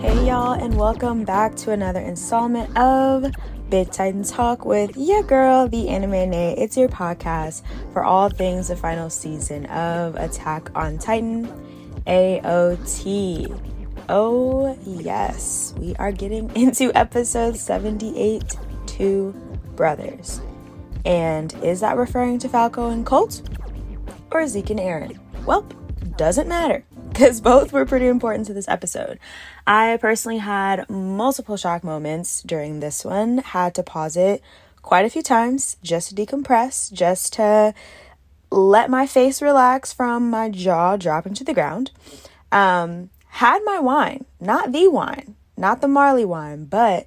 Hey y'all, and welcome back to another installment of Big Titan Talk with your girl, the Anime Nay. It's your podcast for all things the final season of Attack on Titan, AOT. Oh yes, we are getting into episode 78, Two Brothers. And is that referring to Falco and Colt? Or Zeke and Eren? Well, doesn't matter, because both were pretty important to this episode. I personally had multiple shock moments during this one, had to pause it quite a few times just to decompress, just to let my face relax from my jaw dropping to the ground. Had my wine, not the wine, not the Marley wine, but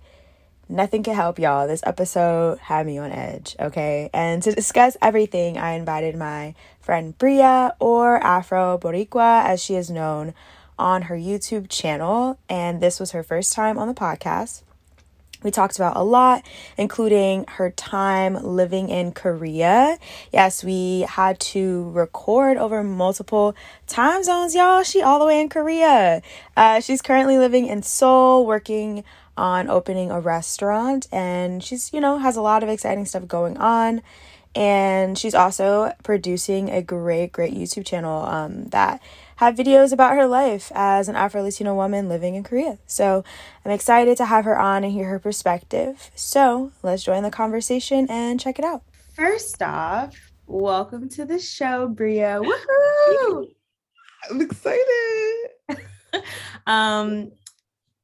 nothing can help, y'all. This episode had me on edge, okay? And to discuss everything, I invited my friend Bria, or Afro Boricua, as she is known on her YouTube channel. And this was her first time on the podcast. We talked about a lot, including her time living in Korea. Yes, we had to record over multiple time zones, y'all. She all the way in Korea. She's currently living in Seoul, working on opening a restaurant, and she's, you know, has a lot of exciting stuff going on. And she's also producing a great YouTube channel that have videos about her life as an Afro-Latino woman living in Korea. So I'm excited to have her on and hear her perspective. So let's join the conversation and check it out. First off, welcome to the show, Bria. Woohoo! I'm excited.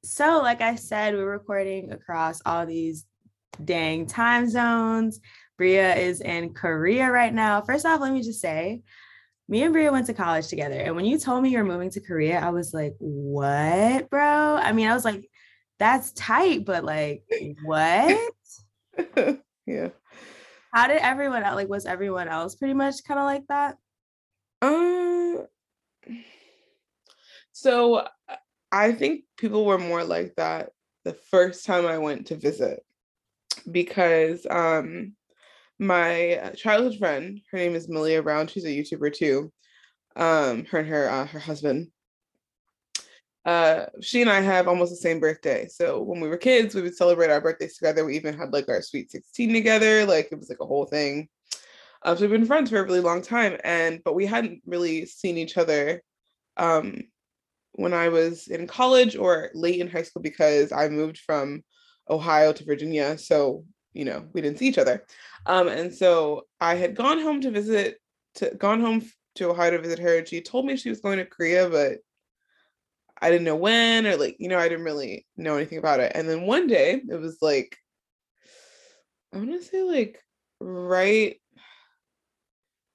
So like I said, we're recording across all these dang time zones. Bria is in Korea right now. First off, let me just say, me and Bria went to college together. And when you told me you're moving to Korea, I was like, what, bro? I mean, I was like, that's tight, but like, what? Yeah. How did everyone else, like, was everyone else pretty much kind of like that? So I think people were more like that the first time I went to visit, because my childhood friend, her name is Malia Brown, she's a YouTuber too, her and her husband, she and I have almost the same birthday. So when we were kids, we would celebrate our birthdays together. We even had like our sweet 16 together. Like, it was like a whole thing. So we've been friends for a really long time, but we hadn't really seen each other when I was in college or late in high school, because I moved from Ohio to Virginia. So, you know, we didn't see each other. And so I had gone home to Ohio to visit her. She told me she was going to Korea, but I didn't know when, or like, you know, I didn't really know anything about it. And then one day it was like, I want to say like right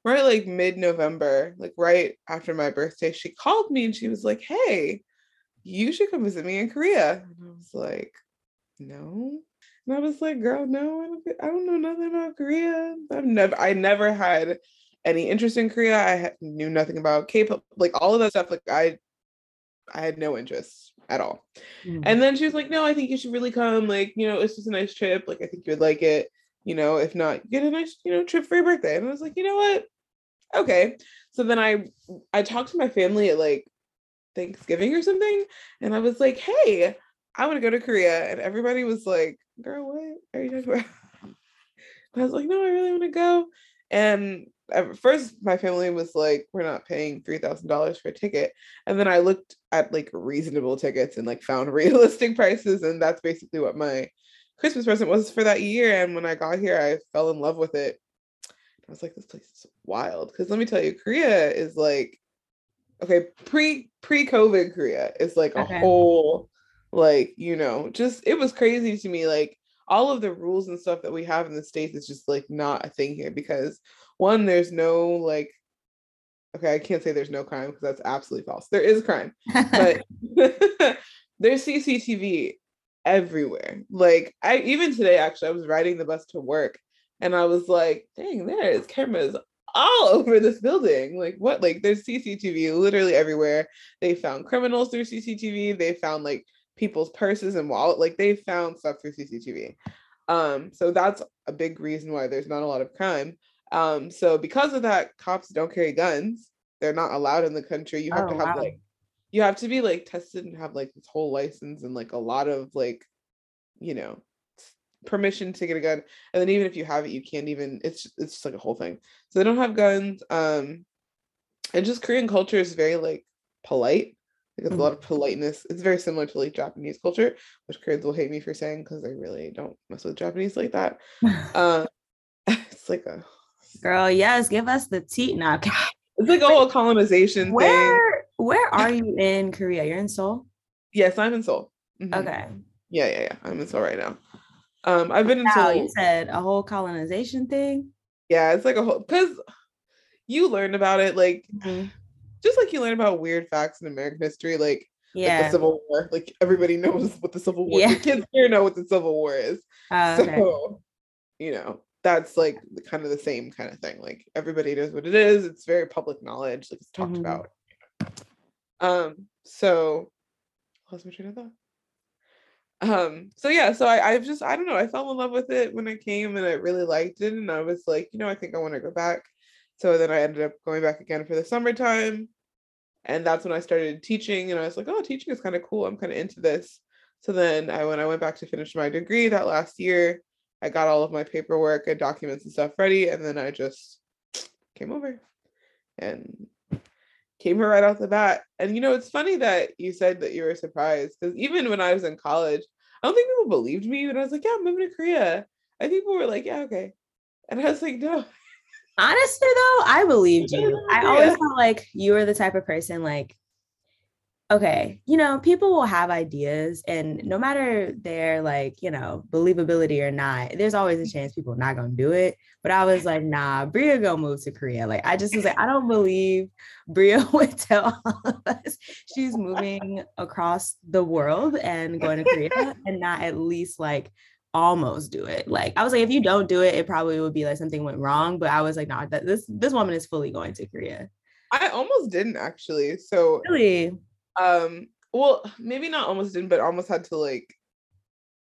like mid-November, like right after my birthday, she called me and she was like, hey, you should come visit me in Korea. And I was like, no. And I was like, girl, no, I don't know nothing about Korea. I never had any interest in Korea. I knew nothing about K-pop, like all of that stuff. Like I had no interest at all. Mm-hmm. And then she was like, no, I think you should really come. Like, you know, it's just a nice trip. Like, I think you would like it. You know, if not, get a nice, you know, trip for your birthday. And I was like, you know what? Okay. So then I talked to my family at like Thanksgiving or something, and I was like, hey, I want to go to Korea. And everybody was like, girl, what are you talking about? And I was like, no, I really want to go. And at first my family was like, we're not paying $3,000 for a ticket. And then I looked at like reasonable tickets and like found realistic prices, and that's basically what my Christmas present was for that year. And when I got here, I fell in love with it. I was like, this place is wild, because let me tell you, Korea is like, okay, pre-COVID Korea is like a whole, like, you know, just, it was crazy to me, like all of the rules and stuff that we have in the States is just like not a thing here, because one, there's no like, okay, I can't say there's no crime, because that's absolutely false, there is crime, but there's CCTV everywhere. Like, I even today, actually, I was riding the bus to work and I was like, dang, there's cameras all over this building. Like, what? Like, there's CCTV literally everywhere. They found criminals through CCTV, they found like people's purses and wallet, like they found stuff through CCTV. So that's a big reason why there's not a lot of crime. So because of that, cops don't carry guns, they're not allowed in the country. You have to have like you have to be like tested and have like this whole license and like a lot of like, you know, permission to get a gun. And then even if you have it, you can't even, it's just like a whole thing. So they don't have guns. And just Korean culture is very like polite. Like, there's a lot of politeness. It's very similar to like Japanese culture, which Koreans will hate me for saying because I really don't mess with Japanese like that. It's like a girl, yes, give us the tea now. It's like a whole colonization thing. Where are you in Korea? You're in Seoul? Yes, I'm in Seoul. Mm-hmm. Okay. Yeah. I'm in Seoul right now. I've been in Seoul. You said a whole colonization thing? Yeah, it's like a whole, because you learn about it like just like you learn about weird facts in American history, like the Civil War. Like everybody knows what the Civil War is. The kids here know what the Civil War is. So, you know, that's like kind of the same kind of thing. Like everybody knows what it is. It's very public knowledge. Like it's talked about. So what's my train of thought? I don't know. I fell in love with it when I came and I really liked it. And I was like, you know, I think I want to go back. So then I ended up going back again for the summertime. And that's when I started teaching. And I was like, oh, teaching is kind of cool. I'm kind of into this. So then when I went back to finish my degree that last year, I got all of my paperwork and documents and stuff ready. And then I just came over and came here right off the bat. And, you know, it's funny that you said that you were surprised. Because even when I was in college, I don't think people believed me. But I was like, yeah, I'm moving to Korea. I think people were like, yeah, okay. And I was like, no. Honestly though, I believed you. I always felt like you were the type of person like, okay, you know, people will have ideas and no matter their like, you know, believability or not, there's always a chance people are not going to do it. But I was like, nah, Bria gonna move to Korea. Like, I just was like, I don't believe Bria would tell all of us she's moving across the world and going to Korea and not at least like almost do it. Like I was like, if you don't do it, it probably would be like something went wrong. But I was like, no, this woman is fully going to Korea. I almost didn't actually. So really, well, maybe not almost didn't, but almost had to like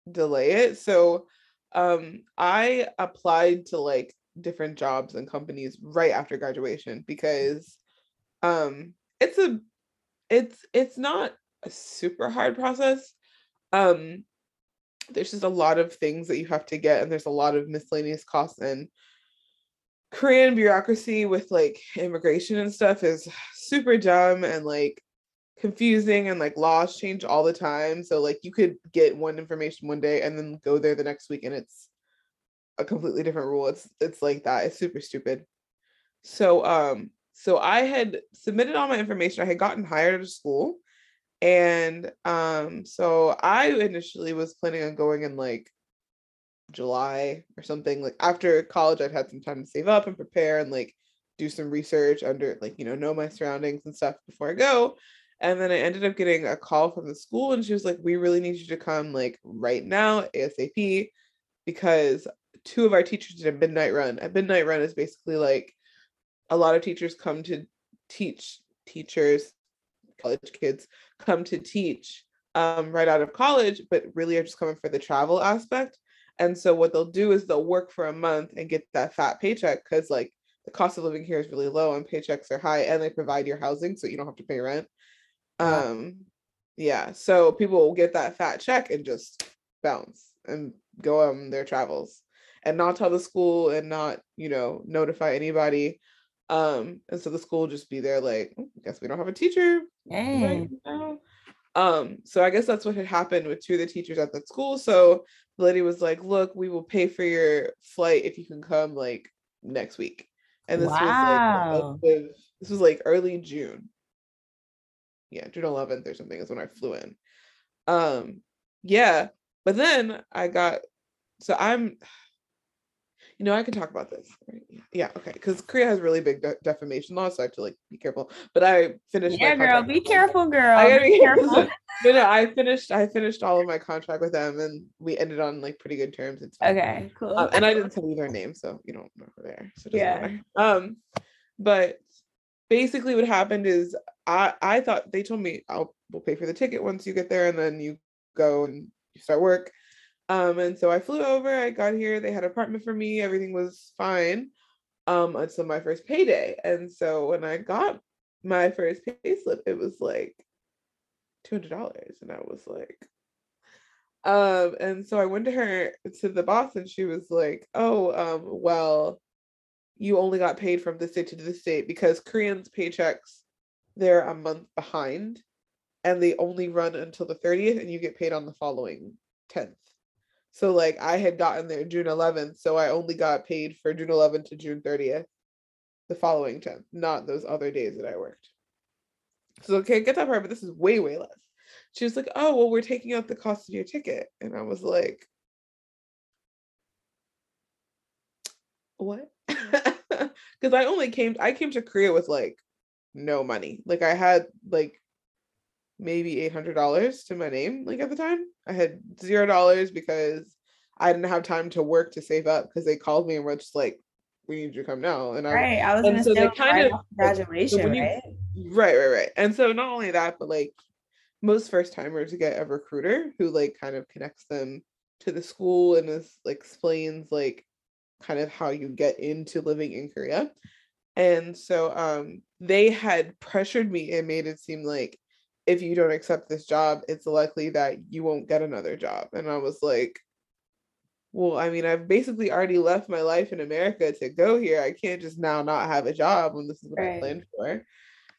delay it. So, I applied to like different jobs and companies right after graduation because, it's not a super hard process. There's just a lot of things that you have to get and there's a lot of miscellaneous costs, and Korean bureaucracy with like immigration and stuff is super dumb and like confusing, and like laws change all the time. So like you could get one information one day and then go there the next week and it's a completely different rule. It's like that. It's super stupid. So I had submitted all my information. I had gotten hired at a school. And so I initially was planning on going in like July or something. Like after college, I'd had some time to save up and prepare and like do some research under like, you know my surroundings and stuff before I go. And then I ended up getting a call from the school and she was like, we really need you to come like right now ASAP, because two of our teachers did a midnight run. A midnight run is basically like a lot of teachers come to teach teachers. College kids come to teach right out of college, but really are just coming for the travel aspect. And so what they'll do is they'll work for a month and get that fat paycheck, because like the cost of living here is really low and paychecks are high, and they provide your housing so you don't have to pay rent. So people will get that fat check and just bounce and go on their travels and not tell the school and not, you know, notify anybody. And so the school will just be there like, I guess we don't have a teacher right now. So I guess that's what had happened with two of the teachers at that school. So the lady was like, look, we will pay for your flight if you can come like next week. And this was like early June. Yeah, June 11th or something is when I flew in. But then I got, so I'm, you know, I can talk about this. Right? Yeah. Okay. Because Korea has really big defamation laws, so I have to like be careful. But I finished. Yeah, girl, be careful, girl. I gotta be careful. No, I finished all of my contract with them, and we ended on like pretty good terms. It's fine. Okay, cool. And I didn't tell you their name, so you don't know who they are. So it doesn't matter. But basically, what happened is I thought they told me we'll pay for the ticket once you get there, and then you go and you start work. And so I flew over, I got here, they had an apartment for me, everything was fine, until my first payday. And so when I got my first pay slip, it was like $200. And I was like, and so I went to her, to the boss, and she was like, well, you only got paid from this date to this date, because Koreans' paychecks, they're a month behind, and they only run until the 30th, and you get paid on the following 10th. So, like, I had gotten there June 11th, so I only got paid for June 11th to June 30th, the following 10th, not those other days that I worked. So, okay, I get that part, but this is way, way less. She was like, oh, well, we're taking out the cost of your ticket. And I was like, what? Because I came to Korea with, like, no money. Like, I had, like, maybe $800 to my name, like, at the time. I had $0 because I didn't have time to work to save up, because they called me and were just like, we need you to come now. And I was going to say, kind of graduation, so right? Right. And so not only that, but, like, most first timers get a recruiter who, like, kind of connects them to the school and is, like, explains, like, kind of how you get into living in Korea. And so they had pressured me and made it seem like, if you don't accept this job, it's likely that you won't get another job. And I was like, well, I mean, I've basically already left my life in America to go here. I can't just now not have a job when this is what I planned for.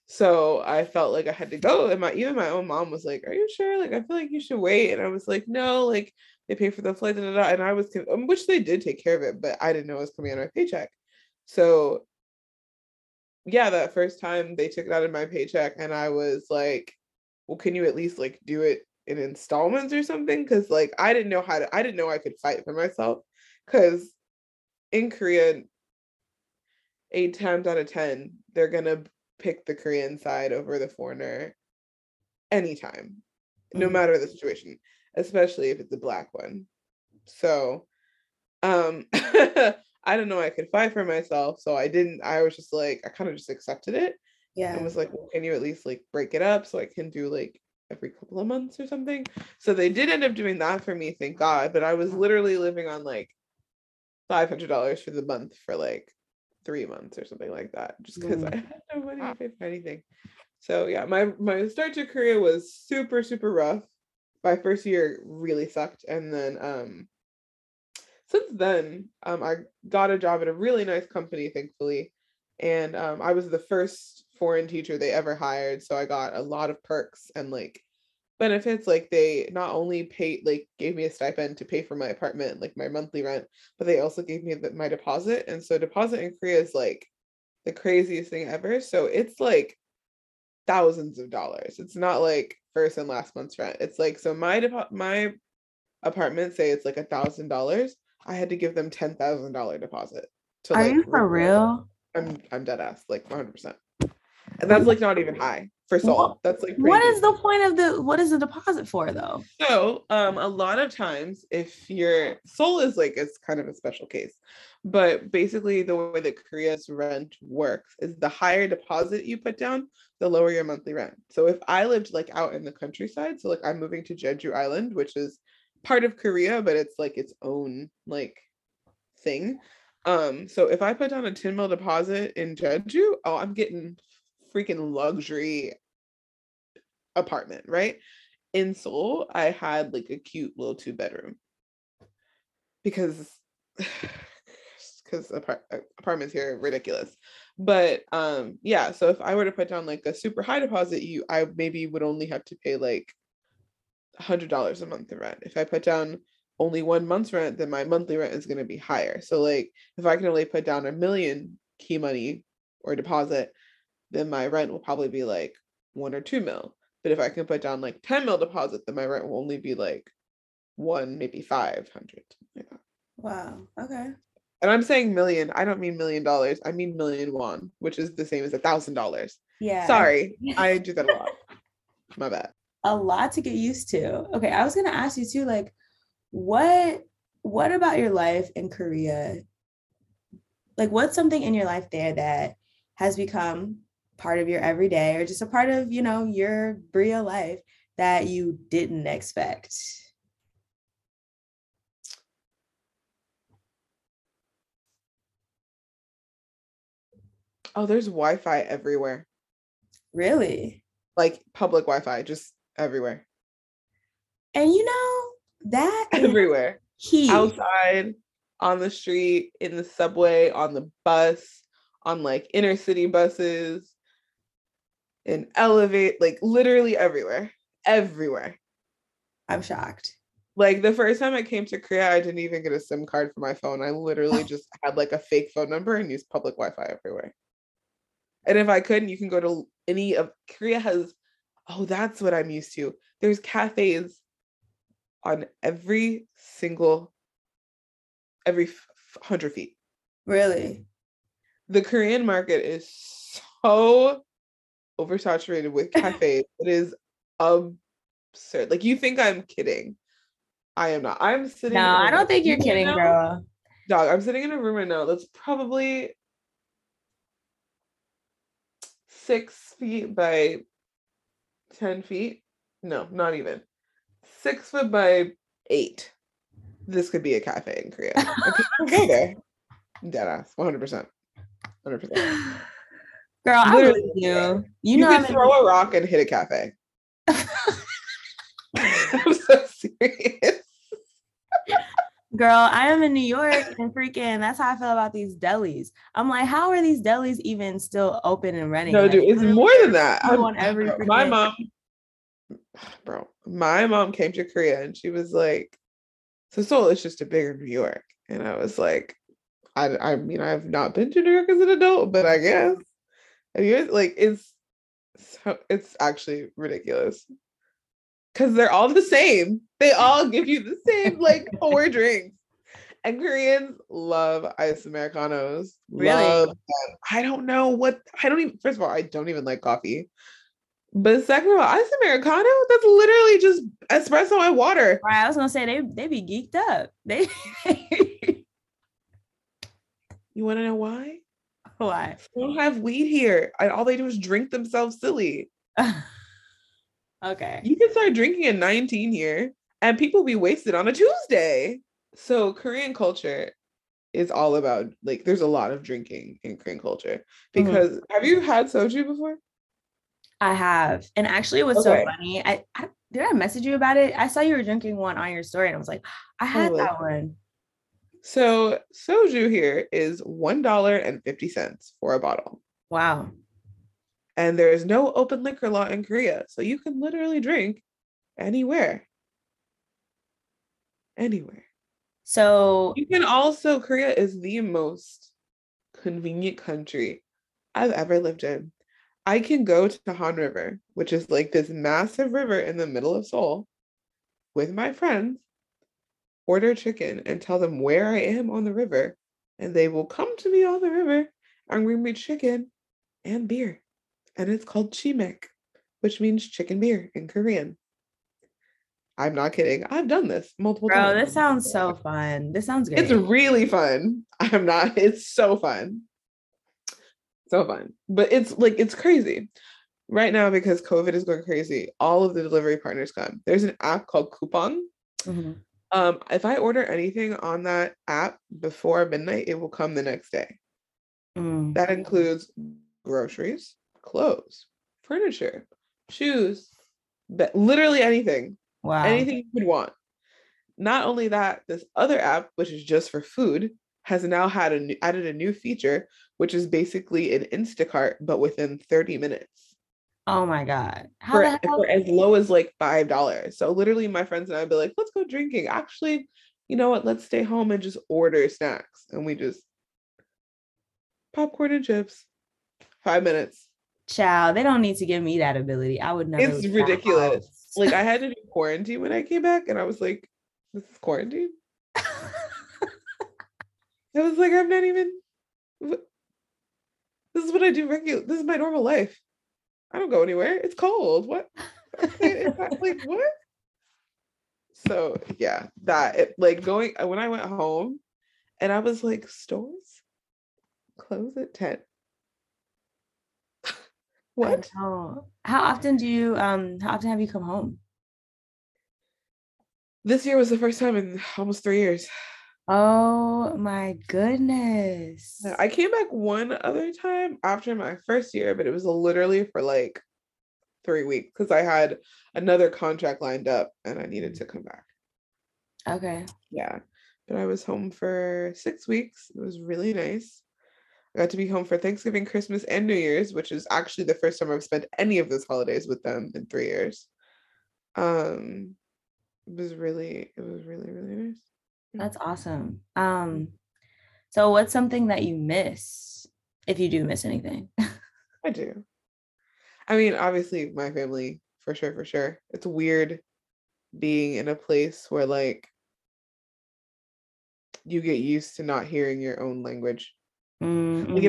So I felt like I had to go. And even my own mom was like, are you sure? Like, I feel like you should wait. And I was like, no, like, they pay for the flight, da, da, da. And I was, which they did take care of it, but I didn't know it was coming out of my paycheck. So yeah, that first time they took it out of my paycheck, and I was like, well, can you at least, like, do it in installments or something? Because, like, I didn't know I could fight for myself. Because in Korea, 8 times out of 10, they're going to pick the Korean side over the foreigner anytime, no matter the situation, especially if it's a Black one. So I didn't know I could fight for myself. So I was just like, I kind of just accepted it. Yeah. And was like, well, can you at least, like, break it up so I can do, like, every couple of months or something? So they did end up doing that for me, thank God. But I was literally living on, like, $500 for the month for, like, 3 months or something like that, just because I had no money to pay for anything. So yeah, my start to Korea was super, super rough. My first year really sucked. And then since then, I got a job at a really nice company, thankfully. And I was the first foreign teacher they ever hired, so I got a lot of perks and, like, benefits. Like, they not only paid, like, gave me a stipend to pay for my apartment, like, my monthly rent, but they also gave me my deposit. And so deposit in Korea is, like, the craziest thing ever. So it's, like, thousands of dollars. It's not, like, first and last month's rent. It's, like, so my apartment, say it's, like, $1,000, I had to give them $10,000 deposit to, like, are you for real? I'm dead ass, like, 100%. And that's, like, not even high for Seoul. That's, like, crazy. What is the point of what is the deposit for, though? So a lot of times, if you're Seoul is, like, it's kind of a special case, but basically the way that Korea's rent works is the higher deposit you put down, the lower your monthly rent. So if I lived, like, out in the countryside, so, like, I'm moving to Jeju Island, which is part of Korea, but it's, like, its own, like, thing. So if I put down a 10 mil deposit in Jeju, I'm getting freaking luxury apartment, right? In Seoul, I had, like, a cute little 2-bedroom because apartments here are ridiculous. But yeah, so if I were to put down, like, a super high deposit, I maybe would only have to pay, like, $100 a month in rent. If I put down only 1 month's rent, then my monthly rent is going to be higher. So, like, if I can only put down $1 million key money or deposit, then my rent will probably be, like, 1 or 2 mil. But if I can put down, like, 10 mil deposit, then my rent will only be, like, 1, maybe 500. Yeah. Wow. Okay. And I'm saying million. I don't mean $1 million. I mean $1 million won, which is the same as $1,000. Yeah. Sorry. I do that a lot. My bad. A lot to get used to. Okay. I was going to ask you too, like, what about your life in Korea? Like, what's something in your life there that has become part of your everyday, or just a part of, you know, your real life that you didn't expect? Oh, there's Wi-Fi everywhere. Really? Like, public Wi-Fi, just everywhere. And you know that everywhere, he outside, on the street, in the subway, on the bus, on like inner city buses, in elevate, like literally everywhere, everywhere. I'm shocked. Like the first time I came to Korea, I didn't even get a SIM card for my phone. I literally just had like a fake phone number and used public Wi-Fi everywhere. And if I couldn't, you can go to any of Korea has. Oh, that's what I'm used to. There's cafes on every single, every 100 feet. Really? The Korean market is so oversaturated with cafes. It is absurd. Like, you think I'm kidding. I am not. I'm sitting. No, I don't think you're kidding, girl. Dog, I'm sitting in a room right now that's probably 6 feet by 10 feet. No, not even. 6 foot by 8. This could be a cafe in Korea. Okay. Deadass. 100%. 100%. Girl, I believe you. You know, you could throw a rock and hit a cafe. I'm so serious. Girl, I am in New York and freaking, that's how I feel about these delis. I'm like, how are these delis even still open and running? No, like, dude, it's more than that. My mom came to Korea and she was like, so Seoul is just a bigger New York. And I was like, I mean, I've not been to New York as an adult, but I guess. Like, it's actually ridiculous. Because they're all the same. They all give you the same, like, 4 drinks. And Koreans love iced Americanos. Really? Love them. I don't know what... First of all, I don't even like coffee. But second of all, iced Americano? That's literally just espresso and water. Right, I was going to say, they be geeked up. They. You want to know why? Why? They don't have weed here. All they do is drink themselves silly. Okay. You can start drinking at 19 here and people be wasted on a Tuesday. So Korean culture is all about, like, there's a lot of drinking in Korean culture because have you had soju before? I have. And actually it was so funny. Did I message you about it? I saw you were drinking one on your story and I was like, I had that one. So soju here is $1.50 for a bottle. Wow. And there is no open liquor law in Korea. So you can literally drink anywhere. Anywhere. So you can also, Korea is the most convenient country I've ever lived in. I can go to the Han River, which is like this massive river in the middle of Seoul, with my friends, order chicken and tell them where I am on the river. And they will come to me on the river and bring me chicken and beer. And it's called chimek, which means chicken beer in Korean. I'm not kidding. I've done this multiple times. Bro, this sounds so fun. This sounds good. It's really fun. It's so fun. So fun. But it's like, it's crazy. Right now, because COVID is going crazy, all of the delivery partners come. There's an app called Coupang. Mm-hmm. If I order anything on that app before midnight, it will come the next day. Mm. That includes groceries, clothes, furniture, shoes, but literally anything. Wow. Anything you could want. Not only that, this other app, which is just for food, has now added a new feature, which is basically an Instacart, but within 30 minutes. Oh my God. For as low as like $5. So literally my friends and I would be like, let's go drinking. Actually, you know what? Let's stay home and just order snacks. And we just popcorn and chips, 5 minutes. Child, they don't need to give me that ability. I would never. It's ridiculous. Like, I had to do quarantine when I came back, and I was like, "This is quarantine." I was like, "I'm not even. This is what I do regular. This is my normal life. I don't go anywhere. It's cold. What? It's not, like what?" So yeah, when I went home, and I was like, stores close at 10. What? How often have you come home? This year was the first time in almost 3 years. Oh my goodness. I came back one other time after my first year, but it was literally for like 3 weeks because I had another contract lined up and I needed to come back. Okay. Yeah. But I was home for 6 weeks. It was really nice. I got to be home for Thanksgiving, Christmas, and New Year's, which is actually the first time I've spent any of those holidays with them in 3 years. It was really nice. That's awesome. So what's something that you miss, if you do miss anything? I do. I mean, obviously my family, for sure. It's weird being in a place where like you get used to not hearing your own language. Mm-hmm. Like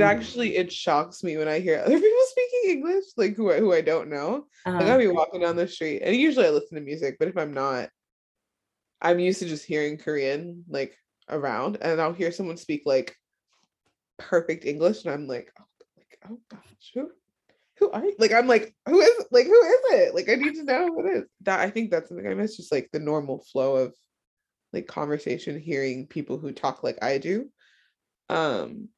it shocks me when I hear other people speaking English, like who I don't know. Uh-huh. Like I'll be walking down the street and usually I listen to music, but if I'm not, I'm used to just hearing Korean like around, and I'll hear someone speak like perfect English and I'm like, oh gosh, who are you? Like I'm like, who is it? Like I need to know who it is. That I think that's something I miss, just like the normal flow of like conversation, hearing people who talk like I do. And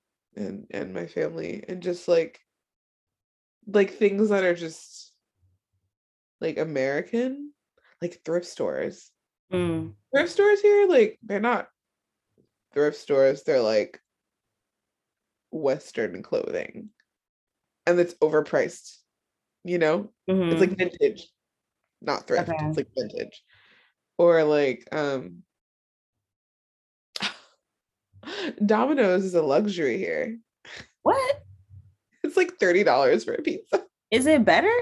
my family, and just like things that are just like American, like thrift stores. Mm. Thrift stores here, like they're not thrift stores, they're like Western clothing, and it's overpriced, you know. Mm-hmm. It's like vintage, not thrift. Okay. It's like vintage, or like Domino's is a luxury here. What? It's like $30 for a pizza. Is it better?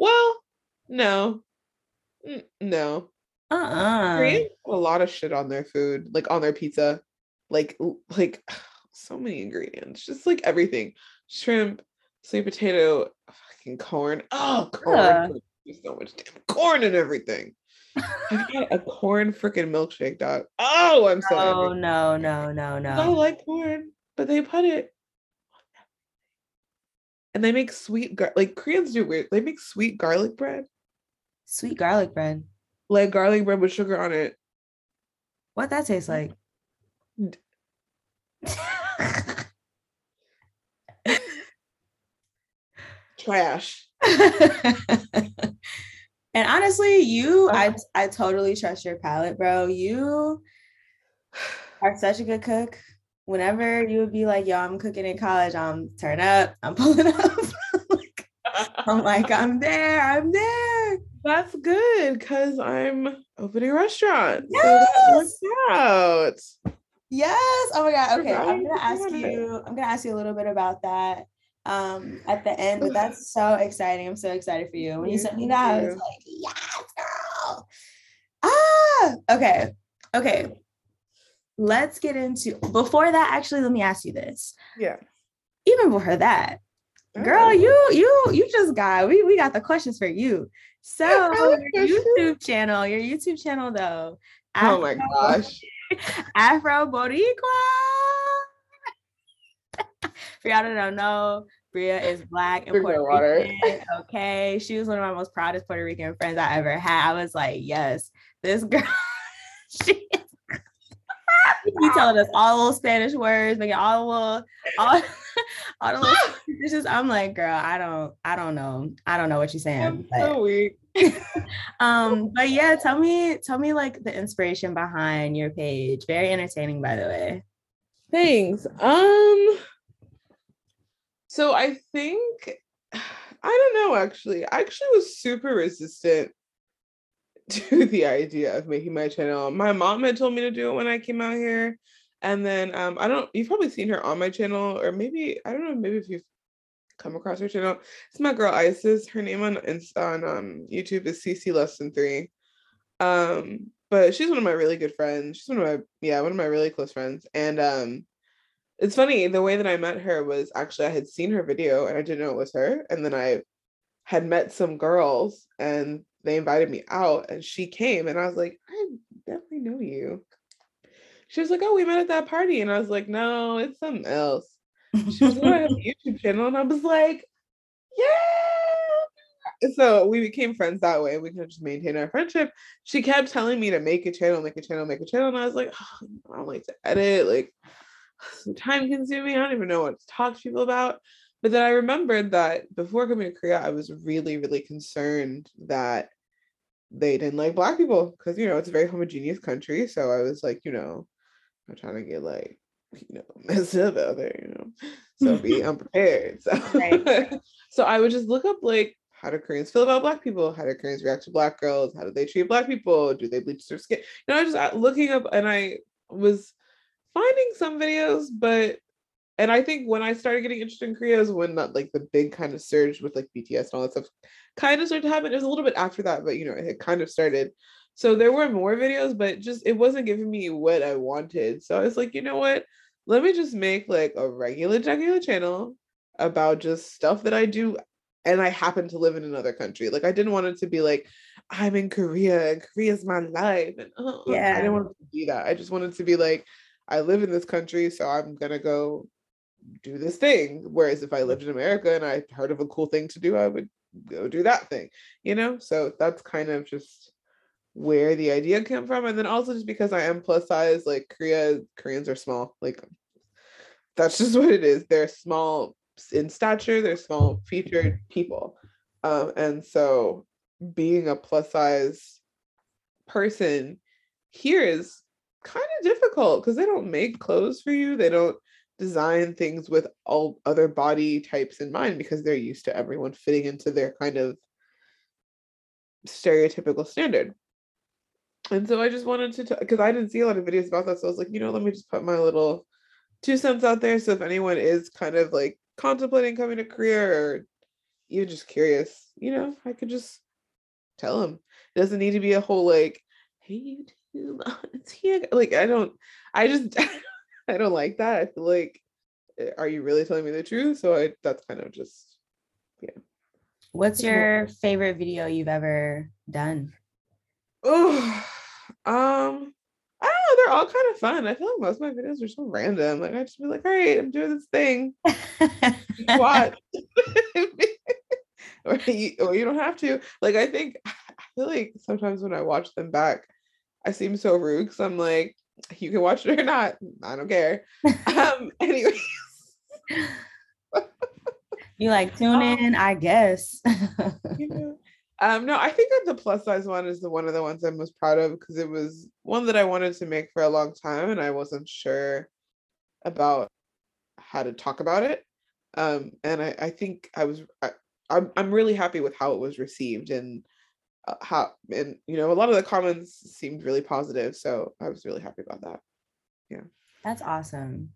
Well, no. Koreans put a lot of shit on their food, like on their pizza, like so many ingredients, just like everything, shrimp, sweet potato, fucking corn. Oh, corn! There's so much damn corn in everything. I've got a corn freaking milkshake, dog. Oh, I'm so angry. No. I like corn, but they put it on everything. And they make like Koreans do weird. They make sweet garlic bread. Sweet garlic bread. Like garlic bread with sugar on it. What that tastes like? Trash. And honestly, I totally trust your palate, bro. You are such a good cook. Whenever you would be like, yo, I'm cooking in college, I'm turn up, I'm pulling up. I'm like, I'm there. That's good, because I'm opening a restaurant. Yes! So that works out. Yes. Oh my God. Okay. I'm gonna ask you a little bit about that at the end, but that's so exciting. I'm so excited for you. When you sent me that, I was like, yes, girl. Okay. Let's get into, before that, actually, let me ask you this. Yeah. Even before that, girl, you just got, we got the questions for you. So your YouTube channel though. Oh my gosh. Afro Boricua. For y'all that don't know, Bria is Black and Puerto Rican. Okay, she was one of my most proudest Puerto Rican friends I ever had. I was like, yes, this girl. She told us all the little Spanish words, making all the little dishes. I'm like, girl, I don't know. I don't know what you're saying. I'm so weak. But yeah, tell me like the inspiration behind your page. Very entertaining, by the way. Thanks. So I think, I don't know, actually. I actually was super resistant to the idea of making my channel. My mom had told me to do it when I came out here. And then you've probably seen her on my channel, or maybe, I don't know, maybe if you've come across her channel. It's my girl Isis. Her name on YouTube is CC Lesson 3. But she's one of my really good friends. She's one of my really close friends. And it's funny, the way that I met her was actually I had seen her video and I didn't know it was her. And then I had met some girls and they invited me out and she came and I was like, I definitely know you. She was like, oh, we met at that party. And I was like, no, it's something else. She was like, I have a YouTube channel. And I was like, yeah. And so we became friends that way. We could just maintain our friendship. She kept telling me to make a channel. And I was like, oh, I don't like to edit. Like, so time consuming. I don't even know what to talk to people about. But then I remembered that before coming to Korea, I was really, really concerned that they didn't like Black people because, you know, it's a very homogeneous country. So I was like, you know, I'm trying to get like, you know, messed up out there, you know, so be unprepared. So, right. So I would just look up like, how do Koreans feel about Black people? How do Koreans react to Black girls? How do they treat Black people? Do they bleach their skin? You know, I was just looking up and I was finding some videos, but, and I think when I started getting interested in Korea is when that, like, the big kind of surge with like BTS and all that stuff kind of started to happen. It was a little bit after that, but you know, it had kind of started. So there were more videos, but just, it wasn't giving me what I wanted. So I was like, you know what? Let me just make like a regular channel about just stuff that I do. And I happen to live in another country. Like, I didn't want it to be like, I'm in Korea and Korea's my life. And yeah. I didn't want it to be that. I just wanted to be like, I live in this country, so I'm going to go do this thing. Whereas if I lived in America and I heard of a cool thing to do, I would go do that thing, you know? So that's kind of just where the idea came from. And then also just because I am plus size, like Koreans are small. Like, that's just what it is. They're small in stature, they're small featured people. And so being a plus size person here is kind of difficult because they don't make clothes for you. They don't design things with all other body types in mind because they're used to everyone fitting into their kind of stereotypical standard. And so I just wanted to, because I didn't see a lot of videos about that. So I was like, you know, let me just put my little 2 cents out there. So if anyone is kind of like contemplating coming to Korea or even just curious, you know, I could just tell them. It doesn't need to be a whole like, hey, YouTube, it's here. Like, I don't like that. I feel like, are you really telling me the truth? So that's kind of just, yeah. What's your favorite video you've ever done? Oh, I don't know, they're all kind of fun. I feel like most of my videos are so random. Like, I just be like, all right, I'm doing this thing. Watch. or you don't have to. Like, I feel like sometimes when I watch them back, I seem so rude because I'm like, you can watch it or not. I don't care. Anyways. You like tune in, I guess. You know. No, I think that the plus size one is the one of the ones I'm most proud of because it was one that I wanted to make for a long time and I wasn't sure about how to talk about it. And I'm really happy with how it was received and how, and you know, a lot of the comments seemed really positive. So I was really happy about that. Yeah. That's awesome.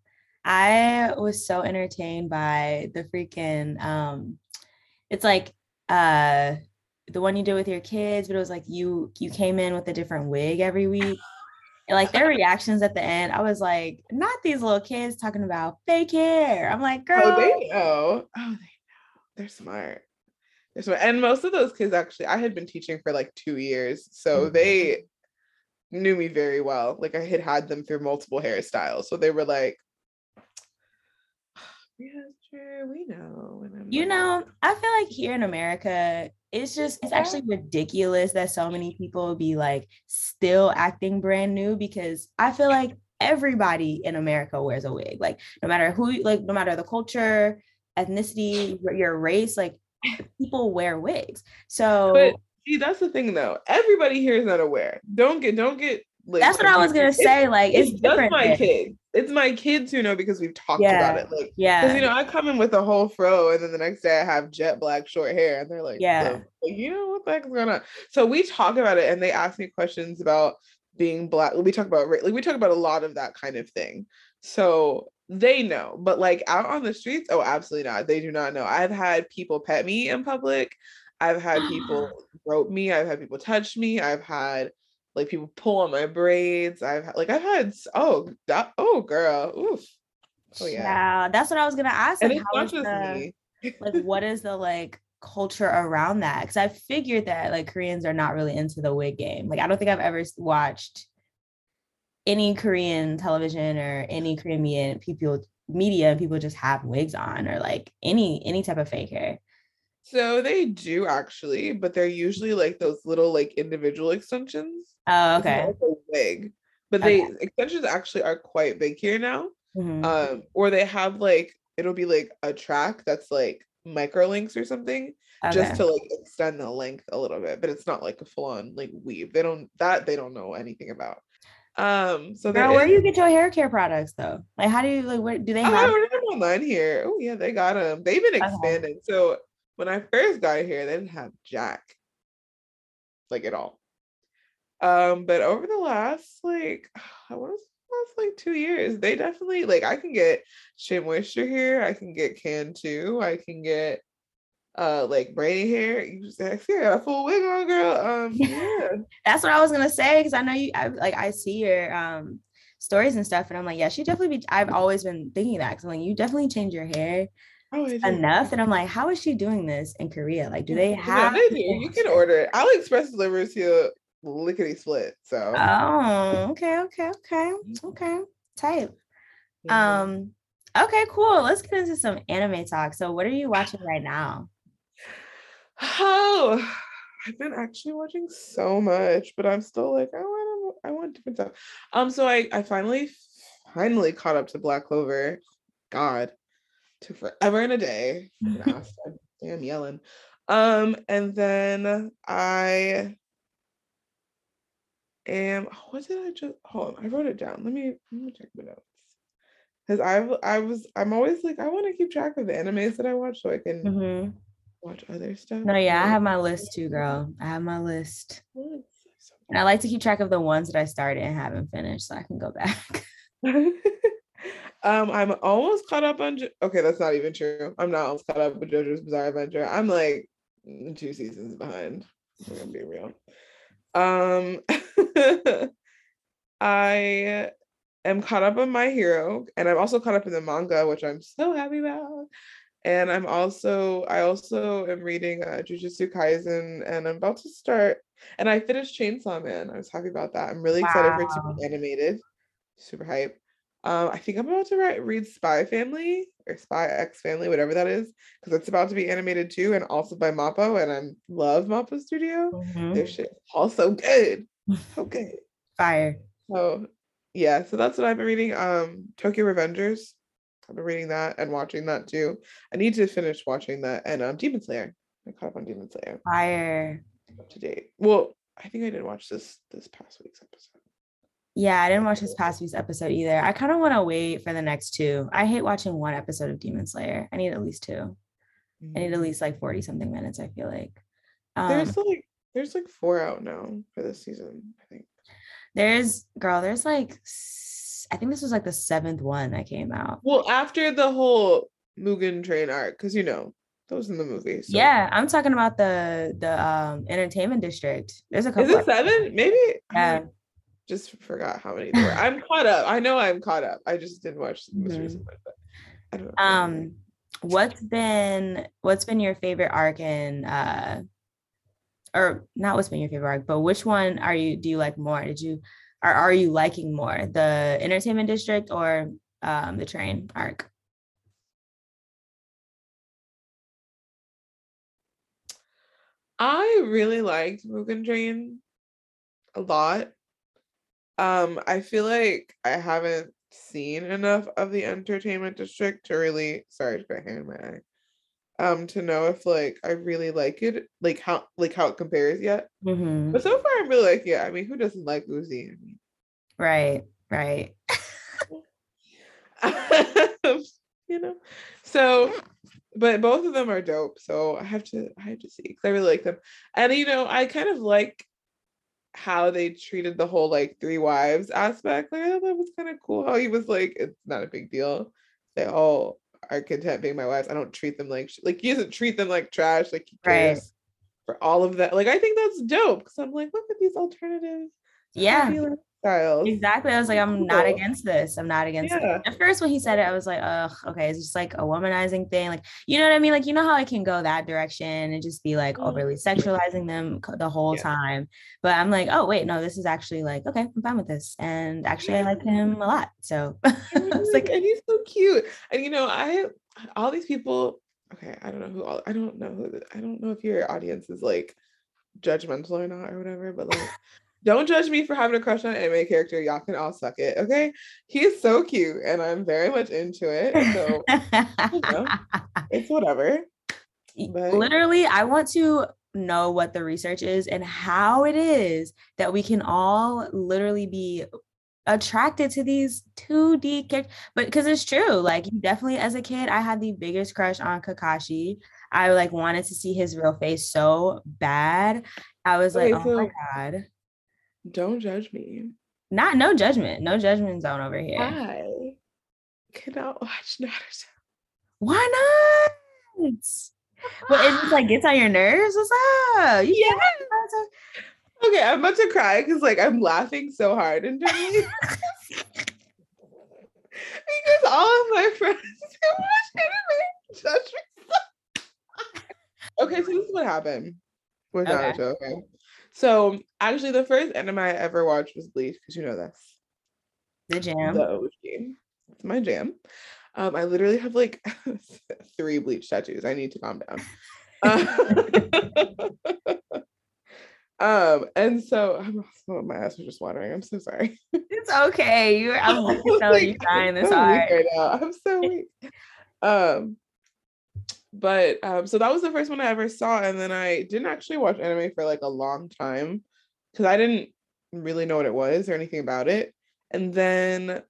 I was so entertained by the freaking, it's like, the one you did with your kids, but it was like you came in with a different wig every week. And like their reactions at the end, I was like, not these little kids talking about fake hair. I'm like, girl. Oh, they know. Oh, they know. They're smart. And most of those kids actually, I had been teaching for like 2 years. So mm-hmm. They knew me very well. Like I had them through multiple hairstyles. So they were like, yeah, sure, we know. You know, I feel like here in America, it's actually ridiculous that so many people be like still acting brand new because I feel like everybody in America wears a wig. Like no matter who, like no matter the culture, ethnicity, your race, like people wear wigs. So but see, that's the thing though. Everybody here is not aware. Don't get like, that's what I was gonna say. Like it's different. It's my kids who know because we've talked about it. Like because you know I come in with a whole fro and then the next day I have jet black short hair and they're like, you know what the heck is going on? So we talk about it and they ask me questions about being black. We talk about like we talk about a lot of that kind of thing. So they know, but like out on the streets, oh absolutely not. They do not know. I've had people pet me in public. I've had people grope me. I've had people touch me. I've had like people pull on my braids. Wow, that's what I was gonna ask. And how is the, like, what is the like culture around that? Because I figured that like Koreans are not really into the wig game. Like I don't think I've ever watched any Korean television or any Korean media and people just have wigs on or like any type of fake hair. So they do actually, but they're usually like those little like individual extensions. Oh, okay. Big, but extensions actually are quite big here now. Mm-hmm. Or they have like it'll be like a track that's like microlinks or something, okay, just to like extend the length a little bit, but it's not like a full-on like weave. They don't know anything about. So now where do you get your hair care products though? Like how do you like where do they have? Oh, they're online here. Oh yeah, they got them. They've been expanding. Okay. So when I first got here, they didn't have jack like at all. But over the last like I want to last like 2 years, they definitely like I can get Shea Moisture here, I can get Can Too, I can get like braided hair. You just ask, yeah, I got a full wig on, girl. Yeah. That's what I was gonna say, because I know you I see your stories and stuff, and I'm like, yeah, she definitely be. I've always been thinking that, because I'm like, you definitely change your hair enough, and I'm like, how is she doing this in Korea? Like, do they have? Yeah, they do. You can order it. I'll express delivers here. Lickety split. So okay type. Yeah. Okay, cool, let's get into some anime talk. So what are you watching right now? Oh, I've been actually watching so much, but I'm still like I want different stuff. So I finally caught up to Black Clover. God, took forever and a day. Damn yelling. And then I am, what did I just, hold on, I wrote it down, let me check my notes, because I'm always like I want to keep track of the animes that I watch so I can watch other stuff. No, yeah, I have my list too, girl. I have my list, and I like to keep track of the ones that I started and haven't finished so I can go back. I'm almost caught up on okay, that's not even true, I'm not almost caught up with JoJo's Bizarre Adventure. I'm like 2 seasons behind, we're gonna be real. I am caught up on My Hero, and I'm also caught up in the manga, which I'm so happy about. And I also am reading Jujutsu Kaisen, and I'm about to start, and I finished Chainsaw Man. I was happy about that. I'm really excited for it to be animated. Super hype. I think I'm about to read Spy Family or Spy X Family, whatever that is, because it's about to be animated too, and also by MAPPA, and I love MAPPA Studio. Their shit also good. Okay, fire. So yeah, so that's what I've been reading. Tokyo Revengers, I've been reading that and watching that too. I need to finish watching that, and Demon Slayer. I caught up on Demon Slayer. Fire. Up to date. Well, I think I didn't watch this past week's episode. Yeah, I didn't watch this past week's episode either. I kind of want to wait for the next two. I hate watching one episode of Demon Slayer. I need at least two. I need at least like 40 something minutes, I feel like. There's 4 out now for this season, I think. There's I think this was like the 7th one that came out. Well, after the whole Mugen Train arc, because those in the movies. So. Yeah, I'm talking about the Entertainment District. There's a couple. Is it 7? Maybe. Yeah. Just forgot how many there were. I'm caught up. I know I'm caught up. I just didn't watch the most recent one, but I don't know. What's been your favorite arc in or not what's been your favorite arc, but which one do you like more? Are you liking more? The Entertainment District or the train arc? I really liked Mugen Train a lot. I feel like I haven't seen enough of the Entertainment District to really, sorry, I've got a hair in my eye, to know if like I really like it, like how it compares yet. But so far I'm really like, yeah, I mean, who doesn't like Uzi? Right. So, but both of them are dope, so I have to see, because I really like them. And I kind of like how they treated the whole like 3 wives aspect. Like, I thought that was kind of cool how he was like, it's not a big deal, they all are content being my wives, I don't treat them like he doesn't treat them like trash, like he cares for all of that. Like, I think that's dope, because I'm like, look at these alternative styles. Exactly. I was like, I'm not against this. It. At first when he said it, I was like, ugh, okay, it's just like a womanizing thing. Like, you know what I mean? Like, you know how it can go that direction and just be like overly sexualizing them the whole time. But I'm like, oh wait, no, this is actually like, okay, I'm fine with this. And actually I like him a lot. So it's like, and he's so cute. And all these people, okay, I don't know if your audience is like judgmental or not or whatever, but like Don't judge me for having a crush on an anime character. Y'all can all suck it, okay? He's so cute, and I'm very much into it. So, you know, it's whatever. But literally, I want to know what the research is and how it is that we can all literally be attracted to these 2D characters. But because it's true, like, you definitely, as a kid, I had the biggest crush on Kakashi. I like wanted to see his real face so bad. I was like, oh my God. Don't judge me. Not no judgment. No judgment zone over here. I cannot watch Naruto. Why not? Well, it just like gets on your nerves. What's up? You can't watch Naruto. Okay, I'm about to cry because like I'm laughing so hard and because all of my friends who watch anime judge me so hard. Okay, so this is what happened with Naruto. Okay. So actually the first anime I ever watched was Bleach, because you know that's the jam. The OG. It's my jam. I literally have like 3 Bleach tattoos. I need to calm down. And so my eyes are just watering. I'm so sorry. It's okay. I'm like, you're trying this hard. Right now. I'm so weak. So that was the first one I ever saw, and then I didn't actually watch anime for like a long time because I didn't really know what it was or anything about it. And then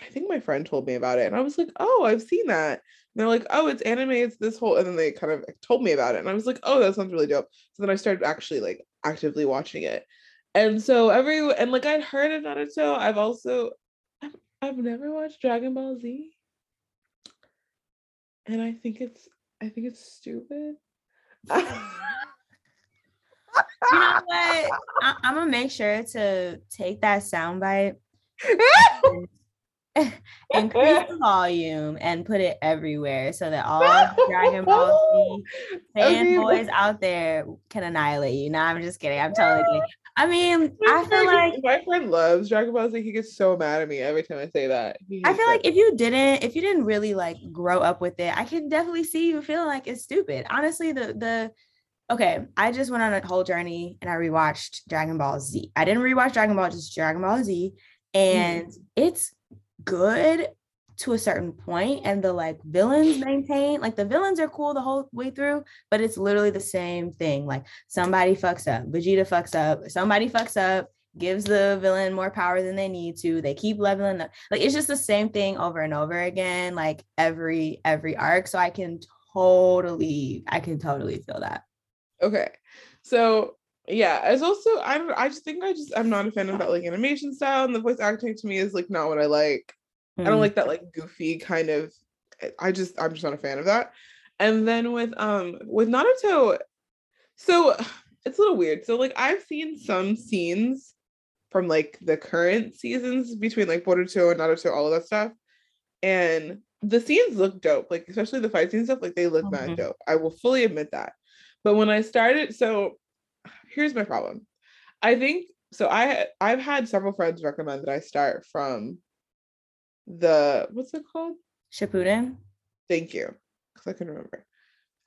I think my friend told me about it, and I was like, oh, I've seen that. And they're like, oh, it's anime, it's this whole, and then they kind of told me about it, and I was like, oh, that sounds really dope. So then I started actually like actively watching it. And so like I'd heard of Naruto. I've never watched Dragon Ball Z. And I think it's stupid. You know what? I'm gonna make sure to take that soundbite and increase the volume and put it everywhere so that all Dragon Ball Z fanboys out there can annihilate you. No, I'm just kidding. I'm totally kidding. I mean, I feel like my friend loves Dragon Ball Z. He gets so mad at me every time I say that. I feel like if you didn't really like grow up with it, I can definitely see you feeling like it's stupid. Honestly, I just went on a whole journey and I rewatched Dragon Ball Z. I didn't rewatch Dragon Ball, just Dragon Ball Z, and it's good to a certain point, and the like villains maintain, like the villains are cool the whole way through, but it's literally the same thing. Like somebody fucks up, Vegeta fucks up, somebody fucks up, gives the villain more power than they need to, they keep leveling up. Like it's just the same thing over and over again, like every arc. So I can totally feel that. Okay, so yeah, it's also I'm not a fan of that like animation style, and the voice acting to me is like not what I like. I don't like that like goofy kind of, I'm just not a fan of that. And then with Naruto, so it's a little weird. So like I've seen some scenes from like the current seasons between like Boruto and Naruto, all of that stuff. And the scenes look dope, like especially the fight scene stuff, like they look mad dope. I will fully admit that. But when I started, so here's my problem. I think, so I've had several friends recommend that I start from what's it called? Shippuden. Thank you, because I couldn't remember.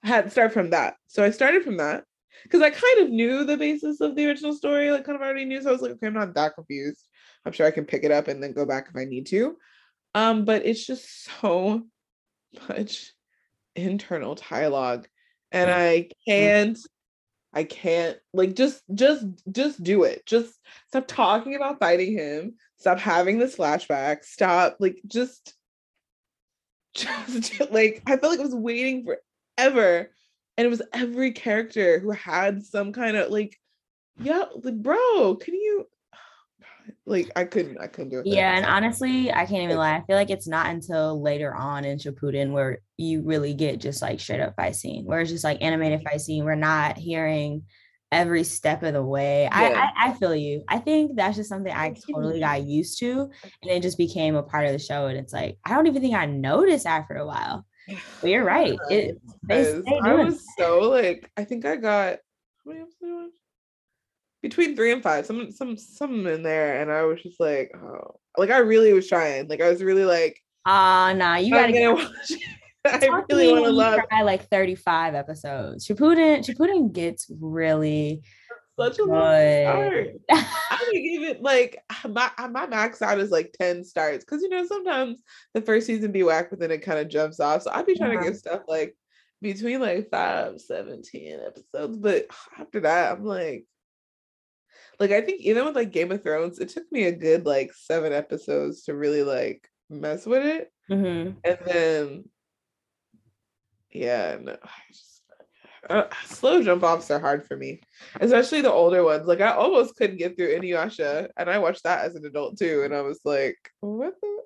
I had to start from that. So I started from that because I kind of knew the basis of the original story, like kind of already knew. So I was like, okay, I'm not that confused. I'm sure I can pick it up and then go back if I need to. But it's just so much internal dialogue, and I can't like just do it. Just stop talking about fighting him. Stop having this flashback. Stop, like, just like, I felt like I was waiting forever. And it was every character who had some kind of like, yeah, like, bro, can you, like, I couldn't do it. Yeah. And honestly, I can't even lie. I feel like it's not until later on in Shippuden where you really get just like straight up fight scene, where it's just like animated fight scene. We're not hearing every step of the way. Yeah. I feel you. I think that's just something I totally got used to, and it just became a part of the show. And it's like I don't even think I noticed after a while. But you're right. I think I got how many episodes I watched? Between 3 and 5, some in there, and I was just like, oh, like I really was trying. Like I was really like, nah, you gotta get watch. I really want to love like 35 episodes. Shippuden gets really such a low start. I would give it like my max out is like 10 stars, because you know sometimes the first season be whack, but then it kind of jumps off. So I'd be trying to give stuff like between like 5, 7, 10 episodes, but after that I'm like I think even with like Game of Thrones, it took me a good like 7 episodes to really like mess with it, and then slow jump offs are hard for me, especially the older ones. Like I almost couldn't get through Inuyasha, and I watched that as an adult too, and I was like, what the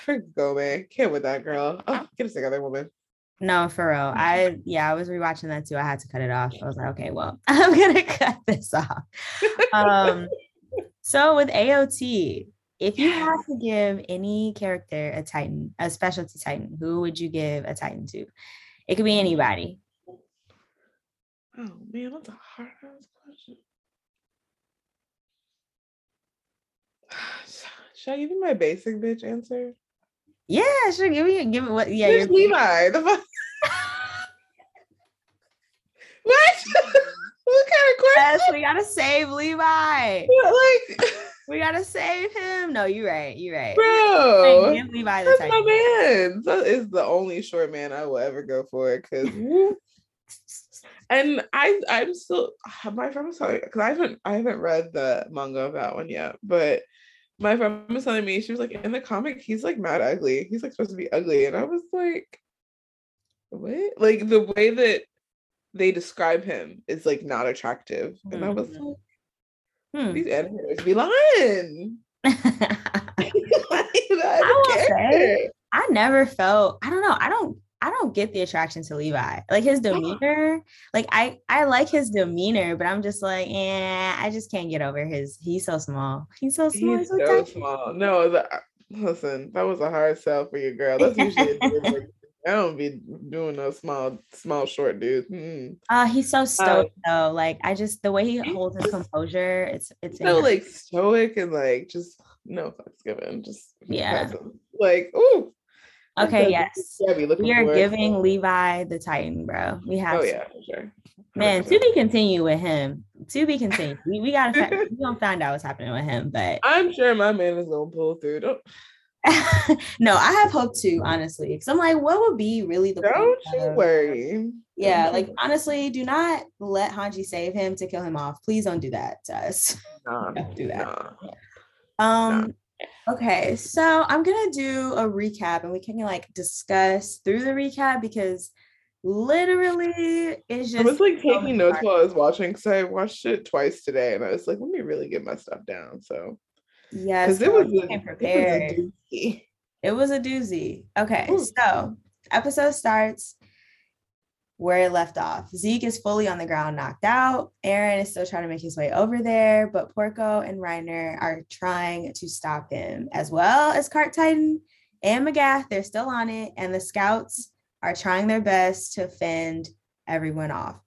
for go, man, can't with that girl. Oh, get us together, woman. No, for real. I was rewatching that too. I had to cut it off. I was like, okay, well, I'm gonna cut this off. So with AOT, if you had to give any character a Titan, a specialty Titan, who would you give a Titan to? It could be anybody. Oh man, that's a hard ass question. Should I give you my basic bitch answer? Yeah, sure. Give me what? Yeah, you're Levi. What? What kind of question? Yes, we gotta save Levi. Like we gotta save him. No, you're right. Bro, give Levi the title. My man. That is the only short man I will ever go for. Cause, and I'm still, my friend was telling me, because I haven't read the manga of that one yet, but my friend was telling me, she was like, in the comic, he's like mad ugly. He's like supposed to be ugly. And I was like, what? Like the way that they describe him is like not attractive. And I was like, these animators be lying. I never felt, I don't know, I don't get the attraction to Levi. Like his demeanor, like I like his demeanor, but I'm just like, I just can't get over his, he's so small. He's so small. No, listen, that was a hard sell for your girl. That's usually a good. I don't be doing those small, short dudes. He's so stoic though. Like I just, the way he holds his composure, it's so like stoic and like just no fucks given. Just awesome. Like ooh. Okay. Yes. We are giving Levi the Titan, bro. We have. Oh to. Yeah, for sure. Man, to be continued with him. To be continued. We gotta. We gonna find out what's happening with him, but I'm sure my man is gonna pull through. Don't. No, I have hope too, honestly, because I'm like, what would be really the don't point you of... worry. Yeah, like honestly, do not let Hanji save him to kill him off. Please don't do that to us. Don't do that. Okay, so I'm gonna do a recap and we can like discuss through the recap, because literally it's just I was like taking notes while I was watching, because I watched it twice today and I was like, let me really get my stuff down. So yes, it was a doozy. Okay, so episode starts where it left off. Zeke is fully on the ground, knocked out. Eren is still trying to make his way over there, but Porco and Reiner are trying to stop him, as well as Cart Titan and Magath. They're still on it, and the scouts are trying their best to fend everyone off.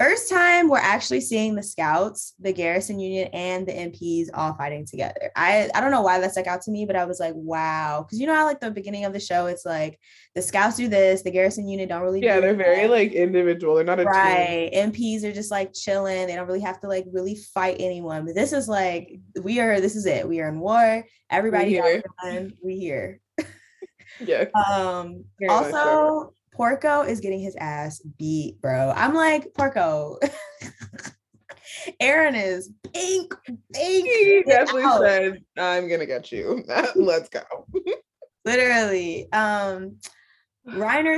First time we're actually seeing the scouts, the garrison unit, and the MPs all fighting together. I don't know why that stuck out to me, but I was like, wow. Because you know how like the beginning of the show, it's like the scouts do this, the garrison unit don't really do that. Very like individual. They're not a team. MPs are just like chilling. They don't really have to like really fight anyone. But this is like, this is it. We are in war. Everybody got done. We here. Yeah. Also... Nice, so. Porco is getting his ass beat, bro. I'm like, Porco. Eren is pink. He definitely said, I'm gonna get you. Let's go. Literally. Reiner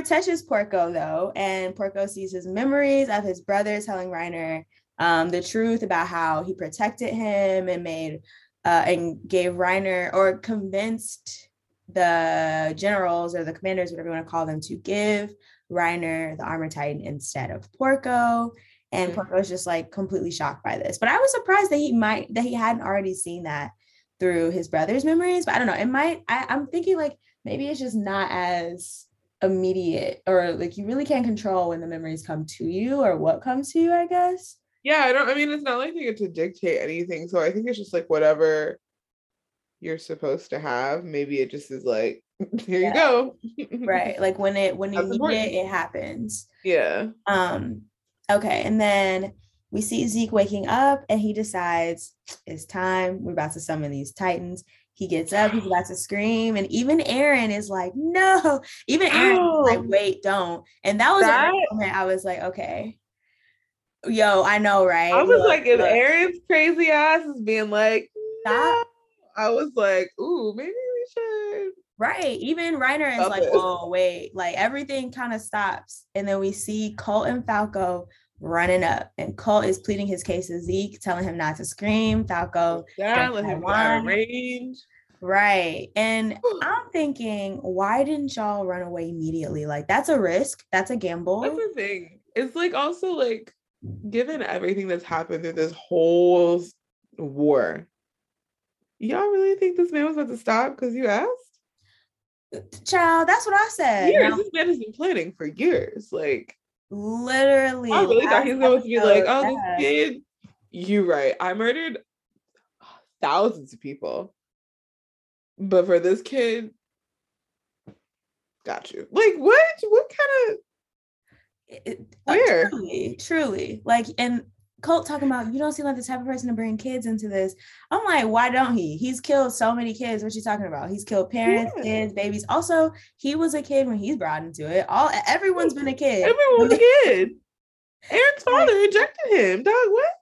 touches Porco though, and Porco sees his memories of his brother telling Reiner the truth about how he protected him and made and gave Reiner, or convinced the generals or the commanders, whatever you want to call them, to give Reiner the armor titan instead of Porco. And Porco was just like completely shocked by this, but I was surprised that he hadn't already seen that through his brother's memories. But I don't know, I'm thinking like maybe it's just not as immediate, or like you really can't control when the memories come to you or what comes to you, I guess. It's not like you get to dictate anything, so I think it's just like whatever you're supposed to have. Maybe it just is like, here you go. Right. Like when you need it, it happens. Yeah. Okay, and then we see Zeke waking up and he decides it's time. We're about to summon these Titans. He gets up, he's about to scream. And even Eren is like, no. Even Eren is like, wait, don't. And that was a moment I was like, okay. Yo, I know, right? I was like, if Eren's crazy ass is being like, stop. No. I was like, ooh, maybe we should. Right. Even Reiner is like, oh, wait. Like, everything kind of stops. And then we see Colt and Falco running up, and Colt is pleading his case to Zeke, telling him not to scream. Falco, right? And I'm thinking, why didn't y'all run away immediately? Like, that's a risk, that's a gamble. That's the thing. It's like, also, like, given everything that's happened through this whole war, y'all really think this man was about to stop because you asked? Child, that's what I said. Years. Now, this man has been planning for years, like. Literally, I really thought he was going to be like, oh, this kid, you right. I murdered thousands of people, but for this kid, got you. Like, what? What kind of where? Truly, like, and Colt talking about, you don't seem like the type of person to bring kids into this. I'm like, why don't he? He's killed so many kids. What you talking about? He's killed parents, kids, babies. Also, he was a kid when he's brought into it. Everyone's been a kid. Everyone's a kid. Eren's father ejected him. Dog, what?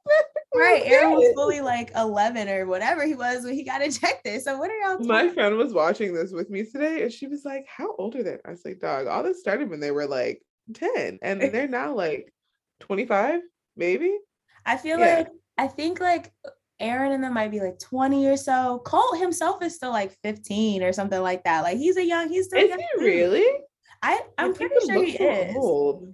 Right. Eren was fully like 11 or whatever he was when he got ejected. So what are y'all doing? My friend was watching this with me today, and she was like, how old are they? I was like, dog, all this started when they were like 10, and they're now like 25, maybe. I feel like, I think like Eren and them might be like 20 or so. Colt himself is still like 15 or something like that. Like, he's a young, he's still young. Is he really? I'm pretty sure he is. Old.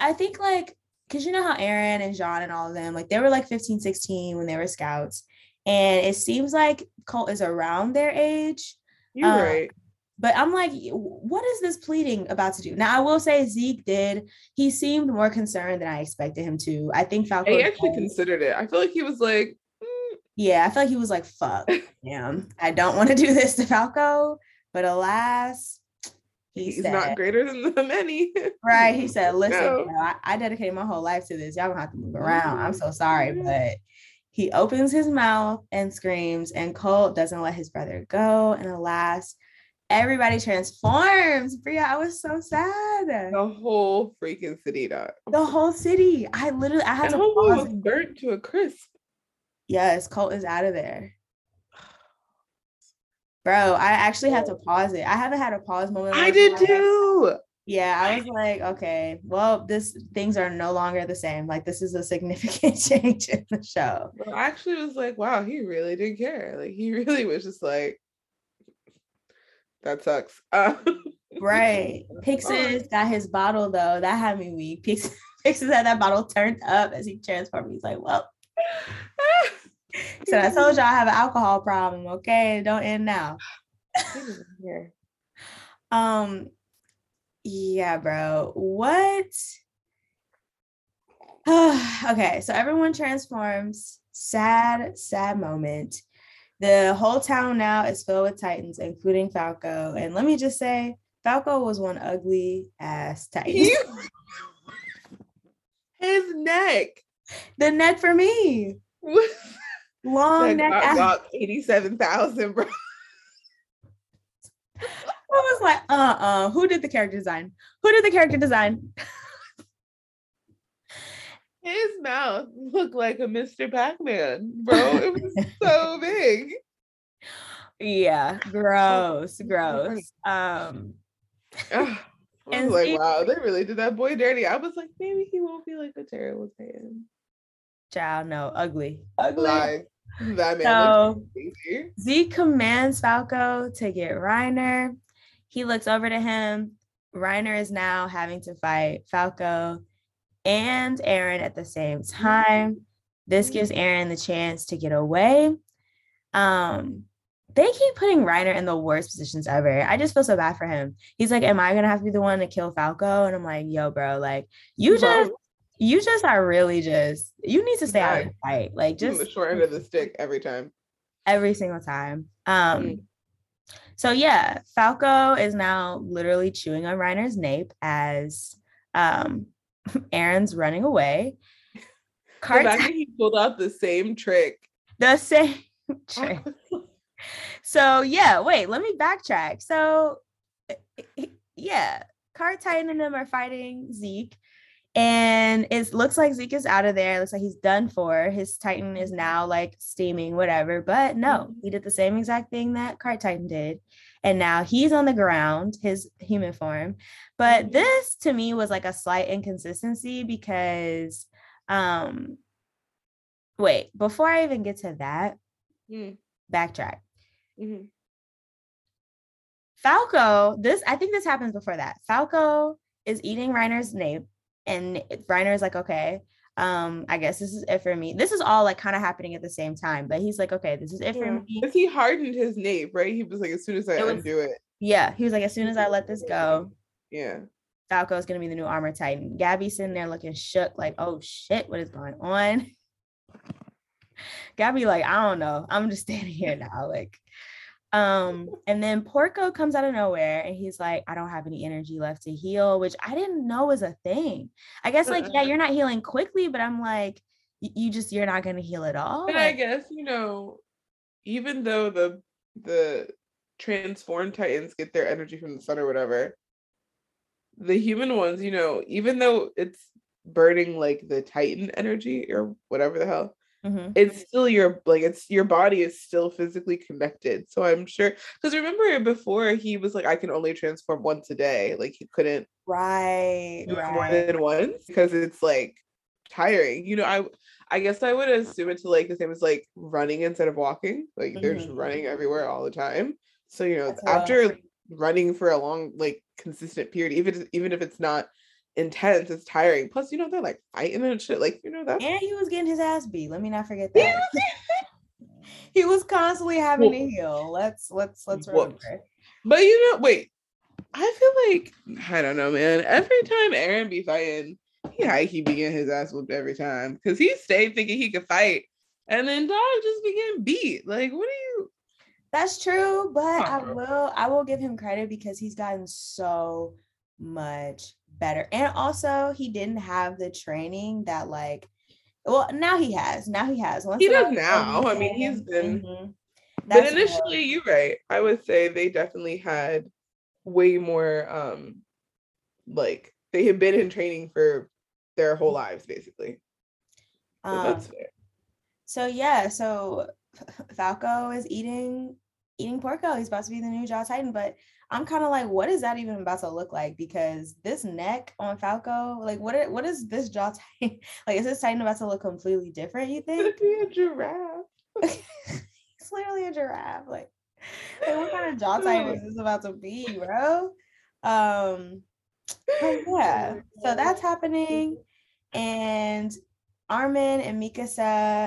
I think like, because you know how Eren and Jean and all of them, like, they were like 15, 16 when they were scouts. And it seems like Colt is around their age. You're right. But I'm like, what is this pleading about to do? Now, I will say Zeke did. He seemed more concerned than I expected him to. I think Falco. He actually considered it. I feel like he was like, yeah, I feel like he was like, fuck, damn, I don't want to do this to Falco. But alas, he's not greater than the many. Right. He said, listen, no. I dedicated my whole life to this. Y'all gonna have to move around. I'm so sorry. But he opens his mouth and screams, and Colt doesn't let his brother go. And alas, everybody transforms. Bria, I was so sad. The whole freaking city, dog. The whole city. I had to pause. Was burnt to a crisp. Yes, Colt is out of there. Bro, I actually had to pause it. I haven't had a pause moment. I did too. Yeah, I was like, okay, well, things are no longer the same. Like, this is a significant change in the show. Well, I actually was like, wow, he really did care. Like, he really was just like, that sucks. Right. Pixis got his bottle, though. That had me weak. Pixis had that bottle turned up as he transformed. He's like, well. He said, I told y'all I have an alcohol problem, okay? Don't end now. Yeah. Yeah, bro. What? Okay, so everyone transforms. Sad, sad moment. The whole town now is filled with Titans, including Falco. And let me just say, Falco was one ugly ass Titan. His neck. The neck for me. Long neck. I got 87,000, bro. I was like, who did the character design? Who did the character design? His mouth looked like a Mr. Pac-Man, bro. It was so big. Yeah, gross. I was like, wow, they really did that boy dirty. I was like, maybe he won't be like a terrible fan. Child, no, ugly. Like, that man looks crazy. Zeke commands Falco to get Reiner. He looks over to him. Reiner is now having to fight Falco and Eren at the same time. This gives Eren the chance to get away. They keep putting Reiner in the worst positions ever. I just feel so bad for him. He's like, am I gonna have to be the one to kill Falco? And I'm like, yo, bro, like, you just are really just, you need to stay out of the fight. Like, just the short end of the stick every time. Every single time. So yeah, Falco is now literally chewing on Reiner's nape as Eren's running away. Cart Titan, he pulled out the same trick. The same trick. So yeah, wait, let me backtrack. So yeah, Cart Titan and them are fighting Zeke, and it looks like Zeke is out of there. It looks like he's done for. His Titan is now like steaming, whatever. But no, he did the same exact thing that Cart Titan did. And now he's on the ground, his human form. But this to me was like a slight inconsistency because, wait, before I even get to that, backtrack. Mm-hmm. Falco, I think this happens before that. Falco is eating Reiner's name. And Reiner is like, okay, I guess this is it for me. This is all like kind of happening at the same time, but he's like, okay, this is it for me. Because he hardened his nape, right? He was like, as soon as I undo it. Yeah, he was like, as soon as I let this go. Yeah. Falco is going to be the new armor titan. Gabby's sitting there looking shook, like, oh shit, what is going on? Gabby like, I don't know. I'm just standing here now. Like, and then Porco comes out of nowhere and he's like, I don't have any energy left to heal, which I didn't know was a thing. I guess like, yeah, you're not healing quickly, but I'm like, you're not going to heal at all. But like, I guess, you know, even though the transformed Titans get their energy from the sun or whatever, the human ones, you know, even though it's burning like the Titan energy or whatever the hell, mm-hmm. It's still your body is still physically connected. So I'm sure, because remember before he was like, I can only transform once a day. Like he couldn't do more than once because it's like tiring. You know, I guess I would assume it's like the same as like running instead of walking. Like mm-hmm. They're just running everywhere all the time. So you know, that's after running for a long like consistent period, even if it's not intense, it's tiring. Plus, you know, they're like fighting and shit. Like, you know that. And he was getting his ass beat. Let me not forget that. He was constantly having to heal. Let's remember. But you know, wait. I feel like I don't know, man. Every time Eren be fighting, he be getting his ass whooped every time because he stayed thinking he could fight, and then dog just be getting beat. Like, what are you? That's true, but I will give him credit because he's gotten so much better. And also he didn't have the training that like, well, now he has. Once he does now. I mean, he's been, mm-hmm. But initially you're right. I would say they definitely had way more, like they had been in training for their whole lives basically. So that's fair. So yeah. So Falco is eating Porco. He's about to be the new Jaw Titan, but I'm kind of like, what is that even about to look like? Because this neck on Falco, like, what is this Jaw Titan? Like, is this Titan about to look completely different, you think? It'd be a giraffe. It's literally a giraffe. Like, what kind of Jaw Titan is this about to be, bro? Yeah, so that's happening. And Armin and Mikasa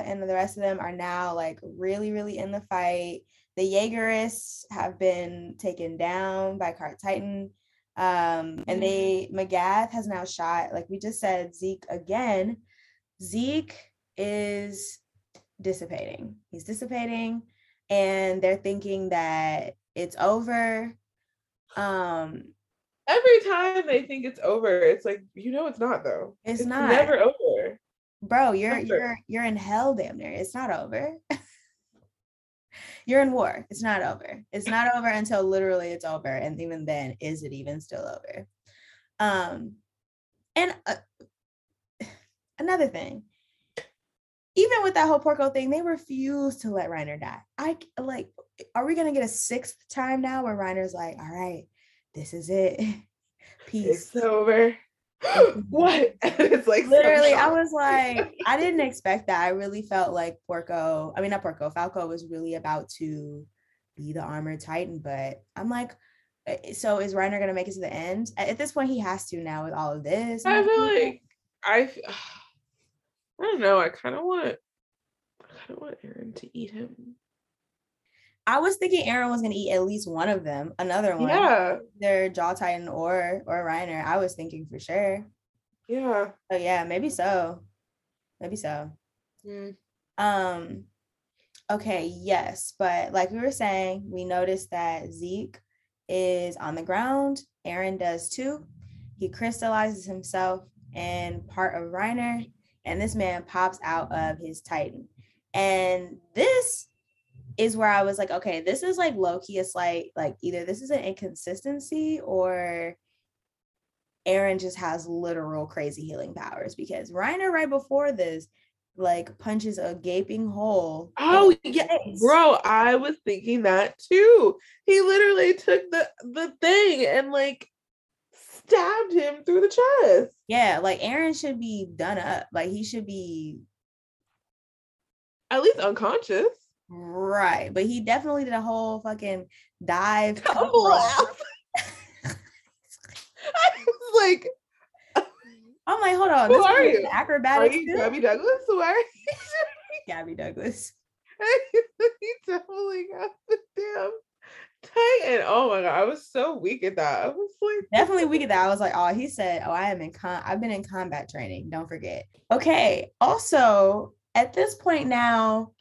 and the rest of them are now, like, really, really in the fight. The Jaegerists have been taken down by Cart Titan. And Magath has now shot, like we just said, Zeke again. Zeke is dissipating. He's dissipating. And they're thinking that it's over. Every time they think it's over, it's like, you know, it's not though. It's not. It's never over. Bro, you're in hell damn near. It's not over. You're in war. It's not over. It's not over until literally it's over. And even then, is it even still over? Another thing, even with that whole Porco thing, they refuse to let Reiner die. Are we going to get a sixth time now where Reiner's like, all right, this is it. Peace. It's over. What? It's like literally I was like, I didn't expect that. I really felt like Falco was really about to be the armored titan, but I'm like, so is Reiner gonna make it to the end? At this point he has to now with all of this. I feel like I don't know, I kind of want Eren to eat him. I was thinking Eren was going to eat at least one of them, another one. Yeah. Either Jaw Titan or Reiner. I was thinking for sure. Yeah. Oh yeah, maybe so. Maybe so. Mm. Okay, yes. But like we were saying, we noticed that Zeke is on the ground. Eren does too. He crystallizes himself and part of Reiner, and this man pops out of his Titan. And this is where I was like, okay, this is like low-key, it's like either this is an inconsistency or Eren just has literal crazy healing powers, because Reiner right before this like punches a gaping hole. Oh yeah, bro, I was thinking that too. He literally took the thing and like stabbed him through the chest. Yeah, like Eren should be done up. Like he should be at least unconscious. Right, but he definitely did a whole fucking dive. Like, I'm like, hold on. Who are you? Acrobatics. Are you Gabby Douglas? Who are you? Gabby Douglas. He definitely got the damn Titan. Oh my god, I was so weak at that. I was like, definitely weak at that. I was like, oh, he said, oh, I am in I've been in combat training. Don't forget. Okay. Also, at this point now,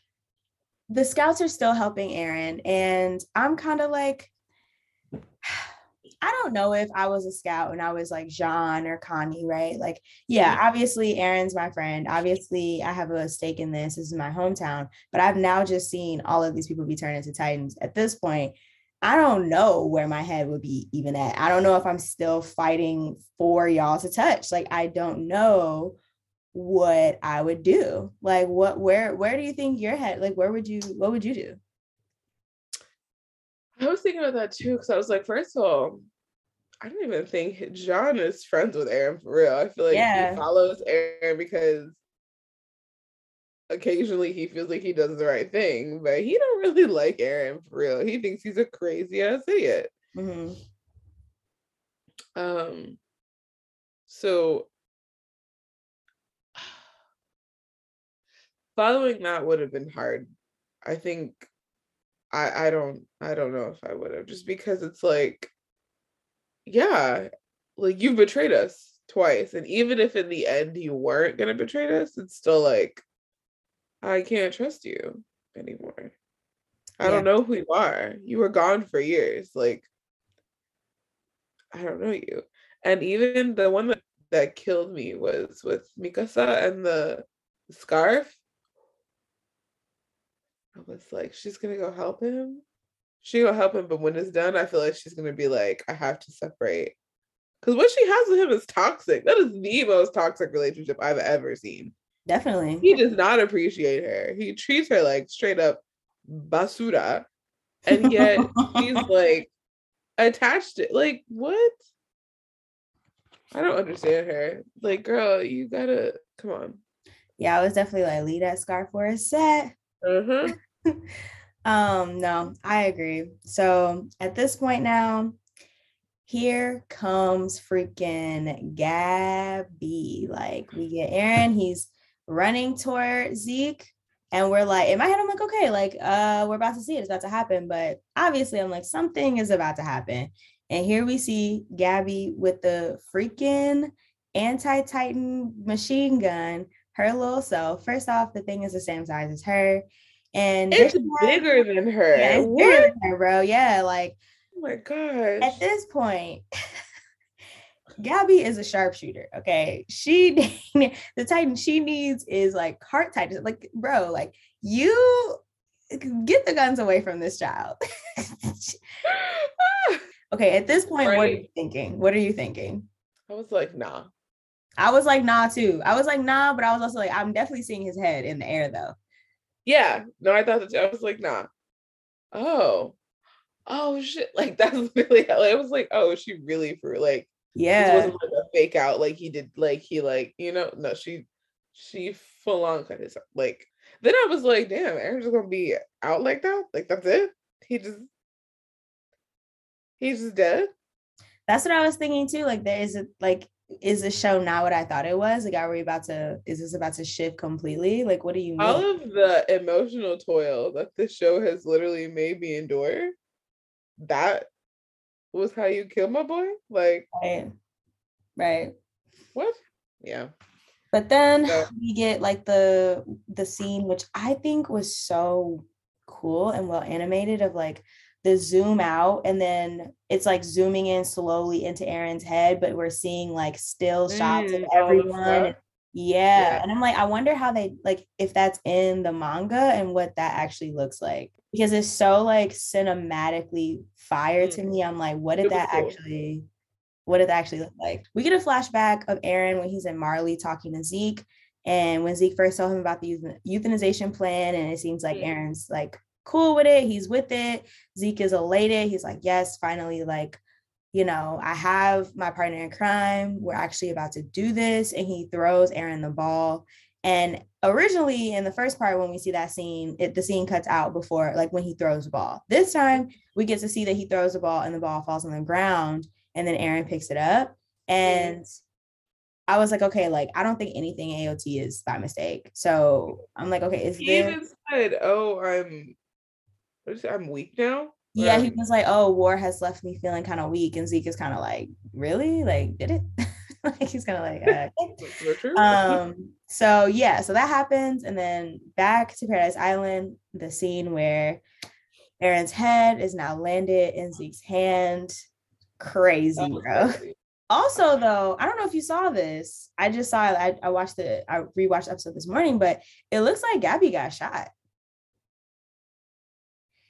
the scouts are still helping Eren, and I'm kind of like, I don't know if I was a scout and I was like Jean or Connie, right? Like, yeah, obviously Eren's my friend. Obviously I have a stake in this. This is my hometown, but I've now just seen all of these people be turned into Titans. At this point, I don't know where my head would be even at. I don't know if I'm still fighting for y'all to touch. Like, I don't know what I would do. Like, what, where do you think your head, like, what would you do? I was thinking about that too, because I was like, first of all, I don't even think John is friends with Eren for real. I feel like he follows Eren because occasionally he feels like he does the right thing, but he don't really like Eren for real. He thinks he's a crazy ass idiot. Mm-hmm. So following that would have been hard. I think I don't know if I would have, just because it's like, yeah, like you betrayed us twice. And even if in the end you weren't going to betray us, it's still like, I can't trust you anymore. I don't know who you are. You were gone for years. Like, I don't know you. And even the one that killed me was with Mikasa and the scarf. I was like, she's gonna go help him. She gonna help him, but when it's done, I feel like she's gonna be like, I have to separate. Cause what she has with him is toxic. That is the most toxic relationship I've ever seen. Definitely. He does not appreciate her. He treats her like straight up basura. And yet he's like attached to, like, what? I don't understand her. Like, girl, you gotta come on. Yeah, I was definitely like, leave that scarf for a set. Mm-hmm. No, I agree. So at this point now, here comes freaking Gabby. Like, we get Eren, he's running toward Zeke, and we're like, in my head I'm like, okay, like we're about to see it, it's about to happen, but obviously I'm like, something is about to happen. And here we see Gabby with the freaking anti-Titan machine gun, her little self. First off, the thing is the same size as her, and it's bigger than her. Yeah, it's bigger than her, bro. Yeah, like, oh my gosh. At this point, Gabby is a sharpshooter. Okay, she the Titan she needs is like Cart Titan. Like, bro, like, you get the guns away from this child. Okay, at this point, right. What are you thinking? What are you thinking? I was like, nah. I was like, nah, too. I was like, nah, but I was also like, I'm definitely seeing his head in the air, though. Yeah. No, I thought that, I was like, nah. Oh, shit. Like, that's literally how I was like, oh, she really, for like, yeah. It wasn't like a fake out. Like, he did, like, he, like, you know, no, she full on cut his, like, then I was like, damn, Eren's just gonna be out like that? Like, that's it? He's just dead? That's what I was thinking, too. Like, there is a, like, is the show not what I thought it was? Like, are we about to, is this about to shift completely? Like, what do you mean? All of the emotional toil that this show has literally made me endure, that was how you kill my boy? Like, right. What? Yeah. But then we get like the scene, which I think was so cool and well animated, of like the zoom out, and then it's like zooming in slowly into Eren's head, but we're seeing like still shots of everyone. Yeah. And I'm like, I wonder how they, like, if that's in the manga and what that actually looks like, because it's so like cinematically fire to me. I'm like, what did that actually look like? We get a flashback of Eren when he's in Marley talking to Zeke, and when Zeke first told him about the euthanization plan, and it seems like Eren's like cool with it, he's with it. Zeke is elated, he's like, yes, finally, like, you know, I have my partner in crime, we're actually about to do this. And he throws Eren the ball. And originally in the first part, when we see that scene, the scene cuts out before, like, when he throws the ball. This time we get to see that he throws the ball and the ball falls on the ground, and then Eren picks it up. And I was like, okay, like, I don't think anything AOT is by mistake. So I'm like, okay, is he even said, oh, I'm weak now? Yeah, he was like, oh, war has left me feeling kind of weak. And Zeke is kind of like, really? Like, did it? Like, he's kind of like, so yeah, so that happens. And then back to Paradise Island, the scene where Eren's head is now landed in Zeke's hand. Crazy, bro. Also, though, I don't know if you saw this. I just saw it. I rewatched the episode this morning, but it looks like Gabby got shot.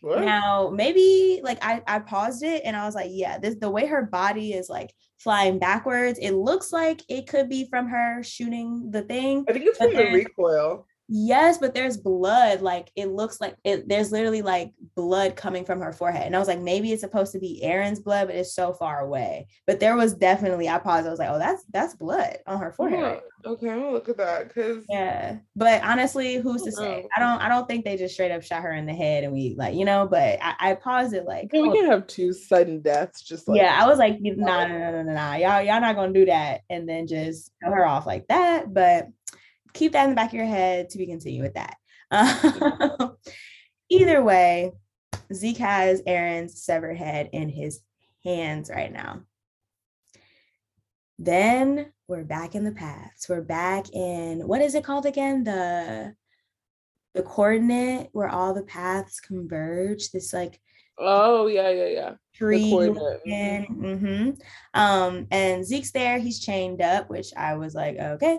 What? Now, maybe, like, I paused it and I was like, yeah, this, the way her body is like flying backwards, it looks like it could be from her shooting the thing. I think it's from the recoil. Yes, but there's blood. Like, it looks like there's literally like blood coming from her forehead. And I was like, maybe it's supposed to be Eren's blood, but it's so far away. But there was definitely, I paused, I was like, oh, that's blood on her forehead. Yeah. Okay, I'm gonna look at that, because yeah. But honestly, who's to say? I don't think they just straight up shot her in the head and we like, you know, but I paused it like, yeah, we can have two sudden deaths, just like, yeah, I was like, nah. Y'all not gonna do that and then just kill her off like that. But keep that in the back of your head to be continued with that. Either way, Zeke has Eren's severed head in his hands right now. Then we're back in the paths. We're back in, what is it called again? The coordinate where all the paths converge. This like, oh yeah. Tree. And Zeke's there. He's chained up, which I was like, okay.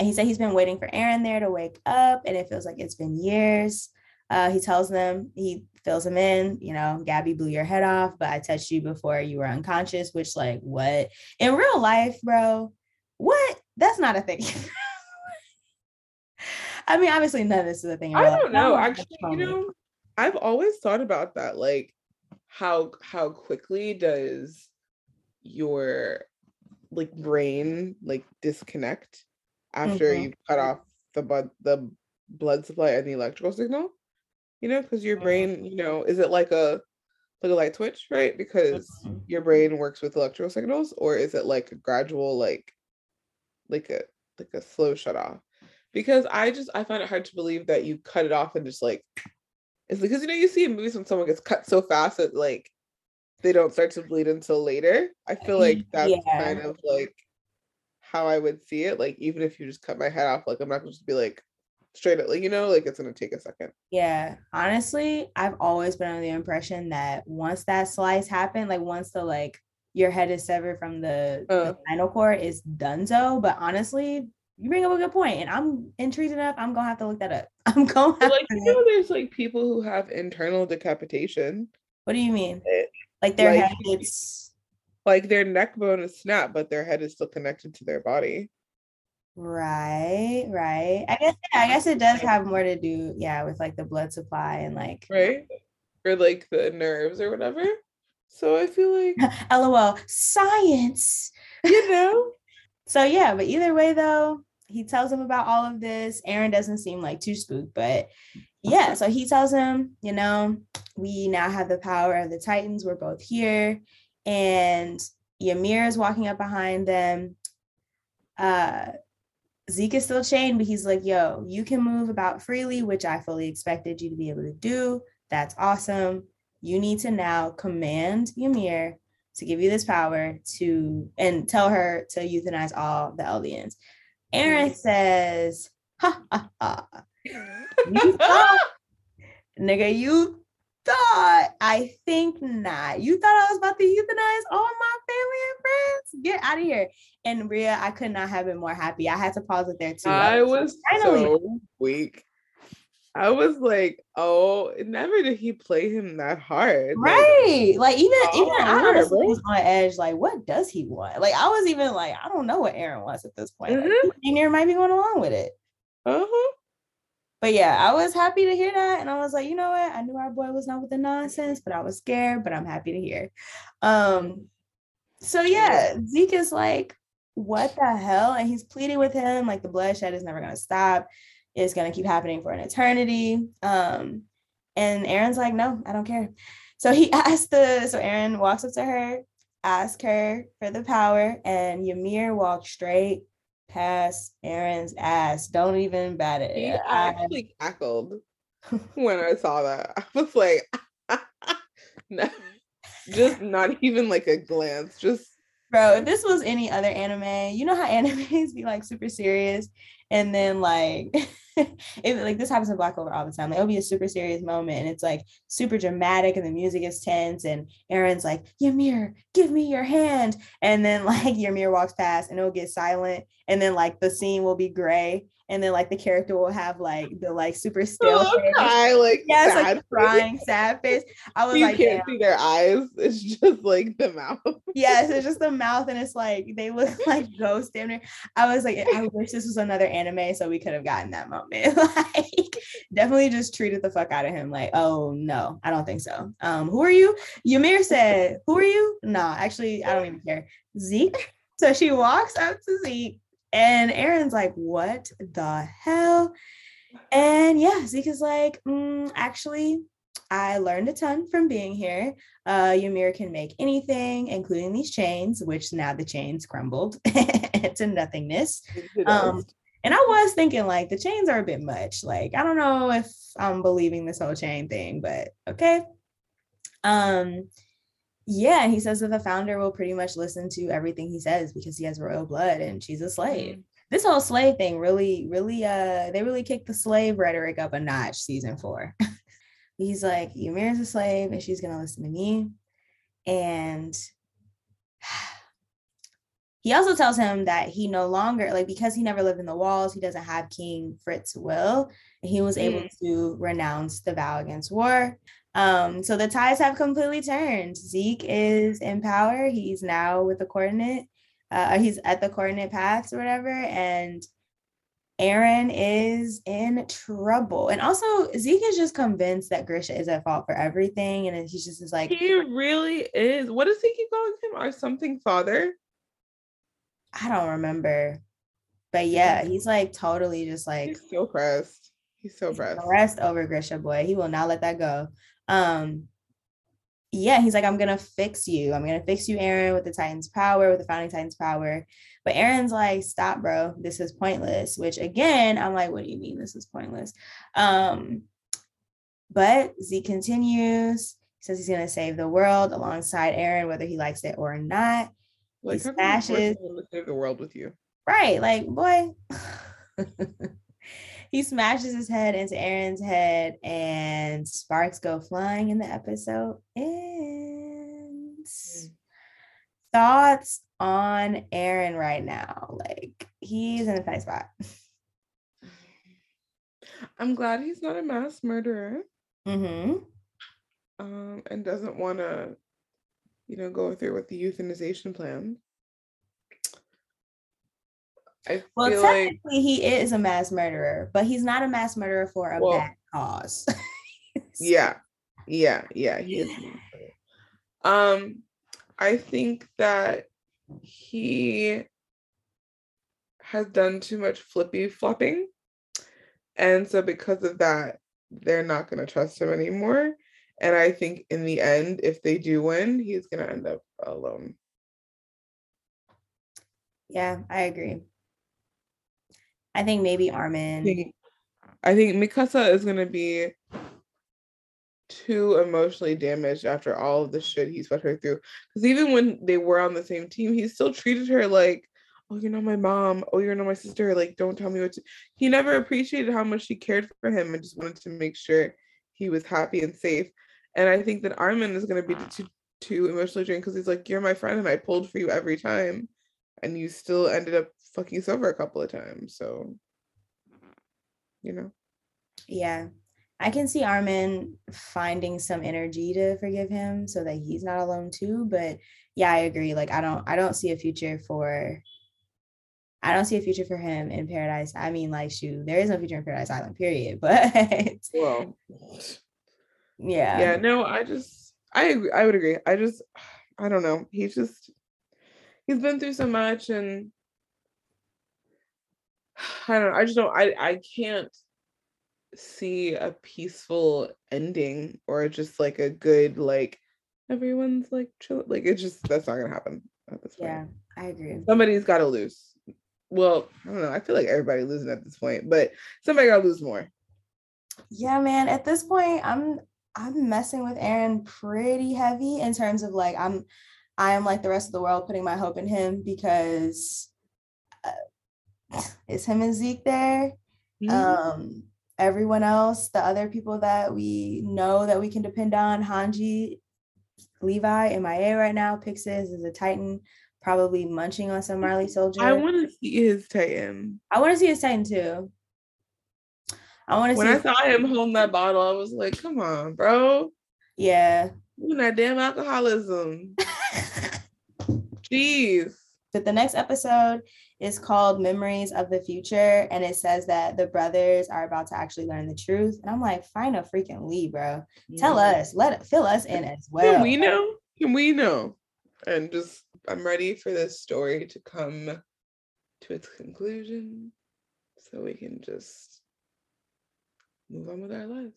And he said he's been waiting for Eren there to wake up, and it feels like it's been years. He tells them, he fills him in, you know, Gabby blew your head off, but I touched you before you were unconscious, which, like, what? In real life, bro, what? That's not a thing. I mean, obviously none of this is a thing. I don't know. Actually, you know, I've always thought about that. Like, how quickly does your, like, brain, like, disconnect after you cut off the blood supply and the electrical signal, you know, because your brain, you know, is it like a light switch, right? Because your brain works with electrical signals, or is it like a gradual, like a slow shut off? Because I find it hard to believe that you cut it off and just like, it's because, you know, you see in movies when someone gets cut so fast that like they don't start to bleed until later. I feel like that's kind of like how I would see it. Like, even if you just cut my head off, like, I'm not going to be like straight up, like, you know, like, it's going to take a second. Yeah, honestly, I've always been under the impression that once that slice happened, like, once the, like, your head is severed from the spinal cord, it's donezo. But honestly, you bring up a good point, and I'm intrigued enough, I'm going to have to look that up. I'm going to have like, you know, there's like people who have internal decapitation. What do you mean? Like their head gets... Like, their neck bone is snapped, but their head is still connected to their body. Right. I guess it does have more to do, yeah, with, like, the blood supply and, like... Right? Or, like, the nerves or whatever. So I feel like... LOL. Science! You know? So, yeah, but either way, though, he tells him about all of this. Eren doesn't seem, like, too spooked, but... Yeah, so he tells him, you know, we now have the power of the Titans. We're both here. And Ymir is walking up behind them. Zeke is still chained, but he's like, yo, you can move about freely, which I fully expected you to be able to do. That's awesome. You need to now command Ymir to give you this power to, and tell her to euthanize all the Eldians. Eren says, ha ha ha. You thought, nigga, you thought? I think not. You thought I was about to euthanize all my family and friends? Get out of here. And Rhea, I could not have been more happy. I had to pause it there too. I was finally so weak. I was like, oh, never did he play him that hard. Right. Like even I honestly was on edge. Like, what does he want? Like, I was even like, I don't know what Eren wants at this point. Mm-hmm. Like, Ymir might be going along with it. Uh-huh. But yeah, I was happy to hear that. And I was like, you know what? I knew our boy was not with the nonsense, but I was scared, but I'm happy to hear. So yeah, Zeke is like, what the hell? And he's pleading with him. Like, the bloodshed is never going to stop. It's going to keep happening for an eternity. And Eren's like, no, I don't care. So Eren walks up to her, asks her for the power, and Ymir walks straight past Eren's ass. Don't even bat it. Yeah, I actually cackled when I saw that. I was like, no, just not even like a glance. Just, bro, if this was any other anime, you know how animes be like super serious, and then like it, like this happens in Black Clover all the time. Like, it'll be a super serious moment and it's like super dramatic and the music is tense and Eren's like, Ymir, give me your hand, and then like Ymir walks past and it'll get silent and then like the scene will be gray and then like the character will have like the like super still face. Cry, like, yeah, it's like crying sad face. I was like, you can't see their eyes, it's just like the mouth. Yes, it's just the mouth and it's like they look like ghosts damn near. I was like, I wish this was another anime so we could have gotten that moment. Like, definitely just treated the fuck out of him. Like, oh no, I don't think so. Who are you? Ymir said, who are you? No, actually, I don't even care. Zeke. So she walks up to Zeke and Eren's like, what the hell? And yeah, Zeke is like, actually, I learned a ton from being here. Ymir can make anything, including these chains, which now the chains crumbled into nothingness. And I was thinking, like, the chains are a bit much. Like, I don't know if I'm believing this whole chain thing, but okay. Yeah, and he says that the founder will pretty much listen to everything he says because he has royal blood and she's a slave. Mm-hmm. This whole slave thing really kicked the slave rhetoric up a notch season 4. He's like, Ymir is a slave and she's going to listen to me. And he also tells him that he no longer, like, because he never lived in the walls, he doesn't have King Fritz's will. And he was able to renounce the vow against war. So the tides have completely turned. Zeke is in power. He's now with the coordinate. He's at the coordinate paths or whatever. And Eren is in trouble. And also Zeke is just convinced that Grisha is at fault for everything. And he's just like, he really is. What does he keep calling him? Or something father? I don't remember. But yeah, he's like totally just like, he's so pressed. He's so pressed over Grisha boy. He will not let that go. Yeah, he's like, I'm gonna fix you. I'm gonna fix you, Eren, with the Titan's power, with the founding Titan's power. But Eren's like, stop, bro. This is pointless. Which again, I'm like, what do you mean this is pointless? But Zeke continues. He says he's gonna save the world alongside Eren, whether he likes it or not. Like, he smashes to save the world with you, right? Like, boy. He smashes his head into Eren's head and sparks go flying and the episode ends. Thoughts on Eren right now? Like, he's in a tight spot. I'm glad he's not a mass murderer. Mm-hmm. And doesn't want to, go through with the euthanization plan. Well, technically, like, he is a mass murderer, but he's not a mass murderer for a bad cause. Yeah, he is. I think that he has done too much flippy flopping, and so because of that, they're not going to trust him anymore. And I think in the end, if they do win, he's going to end up alone. Yeah, I agree. I think maybe Armin. I think Mikasa is going to be too emotionally damaged after all of the shit he's put her through. Because even when they were on the same team, he still treated her like, oh, you're not my mom. Oh, you're not my sister. Like, don't tell me what to... He never appreciated how much she cared for him and just wanted to make sure he was happy and safe. And I think that Armin is going to be too emotionally drained because he's like, you're my friend and I pulled for you every time. And you still ended up fucking us over a couple of times. So, you know. Yeah. I can see Armin finding some energy to forgive him so that he's not alone too. But yeah, I agree. Like, I don't see a future for... I don't see a future for him in Paradise. I mean, like, shoot, there is no future in Paradise Island, period. But well, yeah, no, I would agree. I don't know. He's been through so much, and I don't know. I just don't. I can't see a peaceful ending or just like a good, like, everyone's like chill. Like, it's just, that's not gonna happen at this point. Yeah, I agree. Somebody's got to lose. Well, I don't know. I feel like everybody's losing at this point, but somebody gotta lose more. Yeah, man. At this point, I'm messing with Eren pretty heavy in terms of like I am like the rest of the world putting my hope in him because it's him and Zeke there. Mm-hmm. Everyone else, the other people that we know that we can depend on, Hanji, Levi, MIA right now. Pixis is a Titan. Probably munching on some Marley soldier. I want to see his Titan. I want to see his Titan too. When I saw him holding that bottle, I was like, come on, bro. Yeah. Look at that damn alcoholism. Jeez. But the next episode is called Memories of the Future, and it says that the brothers are about to actually learn the truth. And I'm like, find a freaking Lee, bro. Yeah. Tell us. Fill us in as well. Can we know? And just... I'm ready for this story to come to its conclusion so we can just move on with our lives.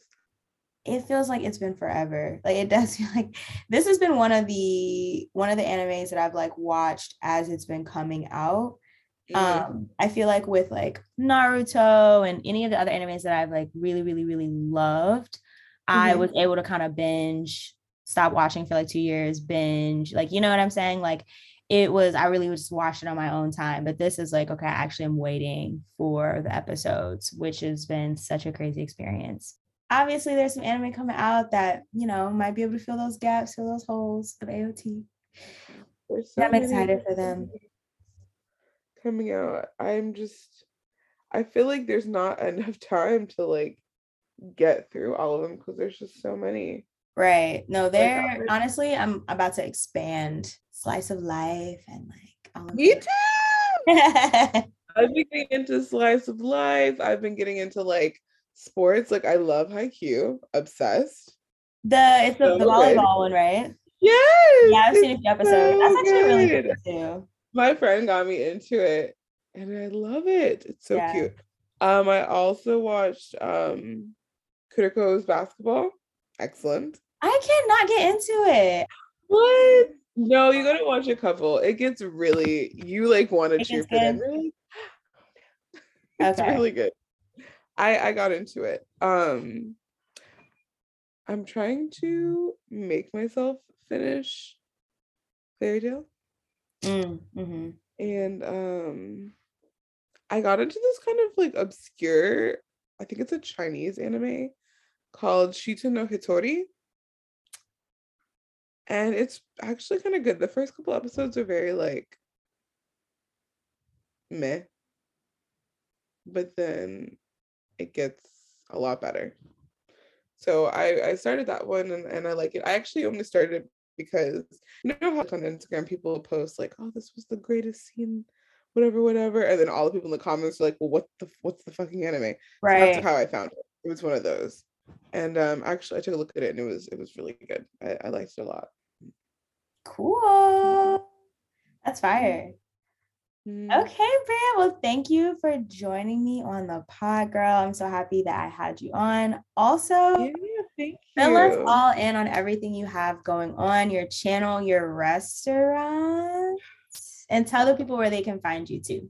It feels like it's been forever. Like, it does feel like this has been one of the animes that I've like watched as it's been coming out. I feel like with like Naruto and any of the other animes that I've like really, really, really loved, mm-hmm. I was able to kind of binge, stop watching for like 2 years, binge, like, you know what I'm saying? Like, it was, I really would just watch it on my own time, but this is like, okay, actually I'm waiting for the episodes, which has been such a crazy experience. Obviously there's some anime coming out that, you know, might be able to fill those gaps, fill those holes of AOT. I'm excited for them. Coming out. I feel like there's not enough time to like get through all of them because there's just so many. Right. No, they're honestly, I'm about to expand slice of life and like me too. I've been getting into slice of life. I've been getting into like sports. Like, I love Haikyuu. Obsessed. The volleyball one, right? Yes. Yeah, I've seen a few episodes. That's actually really good too. My friend got me into it and I love it. It's so cute. I also watched Kuriko's basketball. Excellent. I cannot get into it. What? No, you gotta watch a couple. It gets really, you like want to cheer for them. Really? That's okay. Really good. I got into it. I'm trying to make myself finish Fairy Tale. Mm-hmm. And I got into this kind of like obscure, I think it's a Chinese anime called Shita no Hitori, and it's actually kind of good. The first couple episodes are very like meh, but then it gets a lot better. So I started that one and I like it. I actually only started it because, you know how on Instagram people post like, oh, this was the greatest scene, whatever, and then all the people in the comments are like, well, what's the fucking anime? Right. So that's how I found it. It was one of those. And actually I took a look at it and it was really good. I liked it a lot. Cool. That's fire. Mm-hmm. Okay, Bria. Well, thank you for joining me on the pod, girl. I'm so happy that I had you on. Also, thank you. Fill us all in on everything you have going on, your channel, your restaurant, and tell the people where they can find you too.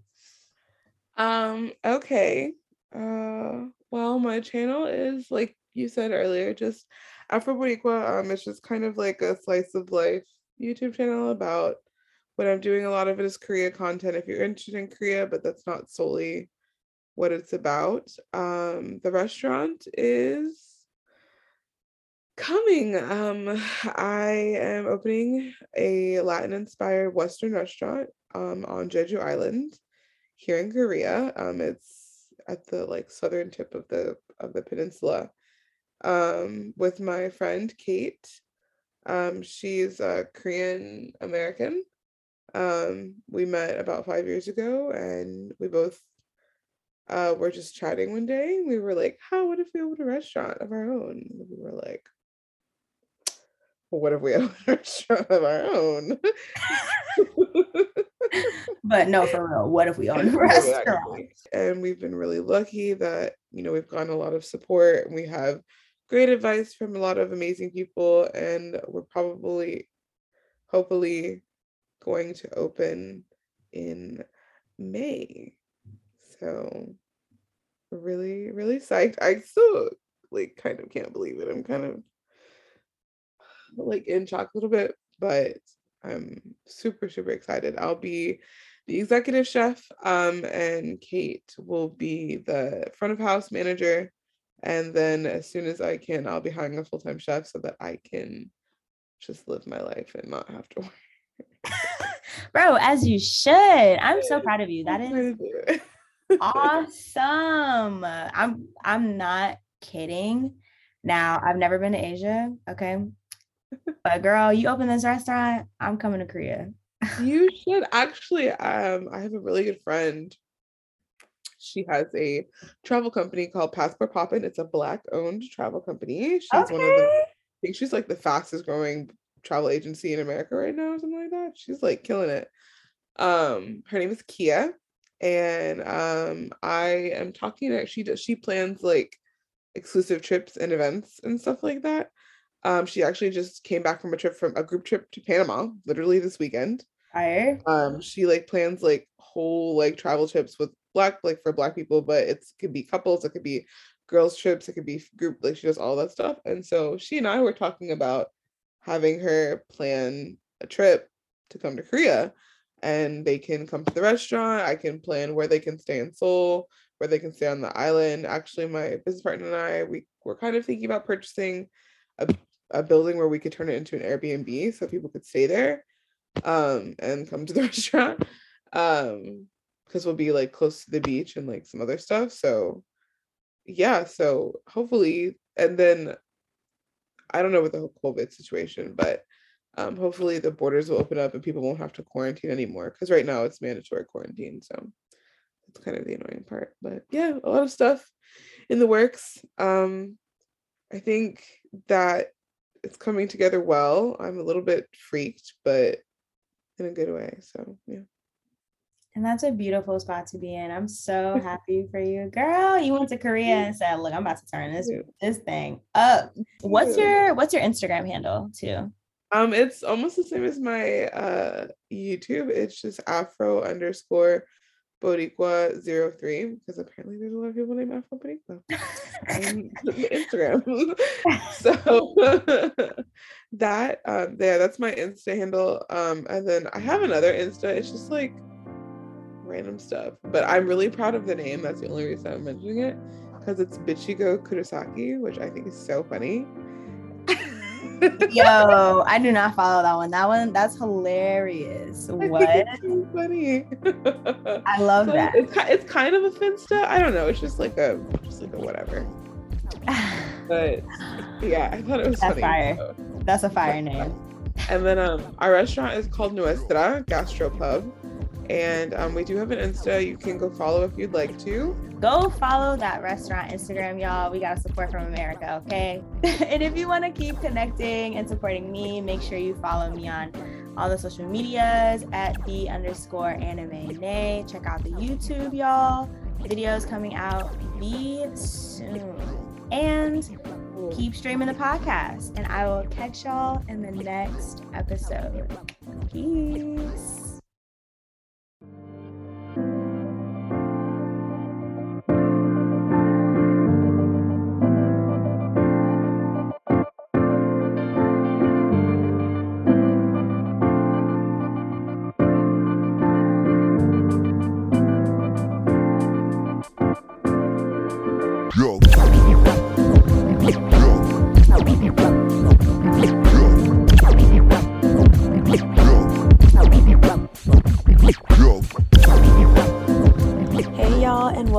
Okay. Well, my channel is, like you said earlier, just Afro Boricua. It's just kind of like a slice of life YouTube channel about what I'm doing. A lot of it is Korea content if you're interested in Korea, but that's not solely what it's about. The restaurant is Coming, I am opening a Latin-inspired Western restaurant on Jeju Island here in Korea. It's at the southern tip of the peninsula, with my friend Kate. She's a Korean American. We met about 5 years ago, and we both were just chatting one day. And we were like, "How would if we opened a restaurant of our own?" And we were like, what if we had a restaurant of our own? But no, for real, what if we owned a restaurant? And we've been really lucky that, we've gotten a lot of support, and we have great advice from a lot of amazing people. And we're hopefully going to open in May. So really, really psyched. I still kind of can't believe it. I'm kind of in shock a little bit, but I'm super, super excited. I'll be the executive chef, and Kate will be the front of house manager. And then as soon as I can, I'll be hiring a full-time chef so that I can just live my life and not have to work. Bro, as you should. I'm so proud of you. That is awesome. I'm not kidding. Now, I've never been to Asia, okay? But girl, you open this restaurant, I'm coming to Korea. You should. Actually, I have a really good friend. She has a travel company called Passport Poppin'. It's a Black-owned travel company. She's I think she's the fastest growing travel agency in America right now, or something like that. She's killing it. Her name is Kia, and I am talking to her. She plans exclusive trips and events and stuff like that. She actually just came back from a group trip to Panama, literally this weekend. She plans whole travel trips with for Black people, but it could be couples, it could be girls trips, it could be group. She does all that stuff. And so she and I were talking about having her plan a trip to come to Korea, and they can come to the restaurant. I can plan where they can stay in Seoul, where they can stay on the island. Actually, my business partner and I, we were kind of thinking about purchasing a building where we could turn it into an Airbnb so people could stay there and come to the restaurant, because we'll be close to the beach and some other stuff. So yeah, so hopefully, and then I don't know with the whole COVID situation, but hopefully the borders will open up and people won't have to quarantine anymore, because right now it's mandatory quarantine, so that's kind of the annoying part. But yeah, a lot of stuff in the works. I think that it's coming together well. I'm a little bit freaked, but in a good way. So yeah. And that's a beautiful spot to be in. I'm so happy for you. Girl, you went to Korea and said, look, I'm about to turn this thing up. What's your Instagram handle too? It's almost the same as my YouTube. It's just Afro_Boricua03, because apparently there's a lot of people named Afro Boricua on Instagram. So that's my Insta handle. And then I have another Insta. It's just random stuff, but I'm really proud of the name. That's the only reason I'm mentioning it, because it's Bichigo Kurosaki, which I think is so funny. Yo, I do not follow that one. That's hilarious. What? It's so funny. I love that. It's kind of a finsta. I don't know. It's just like a whatever. But yeah, I thought it was funny. Fire. So. That's a fire name. And then our restaurant is called Nuestra Gastropub. And we do have an Insta. You can go follow if you'd like to. Go follow that restaurant Instagram, y'all. We got support from America, okay? And if you want to keep connecting and supporting me, make sure you follow me on all the social medias at the_anime. Check out the YouTube, y'all. Videos coming out soon. And keep streaming the podcast. And I will catch y'all in the next episode. Peace. Yo.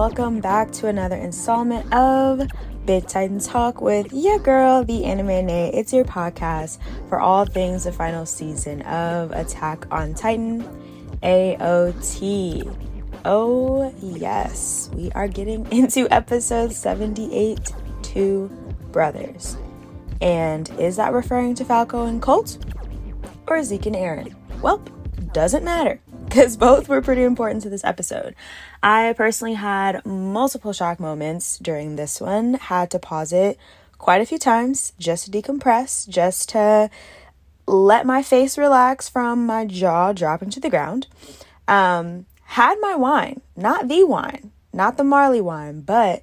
welcome back to another installment of Big Titan Talk with your girl, the Anime Nay. It's your podcast for all things the final season of Attack on Titan, AOT. Oh yes, we are getting into episode 78, Two Brothers. And is that referring to Falco and Colt? Or Zeke and Eren? Welp, doesn't matter, because both were pretty important to this episode. I personally had multiple shock moments during this one, had to pause it quite a few times just to decompress, just to let my face relax from my jaw dropping to the ground. Had my wine, not the Marley wine, but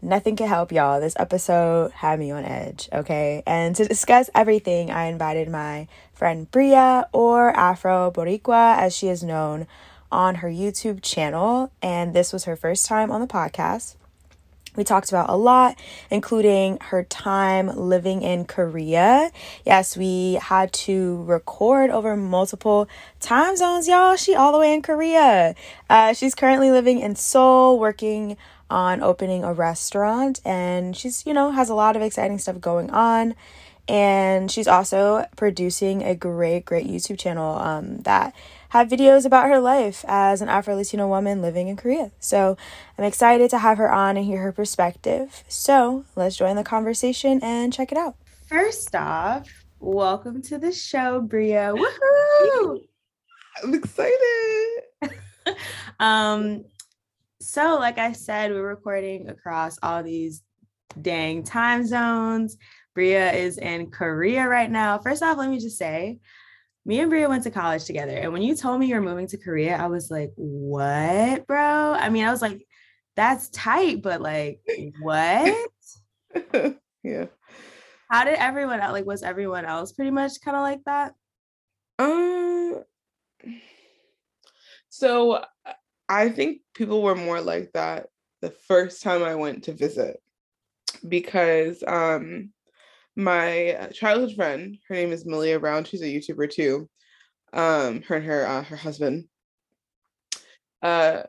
nothing can help y'all. This episode had me on edge, okay? And to discuss everything, I invited my friend Bria, or Afro Boricua, as she is known on her YouTube channel, and this was her first time on the podcast. We talked about a lot, including her time living in Korea. Yes, we had to record over multiple time zones, y'all. She all the way in Korea. She's currently living in Seoul, working on opening a restaurant. And she's, you know, has a lot of exciting stuff going on. And she's also producing a great YouTube channel that have videos about her life as an Afro-Latino woman living in Korea. So I'm excited to have her on and hear her perspective. So let's join the conversation and check it out. First off, welcome to the show, Bria. Woohoo! I'm excited. So like I said, we're recording across all these dang time zones. Bria is in Korea right now. First off, let me just say, me and Bria went to college together. And when you told me you're moving to Korea, I was like, what, bro? I mean, I was like, that's tight, but like, what? Yeah. How did everyone else, like, was everyone else pretty much kind of like that? So I think people were more like that the first time I went to visit, because my childhood friend, her name is Millie Brown. She's a YouTuber too. Her and her her husband.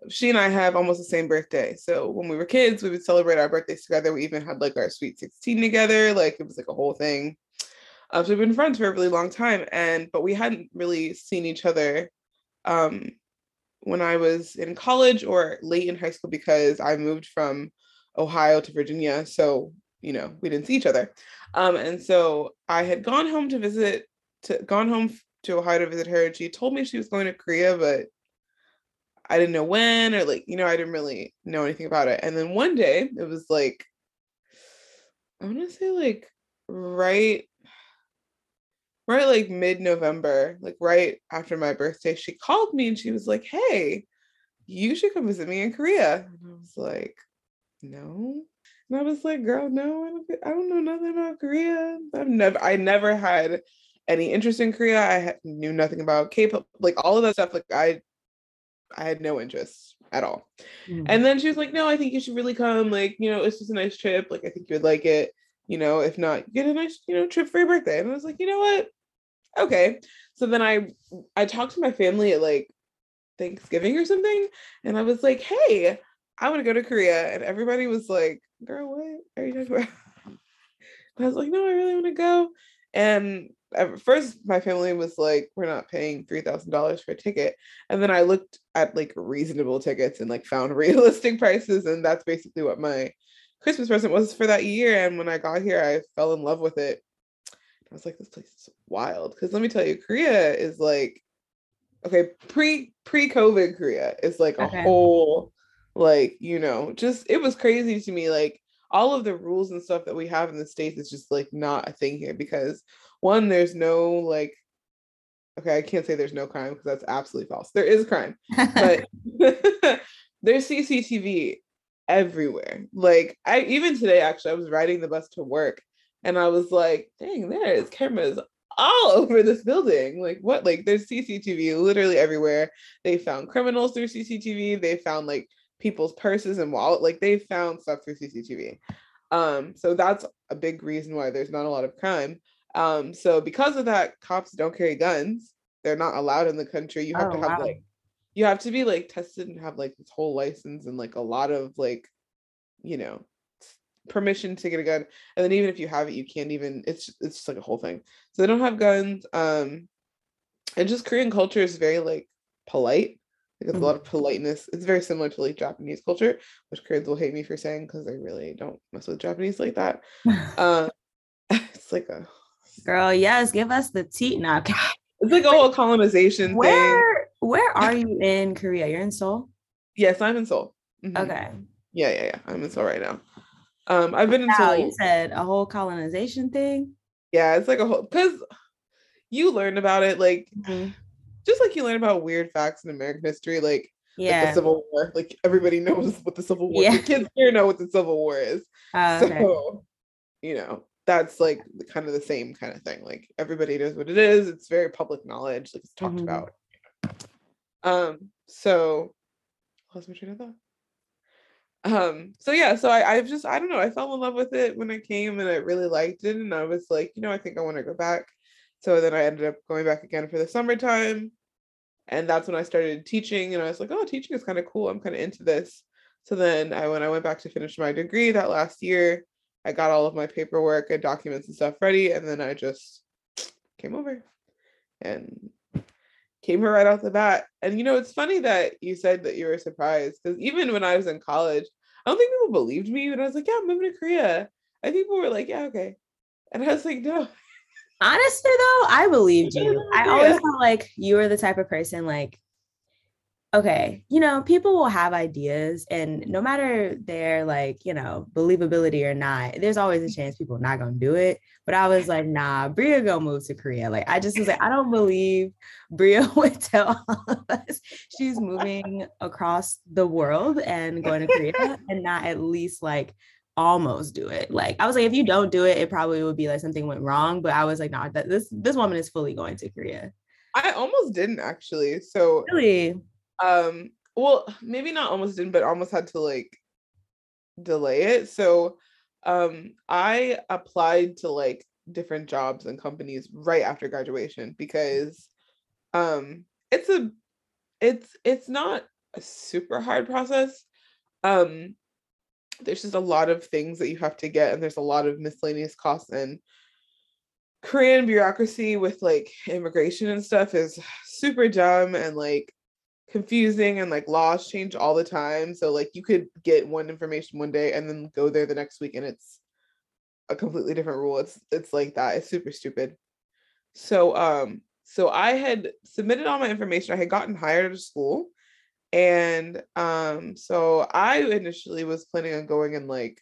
She and I have almost the same birthday. So when we were kids, we would celebrate our birthdays together. We even had like our Sweet 16 together. Like it was like a whole thing. So we've been friends for a really long time, but we hadn't really seen each other when I was in college or late in high school, because I moved from Ohio to Virginia. So you know, we didn't see each other. And so I had gone home to Ohio to visit her. And she told me she was going to Korea, but I didn't know when, or like, you know, I didn't really know anything about it. And then one day it was like, I want to say like right, like mid-November, like right after my birthday, she called me and she was like, hey, you should come visit me in Korea. And I was like, no. And I was like, girl, no, I don't know nothing about Korea. I never had any interest in Korea. I knew nothing about K-pop, like all of that stuff. Like I had no interest at all. Mm-hmm. And then she was like, no, I think you should really come. Like, you know, it's just a nice trip. Like, I think you would like it. You know, if not, get a nice, you know, trip for your birthday. And I was like, you know what? Okay. So then I talked to my family at like Thanksgiving or something. And I was like, hey, I want to go to Korea. And everybody was like, girl, what are you talking about? And I was like, no, I really want to go. And at first my family was like, we're not paying $3,000 for a ticket. And then I looked at like reasonable tickets and like found realistic prices. And that's basically what my Christmas present was for that year. And when I got here, I fell in love with it. I was like, this place is wild. Because let me tell you, Korea is like, okay, pre-COVID Korea is like a whole, like, you know, just, it was crazy to me. Like all of the rules and stuff that we have in the States is just like not a thing here, because one, there's no like, okay, I can't say there's no crime because that's absolutely false. There is crime, but there's CCTV everywhere. Like even today, actually, I was riding the bus to work and I was like, dang, there's cameras all over this building. Like what? Like there's CCTV literally everywhere. They found criminals through CCTV. They found like people's purses and wallet, like they found stuff through CCTV. So that's a big reason why there's not a lot of crime. So because of that, cops don't carry guns. They're not allowed in the country. You have to have like you have to be like tested and have like this whole license and like a lot of like, you know, permission to get a gun. And then even if you have it, you can't even, it's just like a whole thing. So they don't have guns. And just Korean culture is very like polite. Like it's a lot of politeness. It's very similar to like Japanese culture, which Koreans will hate me for saying because I really don't mess with Japanese like that. It's like a girl, yes, give us the tea now. It's like a whole colonization thing. Where are you in Korea? You're in Seoul? Yes, I'm in Seoul. Mm-hmm. Okay. Yeah. I'm in Seoul right now. I've been in Seoul. You said a whole colonization thing? Yeah, it's like a whole, because you learn about it like just like you learn about weird facts in American history, like the Civil War. Like everybody knows what the Civil War is. Yeah. The kids here know what the Civil War is. So, you know, that's like kind of the same kind of thing. Like everybody knows what it is. It's very public knowledge. Like it's talked about. So lost my train of thought. So I've just, I don't know, I fell in love with it when I came and I really liked it, and I was like, you know, I think I want to go back. So then I ended up going back again for the summertime, and that's when I started teaching, and I was like, oh, teaching is kind of cool, I'm kind of into this. So then when I went back to finish my degree that last year, I got all of my paperwork and documents and stuff ready, and then I just came over and came here right off the bat. And you know, it's funny that you said that you were surprised, because even when I was in college, I don't think people believed me when I was like, yeah, I'm moving to Korea. I think people were like, yeah, okay. And I was like, no. Honestly though, I believed you. I always felt like you were the type of person like, okay, you know, people will have ideas, and no matter their like, you know, believability or not, there's always a chance people are not gonna do it. But I was like, nah, Bria go move to Korea. Like I just was like, I don't believe Bria would tell all of us she's moving across the world and going to Korea and not at least like almost do it. Like I was like, if you don't do it, it probably would be like something went wrong. But I was like, nah, this woman is fully going to Korea. I almost didn't actually. So really. Well, maybe not almost didn't, but almost had to like delay it. So, I applied to like different jobs and companies right after graduation, because, it's not a super hard process. There's just a lot of things that you have to get, and there's a lot of miscellaneous costs, and Korean bureaucracy with like immigration and stuff is super dumb and like confusing, and like laws change all the time. So like you could get one information one day and then go there the next week and it's a completely different rule. It's like that. It's super stupid. So I had submitted all my information. I had gotten hired at a school, and so I initially was planning on going in like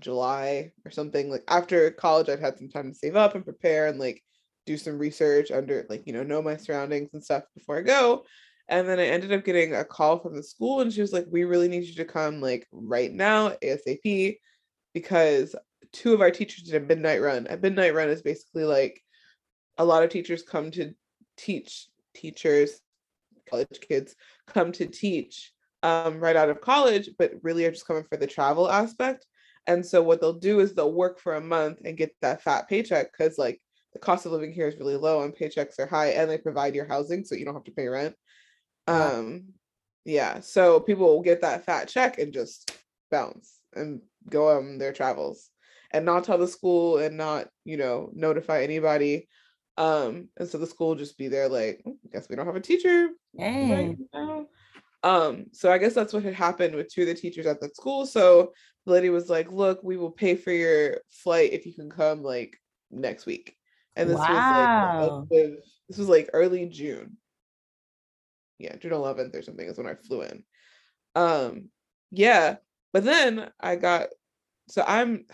July or something. Like after college, I'd had some time to save up and prepare and like do some research under like, you know my surroundings and stuff before I go. And then I ended up getting a call from the school, and she was like, we really need you to come like right now, ASAP, because two of our teachers did a midnight run. A midnight run is basically like a lot of teachers come to teach teachers, college kids come to teach right out of college, but really are just coming for the travel aspect. And so what they'll do is they'll work for a month and get that fat paycheck, because like the cost of living here is really low and paychecks are high, and they provide your housing so you don't have to pay rent. So people will get that fat check and just bounce and go on their travels and not tell the school and not, you know, notify anybody. And so the school will just be there like, I guess we don't have a teacher right now. So I guess that's what had happened with two of the teachers at that school. So the lady was like, look, we will pay for your flight if you can come like next week. And this was like early June. Yeah, June 11th or something is when I flew in. But then I got, so I'm,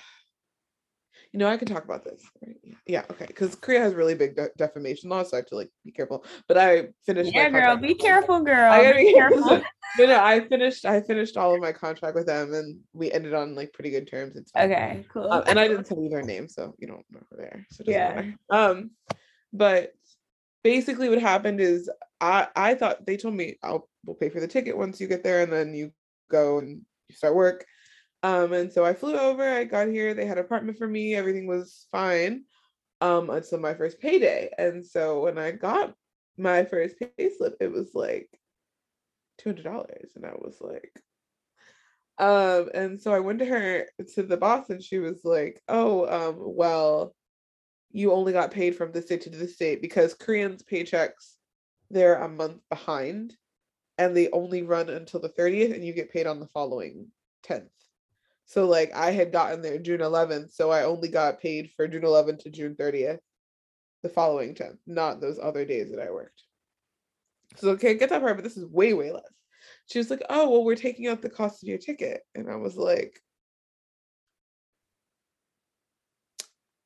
you know, I can talk about this, right? Yeah, okay, because Korea has really big defamation laws, so I have to like be careful. But I finished. Yeah, my girl, be careful, girl. I gotta be careful. But no, I finished all of my contract with them, and we ended on like pretty good terms. It's fine. Okay, cool. And I didn't tell you their name, so you don't know who they are. So it doesn't matter. But basically, what happened is, I thought they told me we'll pay for the ticket once you get there and then you go and you start work. And so I flew over, I got here, they had an apartment for me, everything was fine until my first payday. And so when I got my first pay slip, it was like $200. And I was like, and so I went to the boss, and she was like, well, you only got paid from this date to this date, because Koreans' paychecks, they're a month behind, and they only run until the 30th, and you get paid on the following 10th. So like I had gotten there June 11th, so I only got paid for June 11th to June 30th, the following 10th, not those other days that I worked. So okay, I get that part, but this is way, way less. She was like, oh, well, we're taking out the cost of your ticket. And I was like,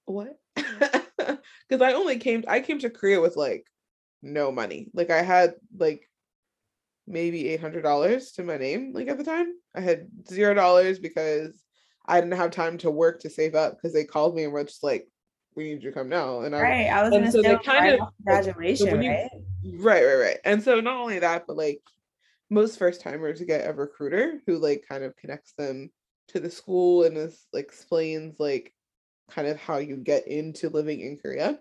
what? Because I came to Korea with like no money. Like I had like maybe $800 to my name. Like at the time I had $0 because I didn't have time to work to save up, because they called me and were just like, we need you to come now. And I was gonna say kind of graduation, so right. And so not only that, but like most first timers get a recruiter who like kind of connects them to the school and is like explains like kind of how you get into living in Korea.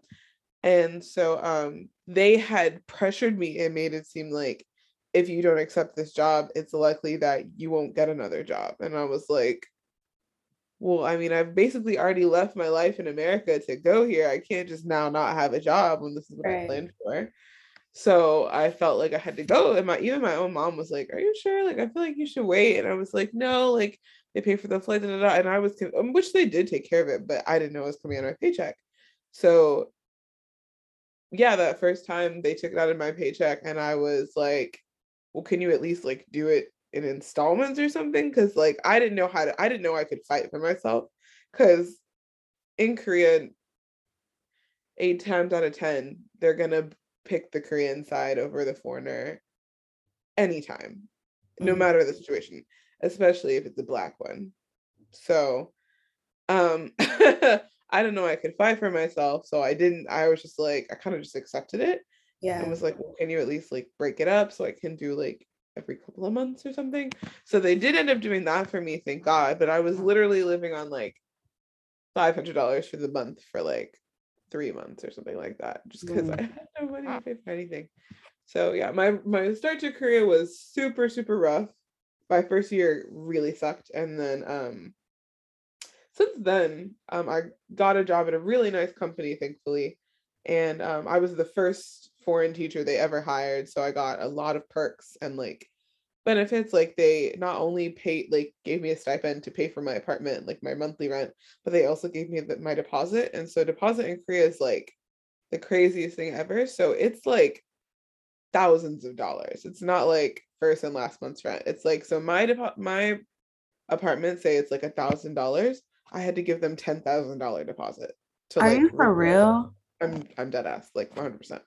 And so they had pressured me and made it seem like, if you don't accept this job, it's likely that you won't get another job. And I was like, well, I mean, I've basically already left my life in America to go here. I can't just now not have a job when this is what I planned for. So I felt like I had to go. And even my own mom was like, are you sure? Like, I feel like you should wait. And I was like, no, like they pay for the flight, and I was, which they did take care of it, but I didn't know it was coming out of my paycheck. So yeah, that first time they took it out of my paycheck, and I was like, well, can you at least like do it in installments or something? Because like I didn't know I could fight for myself, because in Korea 8 times out of 10 they're gonna pick the Korean side over the foreigner anytime, no matter the situation, especially if it's a Black one. So I don't know, I could fight for myself, so I was just like, I kind of just accepted it. Yeah. And was like, well, can you at least like break it up so I can do like every couple of months or something? So they did end up doing that for me, thank God. But I was literally living on like $500 for the month for like 3 months or something like that, just because I had no money to pay for anything. So yeah, my start to Korea was super, super rough. My first year really sucked. And then since then, I got a job at a really nice company, thankfully. And I was the first foreign teacher they ever hired. So I got a lot of perks and like benefits. Like they not only gave me a stipend to pay for my apartment, like my monthly rent, but they also gave me my deposit. And so deposit in Korea is like the craziest thing ever. So it's like thousands of dollars. It's not like first and last month's rent. It's like, so my apartment, say it's like $1,000. I had to give them $10,000 deposit. To, like, are you for real? I'm dead ass, like 100%.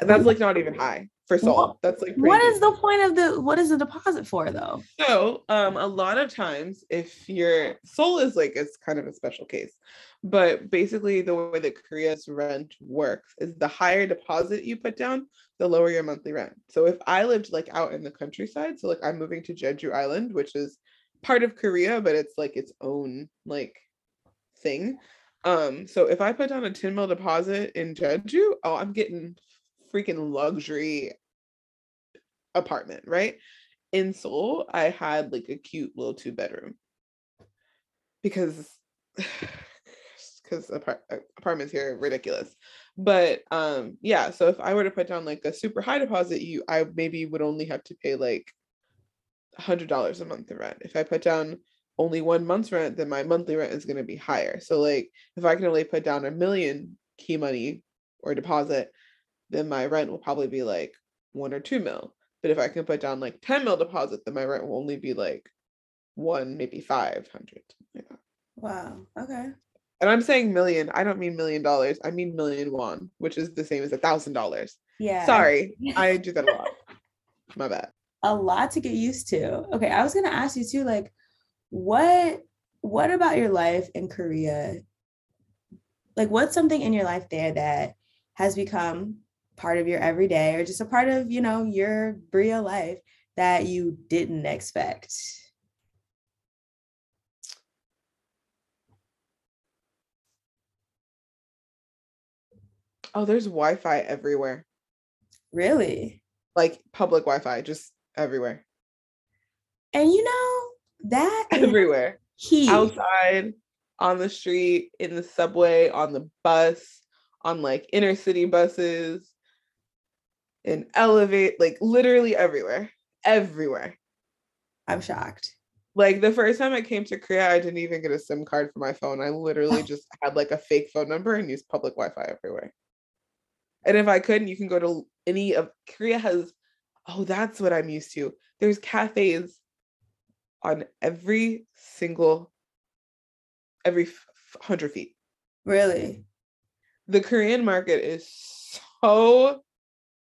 And that's like not even high for Seoul. Well, that's like what is the point of what is the deposit for though? So a lot of times if you're Seoul is like, it's kind of a special case, but basically the way that Korea's rent works is the higher deposit you put down, the lower your monthly rent. So if I lived like out in the countryside, so like I'm moving to Jeju Island, which is part of Korea, but it's like its own like thing. So if I put down a 10 mil deposit in Jeju, oh, I'm getting freaking luxury apartment, right? In Seoul, I had like a cute little 2-bedroom because apartments here are ridiculous. But yeah, so if I were to put down like a super high deposit, I maybe would only have to pay like $100 a month in rent. If I put down only 1 month's rent, then my monthly rent is going to be higher. So like if I can only put down $1 million key money or deposit, then my rent will probably be like 1 or 2 mil. But if I can put down like 10 mil deposit, then my rent will only be like 1, maybe 500. Yeah. Wow. Okay. And I'm saying million. I don't mean $1 million. I mean $1,000,000 won, which is the same as $1,000. Yeah. Sorry. I do that a lot. My bad. A lot to get used to. Okay. I was going to ask you too, like, what about your life in Korea? Like, what's something in your life there that has become part of your everyday or just a part of, you know, your Bria life that you didn't expect? Oh, there's Wi-Fi everywhere. Really? Like public Wi-Fi, just everywhere. And you know that everywhere, key. Outside, on the street, in the subway, on the bus, on like inner city buses, in elevate, like literally everywhere. I'm shocked. Like the first time I came to Korea, I didn't even get a SIM card for my phone. I literally just had like a fake phone number and used public Wi-Fi everywhere. And if I couldn't, you can go to any of Korea has. Oh, that's what I'm used to. There's cafes on every 100 feet. Really? The Korean market is so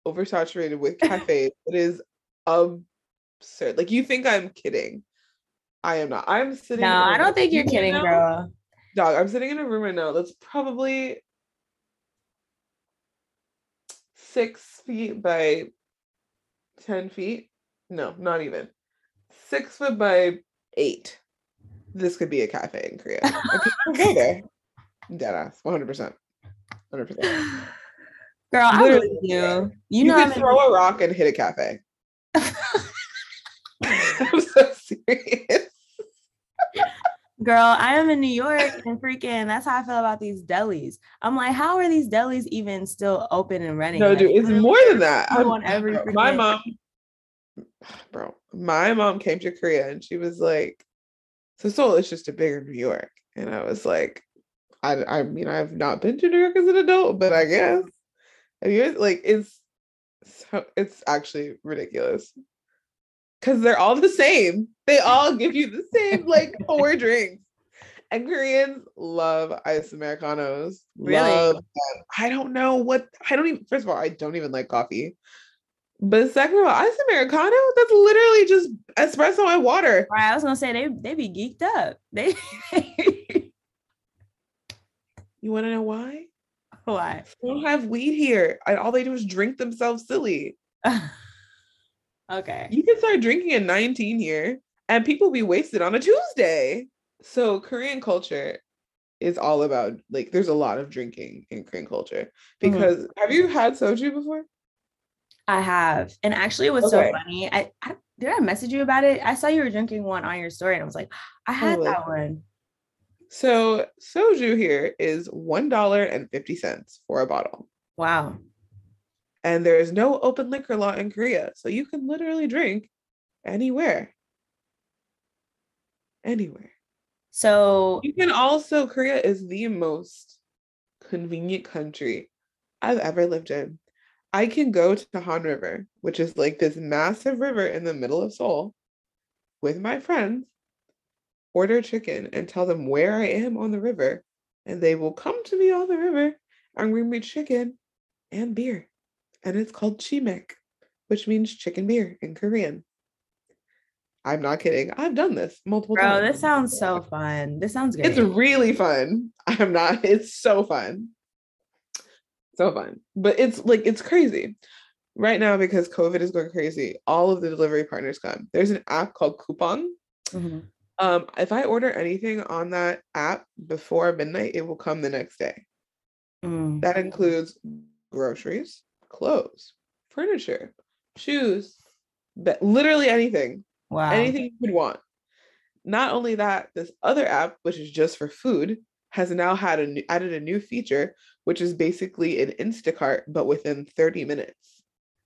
oversaturated with cafes. It is absurd. Like, you think I'm kidding. I am not. I'm sitting. No, I don't think you're kidding, girl. Dog, I'm sitting in a room right now that's probably 6 feet by 10 feet. No, not even. 6 foot by 8. This could be a cafe in Korea. Go there. Deadass. 100%. 100%. Girl, I believe you. You know, you can throw a rock and hit a cafe. I'm so serious. Girl, I am in New York and freaking that's how I feel about these delis. I'm like, how are these delis even still open and running? No, like, dude, it's more than that. My mom came to Korea and she was like, so Seoul is just a bigger New York. And I was like, I mean, I've not been to New York as an adult, but I guess. Like, it's actually ridiculous. Because they're all the same. They all give you the same, like, 4 drinks. And Koreans love iced Americanos. Really? Love them. First of all, I don't even like coffee. But second of all, iced Americano? That's literally just espresso and water. Right, I was going to say, they be geeked up. You want to know why? Why? They don't have weed here. All they do is drink themselves silly. Okay. You can start drinking at 19 here and people be wasted on a Tuesday. So Korean culture is all about, like, there's a lot of drinking in Korean culture because have you had soju before? I have. And actually it was so funny. I did I message you about it? I saw you were drinking one on your story and I was like, I had that one. So soju here is $1.50 for a bottle. Wow. And there is no open liquor law in Korea. So you can literally drink anywhere. Anywhere. So you can also, Korea is the most convenient country I've ever lived in. I can go to Han River, which is like this massive river in the middle of Seoul, with my friends, order chicken, and tell them where I am on the river. And they will come to me on the river and bring me chicken and beer. And it's called chimek, which means chicken beer in Korean. I'm not kidding. I've done this multiple times. Bro, this sounds so fun. This sounds good. It's really fun. I'm not. It's so fun. So fun. But it's like, it's crazy. Right now, because COVID is going crazy, all of the delivery partners come. There's an app called Coupang. Mm-hmm. If I order anything on that app before midnight, it will come the next day. Mm. That includes groceries, clothes, furniture, shoes, literally anything. Wow. Anything you would want. Not only that, this other app, which is just for food, has now added a new feature, which is basically an Instacart, but within 30 minutes.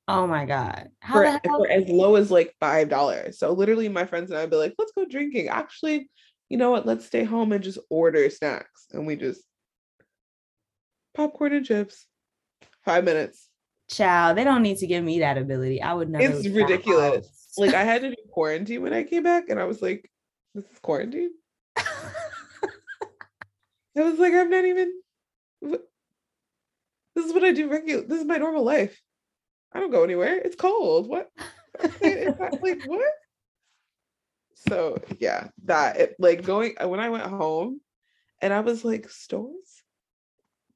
Oh my God. How the hell? For as low as like $5. So literally my friends and I would be like, let's go drinking. Actually, you know what? Let's stay home and just order snacks. And we just popcorn and chips, 5 minutes. Child, they don't need to give me that ability. I would never. It's ridiculous. Like, I had to do quarantine when I came back, and I was like, "This is quarantine." I was like, "I'm not even. This is what I do regular. This is my normal life. I don't go anywhere. It's cold. What? Like what?" So yeah, when I went home, and I was like, stores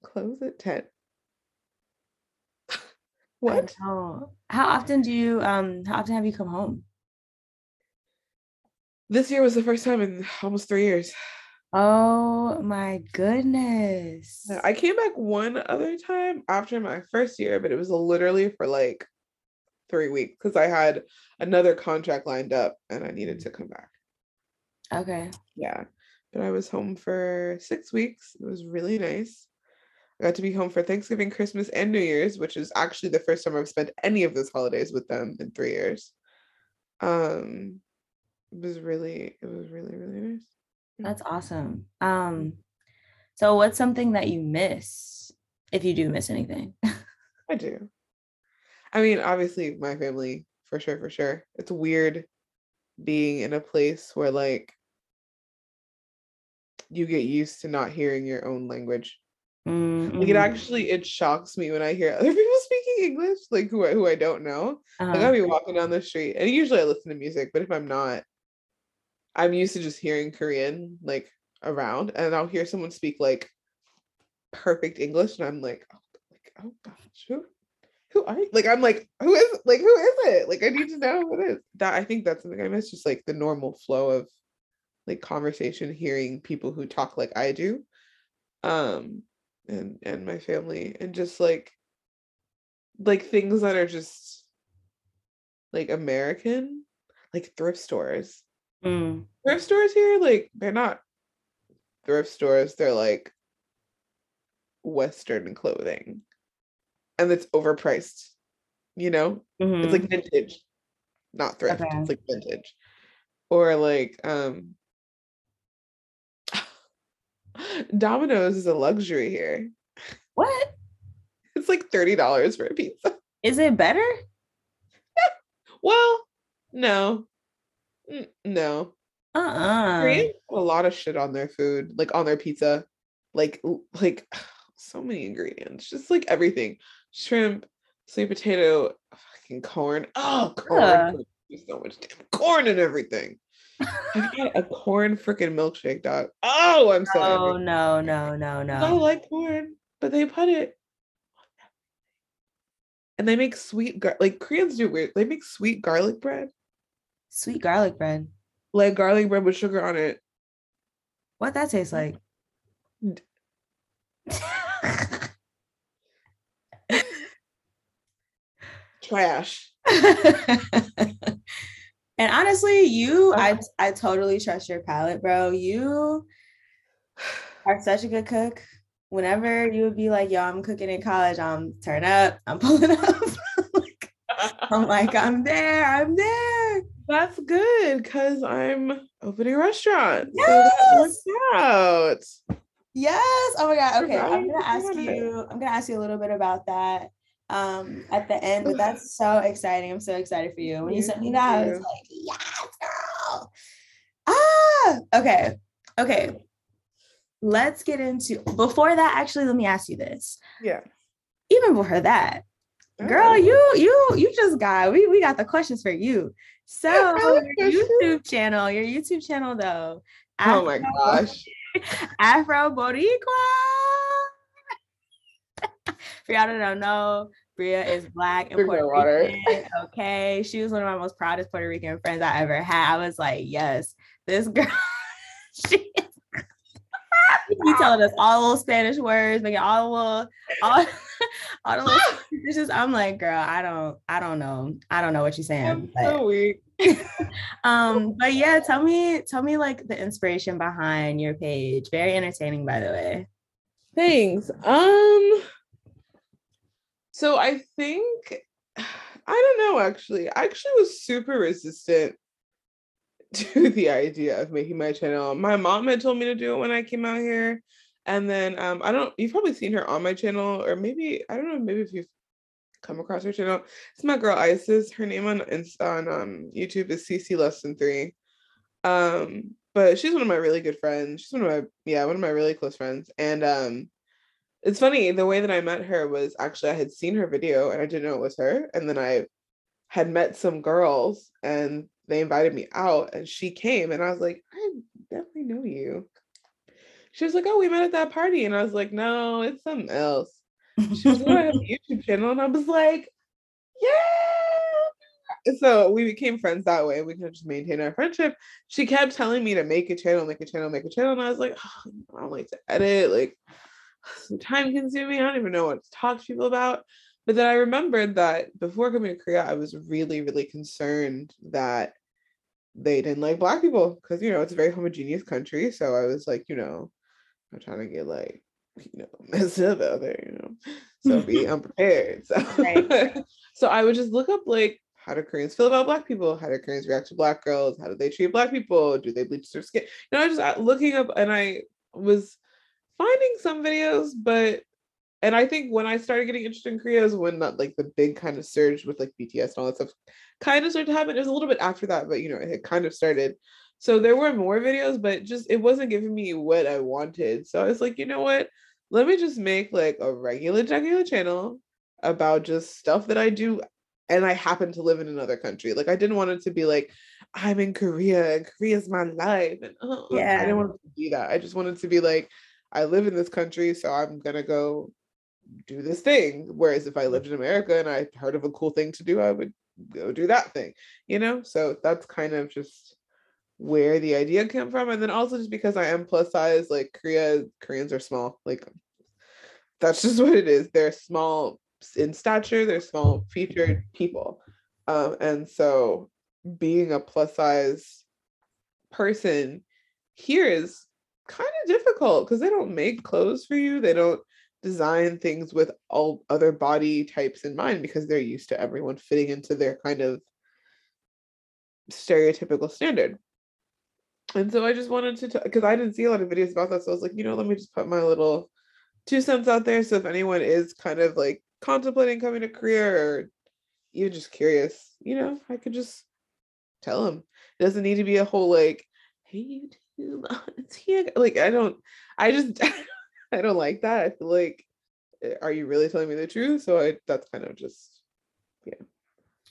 close at 10. What? How often have you come home? This year was the first time in almost 3 years. Oh my goodness. I came back one other time after my first year, but it was literally for like 3 weeks because I had another contract lined up and I needed to come back. Okay. Yeah. But I was home for 6 weeks. It was really nice. I got to be home for Thanksgiving, Christmas, and New Year's, which is actually the first time I've spent any of those holidays with them in 3 years. It was really nice. That's awesome. So what's something that you miss, if you do miss anything? I do. I mean, obviously my family, for sure. It's weird being in a place where like you get used to not hearing your own language. Mm-hmm. Like it shocks me when I hear other people speaking English, like who I don't know. Uh-huh. Like I'll be walking down the street and usually I listen to music, but if I'm not, I'm used to just hearing Korean like around, and I'll hear someone speak like perfect English and I'm like, oh gosh, who are you? Like I'm like who is it? Like I need to know what it is. That I think that's something I miss, just like the normal flow of like conversation, hearing people who talk like I do. And my family, and just like things that are just like American, like thrift stores. Mm. Thrift stores here, like they're not thrift stores, they're like Western clothing, and it's overpriced, you know. Mm-hmm. It's like vintage, not thrift. Okay. It's like vintage, or like Domino's is a luxury here. What? It's like $30 for a pizza. Is it better? Well, no. Koreans put a lot of shit on their food, like on their pizza, like so many ingredients, just like everything, shrimp, sweet potato, fucking corn. Oh, corn! Yeah. There's so much damn corn in everything. I got a corn freaking milkshake, dog. Oh, I'm sorry. Oh, no. I like corn, but they put it on everything. And they make like Koreans do weird. They make sweet garlic bread. Sweet garlic bread. Like garlic bread with sugar on it. What that tastes like? Trash. And honestly, I totally trust your palate, bro. You are such a good cook. Whenever you would be like, yo, I'm cooking in college, I'm turn up, I'm pulling up. I'm there. That's good, because I'm opening a restaurant. Yes! So that works out. Yes. Oh my God. Okay. Right. I'm gonna ask you a little bit about that at the end, but that's so exciting. I'm so excited for you. When you sent me that, I was like, yes, girl. Okay. Let's get into, before that, actually, let me ask you this. Yeah. Even before that, girl, you just got, we got the questions for you. So your YouTube channel though. Oh my gosh. Afro Boricua. For y'all that don't know, Bria is Black and Puerto Rican. Okay, she was one of my most proudest Puerto Rican friends I ever had. I was like, yes, this girl. She telling us all the little Spanish words, making all the little dishes. I'm like, girl, I don't know. I don't know what you're saying. I'm so weak. But yeah, tell me like the inspiration behind your page. Very entertaining, by the way. Thanks. So I think, I don't know, actually. I actually was super resistant to the idea of making my channel. My mom had told me to do it when I came out here. And then you've probably seen her on my channel, or maybe, I don't know, maybe if you've come across her channel. It's my girl Isis. Her name on YouTube is CC Less Than 3. But she's one of my really good friends. She's one of my really close friends. And it's funny, the way that I met her was actually I had seen her video and I didn't know it was her. And then I had met some girls and they invited me out and she came and I was like, I definitely know you. She was like, oh, we met at that party. And I was like, no, it's something else. She was like, I have a YouTube channel. And I was like, yeah. So we became friends that way. We could just maintain our friendship. She kept telling me to make a channel. And I was like, oh, I don't like to edit. Like, so time consuming. I don't even know what to talk to people about. But then I remembered that before coming to Korea, I was really, really concerned that they didn't like Black people because, you know, it's a very homogeneous country. So I was like, you know, I'm trying to get like, you know, messed up out there, you know, so be unprepared. So, right. So I would just look up like, how do Koreans feel about Black people? How do Koreans react to Black girls? How do they treat Black people? Do they bleach their skin? You know, I was just looking up, and I was finding some videos, but, and I think when I started getting interested in Korea is when that, like, the big kind of surge with like BTS and all that stuff kind of started to happen. It was a little bit after that, but you know, it had kind of started. So there were more videos, but just, it wasn't giving me what I wanted. So I was like, you know what? Let me just make like a regular channel about just stuff that I do. And I happened to live in another country. Like, I didn't want it to be like, I'm in Korea and Korea's my life. And I didn't want it to be that. I just wanted to be like, I live in this country, so I'm going to go do this thing. Whereas if I lived in America and I heard of a cool thing to do, I would go do that thing, you know? So that's kind of just where the idea came from. And then also just because I am plus size, like Koreans are small. Like, that's just what it is. They're small in stature, they're small featured people, and so being a plus size person here is kind of difficult because they don't make clothes for you, they don't design things with all other body types in mind because they're used to everyone fitting into their kind of stereotypical standard. And so I just wanted to, because I didn't see a lot of videos about that, so I was like, you know, let me just put my little 2 cents out there. So if anyone is kind of like contemplating coming to Korea or you're just curious, you know, I could just tell them. It doesn't need to be a whole like, hey YouTube, it's here. Like, I don't like that. I feel like, are you really telling me the truth? So that's kind of just, yeah.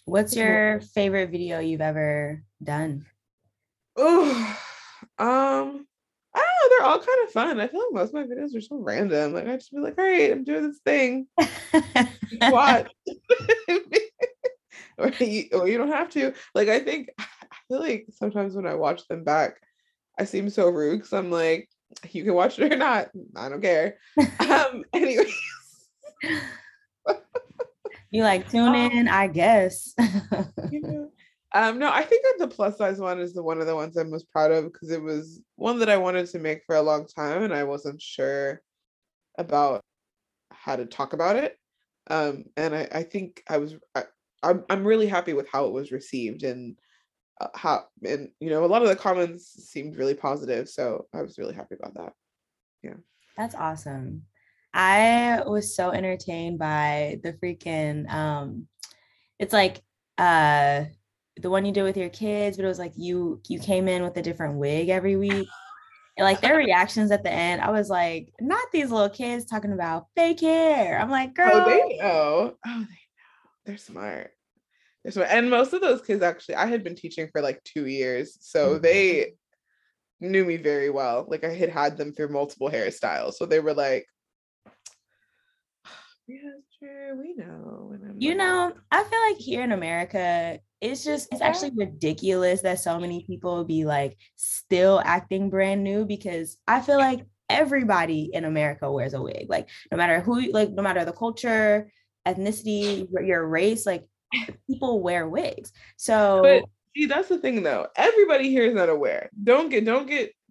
What's your favorite video you've ever done? Oh, I don't know, they're all kind of fun. I feel like most of my videos are so random. Like, I just be like, all right, I'm doing this thing. Watch. or you don't have to. Like, I feel like sometimes when I watch them back, I seem so rude because I'm like, you can watch it or not. I don't care. Anyways. You like tune in, I guess. You know. No, I think that the plus size one is the one of the ones I'm most proud of because it was one that I wanted to make for a long time and I wasn't sure about how to talk about it. And I'm really happy with how it was received and how, and you know, a lot of the comments seemed really positive. So I was really happy about that. Yeah. That's awesome. I was so entertained by the freaking, it's like, the one you did with your kids, but it was like you came in with a different wig every week. And like their reactions at the end, I was like, not these little kids talking about fake hair. I'm like, girl. Oh, they know. They're smart. And most of those kids, actually, I had been teaching for like 2 years. So mm-hmm. They knew me very well. Like I had them through multiple hairstyles. So they were like, yeah, sure, we know. And I'm, you know, I feel like here in America, it's actually ridiculous that so many people be like still acting brand new because I feel like everybody in America wears a wig, like no matter who, like no matter the culture, ethnicity, your race, like people wear wigs. So but see, that's the thing though. Everybody here is not aware. Don't get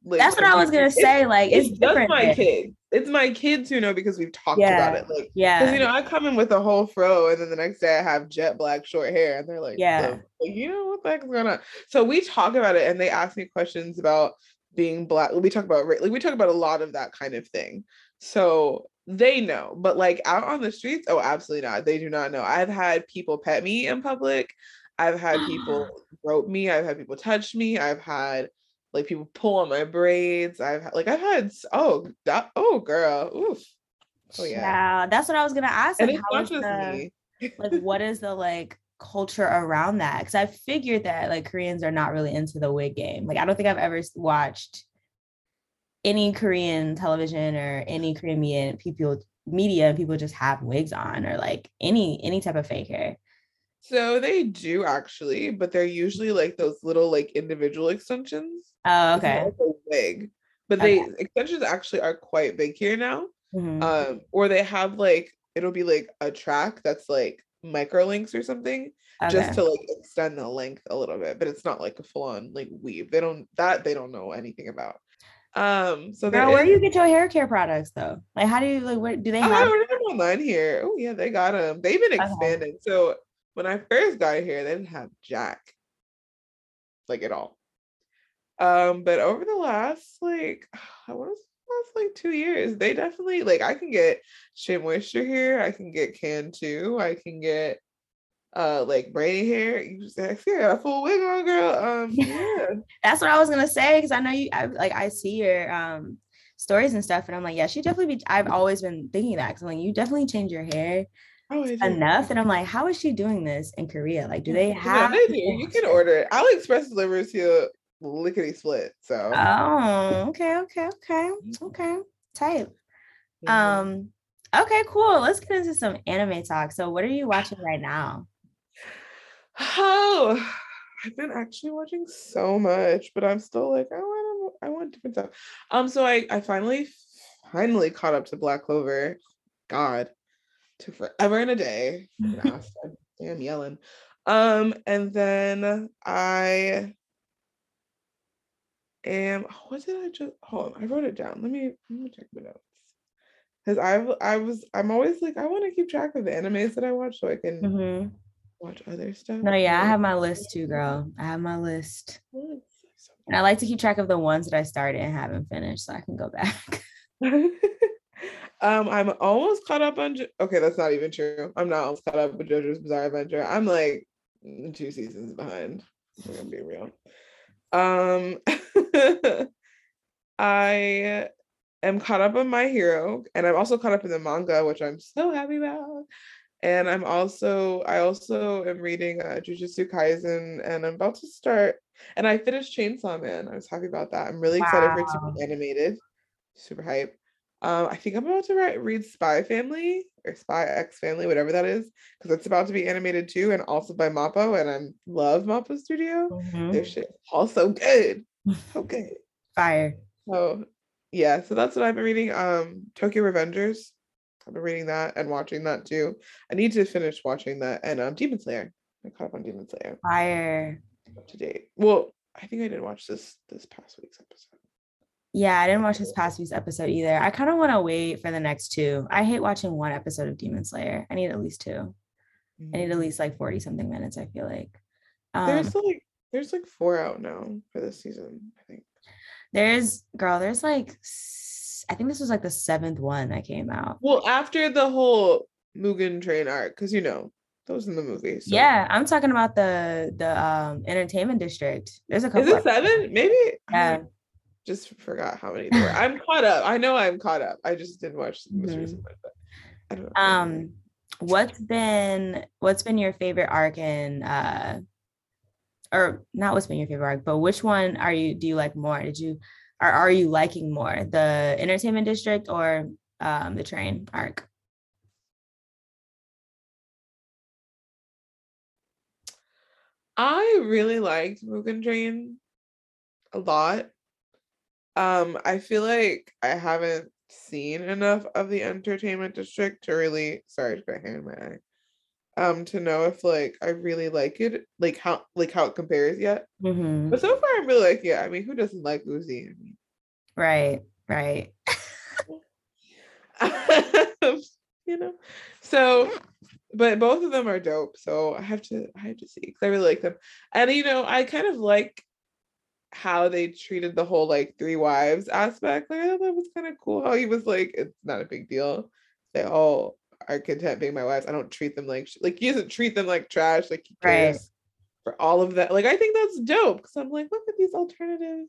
like, that's what I was gonna say. Like it's different. That's my kids. It's my kids who know because we've talked about it. Like, yeah, because you know I come in with a whole fro, and then the next day I have jet black short hair, and they're like, yeah, oh, you know what the heck is going on. So we talk about it, and they ask me questions about being black. We talk about a lot of that kind of thing. So they know, but like out on the streets, oh, absolutely not. They do not know. I've had people pet me in public. I've had people grope me. I've had people touch me. I've had like people pull on my braids. I've had, girl. Oof. Oh yeah. Wow, that's what I was gonna ask. And like, how is the, like, what is the like culture around that? Because I figured that like Koreans are not really into the wig game. Like I don't think I've ever watched any Korean television or any Korean media. People just have wigs on or like any type of fake hair. So they do actually, but they're usually like those little like individual extensions. Oh, okay. It's not so big, but extensions actually are quite big here now. Mm-hmm. Or they have like it'll be like a track that's like microlinks or something, okay, just to like extend the length a little bit, but it's not like a full-on like weave. They don't know anything about. So now, where do you get your hair care products though? Like, how do you like? What do they have? I ordered them online here. Oh yeah, they got them. They've been expanding. Okay. So when I first got here, they didn't have jack, like at all. But over the last like, I want to say like 2 years, they definitely like, I can get Shea Moisture here. I can get Can Too. I can get like braided hair. You just got a full wig on, girl. Yeah. That's what I was gonna say, because I know you. I see your stories and stuff, and I'm like, yeah, she definitely be. I've always been thinking that, because I'm like, you definitely change your hair enough, and I'm like, how is she doing this in Korea? Like, do they have? Yeah, they do. You can order it. I'll express deliver to you. Lickety split. So okay type. Yeah. Okay, cool. Let's get into some anime talk. So what are you watching right now? Oh, I've been actually watching so much, but I'm still like, I want different stuff. So I finally caught up to Black Clover. God, took forever and a day. Damn yelling. And then I what did I just hold on? I wrote it down. Let me check my notes, because I'm always like, I want to keep track of the animes that I watch so I can watch other stuff. No, yeah, I have my list too, girl. I have my list, and I like to keep track of the ones that I started and haven't finished, so I can go back. I'm almost caught up on. Okay, that's not even true. I'm not almost caught up with JoJo's Bizarre Adventure. I'm like 2 seasons behind. We're gonna be real. I am caught up on My Hero, and I'm also caught up in the manga, which I'm so happy about. And I also am reading Jujutsu Kaisen, and I'm about to start, and I finished Chainsaw Man. I was happy about that. I'm really excited for it to be animated. Super hype. I think I'm about to read Spy Family or Spy X Family, whatever that is, because it's about to be animated too, and also by MAPPA, and I love MAPPA Studio. Their shit also good. Okay. Fire. So yeah, so that's what I've been reading. Tokyo Revengers. I've been reading that and watching that too. I need to finish watching that, and Demon Slayer. I caught up on Demon Slayer. Fire. Up to date. Well, I think I didn't watch this past week's episode. Yeah, I didn't watch this past week's episode either. I kind of want to wait for the next two. I hate watching one episode of Demon Slayer. I need at least two. I need at least like 40 something minutes, I feel like. There's 4 out now for this season, I think. There's like, I think this was like the 7th one that came out. Well, after the whole Mugen Train arc, because those in the movie. So. Yeah, I'm talking about the Entertainment District. There's a couple. Is it 7? Maybe? Yeah. Just forgot how many there were. I'm caught up. I know I'm caught up. I just didn't watch this recently, but I don't know. What's been your favorite arc in or not what's been your favorite arc, but which one do you like more? Are you liking more? The Entertainment District or the train arc? I really liked Mugen Train a lot. I feel like I haven't seen enough of the Entertainment District to really, sorry, I got hair in my eye, to know if like I really like it, like how it compares yet. But so far I'm really like, yeah, I mean, who doesn't like Uzi? Right. So, but both of them are dope. So I have to see, because I really like them. And I kind of like how they treated the whole like 3 wives aspect. Like, I thought that was kind of cool how he was like, it's not a big deal, they all are content being my wives, I don't treat them like he doesn't treat them like trash, like he cares for all of that. Like, I think that's dope, because I'm like, look at these alternative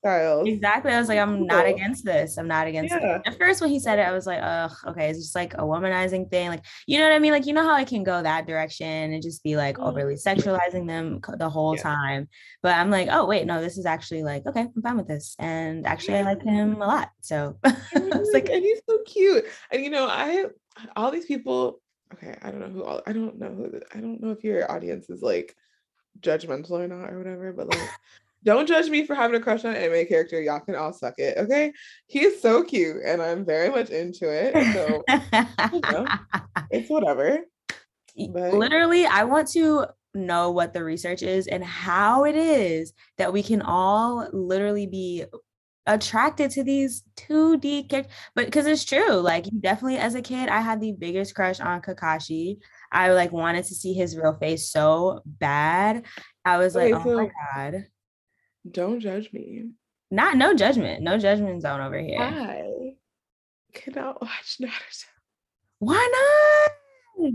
styles. Exactly. I was like, I'm not against this. It. At first when he said it, I was like, ugh, okay, it's just like a womanizing thing. Like, you know what I mean? Like, you know how it can go that direction and just be like overly sexualizing them the whole time. But I'm like, oh wait, no, this is actually like, okay, I'm fine with this. And actually I like him a lot. So I was like, and he's so cute. And all these people, okay, I don't know if your audience is like judgmental or not or whatever, but like Don't judge me for having a crush on an anime character. Y'all can all suck it, okay? He's so cute, and I'm very much into it. So, you know, it's whatever. But literally, I want to know what the research is and how it is that we can all literally be attracted to these 2D characters. But because it's true, like, you definitely, as a kid, I had the biggest crush on Kakashi. I like wanted to see his real face so bad. I was like, oh my God. Don't judge me. Not no judgment. No judgment zone over here. I cannot watch Naruto. Why not?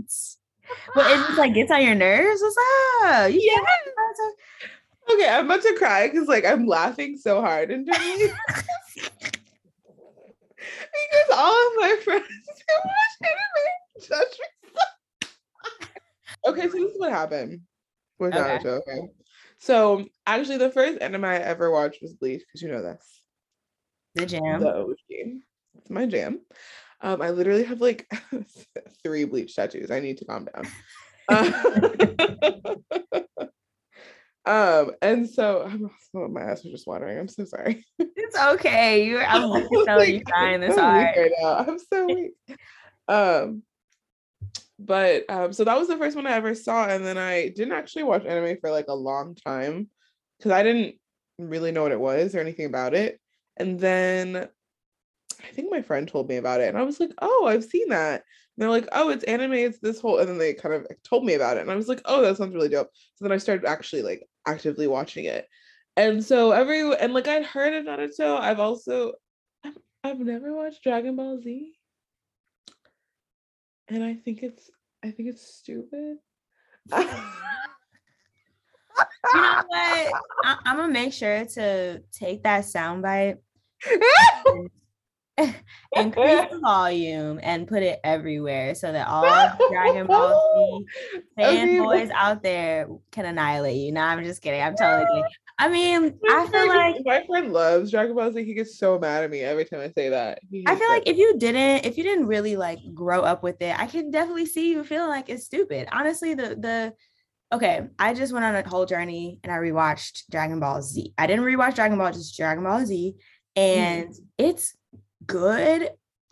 Well, it just like gets on your nerves. What's up? Okay, I'm about to cry because like I'm laughing so hard internally. Because all of my friends who watch anime judge me so hard. Okay, so this is what happened with Naruto. Okay. So actually, the first anime I ever watched was Bleach, because you know that's the jam. The OG. It's my jam. I literally have like 3 Bleach tattoos. I need to calm down. And so my ass was just watering. I'm so sorry. It's okay. I'm like, you crying this hard. Right now. I'm so weak. So that was the first one I ever saw, and then I didn't actually watch anime for like a long time because I didn't really know what it was or anything about it. And then I think my friend told me about it, and I was like, oh, I've seen that. And they're like, oh, it's anime, it's this whole, and then they kind of told me about it, and I was like, oh, that sounds really dope. So then I started actually like actively watching it. And so I'd heard of Naruto. I've never watched Dragon Ball Z. And I think it's stupid. You know what? I'm gonna make sure to take that soundbite, increase the volume, and put it everywhere so that all Dragon Ball Z fanboys out there can annihilate you. No, I'm just kidding. I'm totally kidding. I mean, I feel like my friend loves Dragon Ball Z. He gets so mad at me every time I say that. I feel like if you didn't really like grow up with it, I can definitely see you feeling like it's stupid. Honestly, I just went on a whole journey and I rewatched Dragon Ball Z. I didn't rewatch Dragon Ball, just Dragon Ball Z, and it's good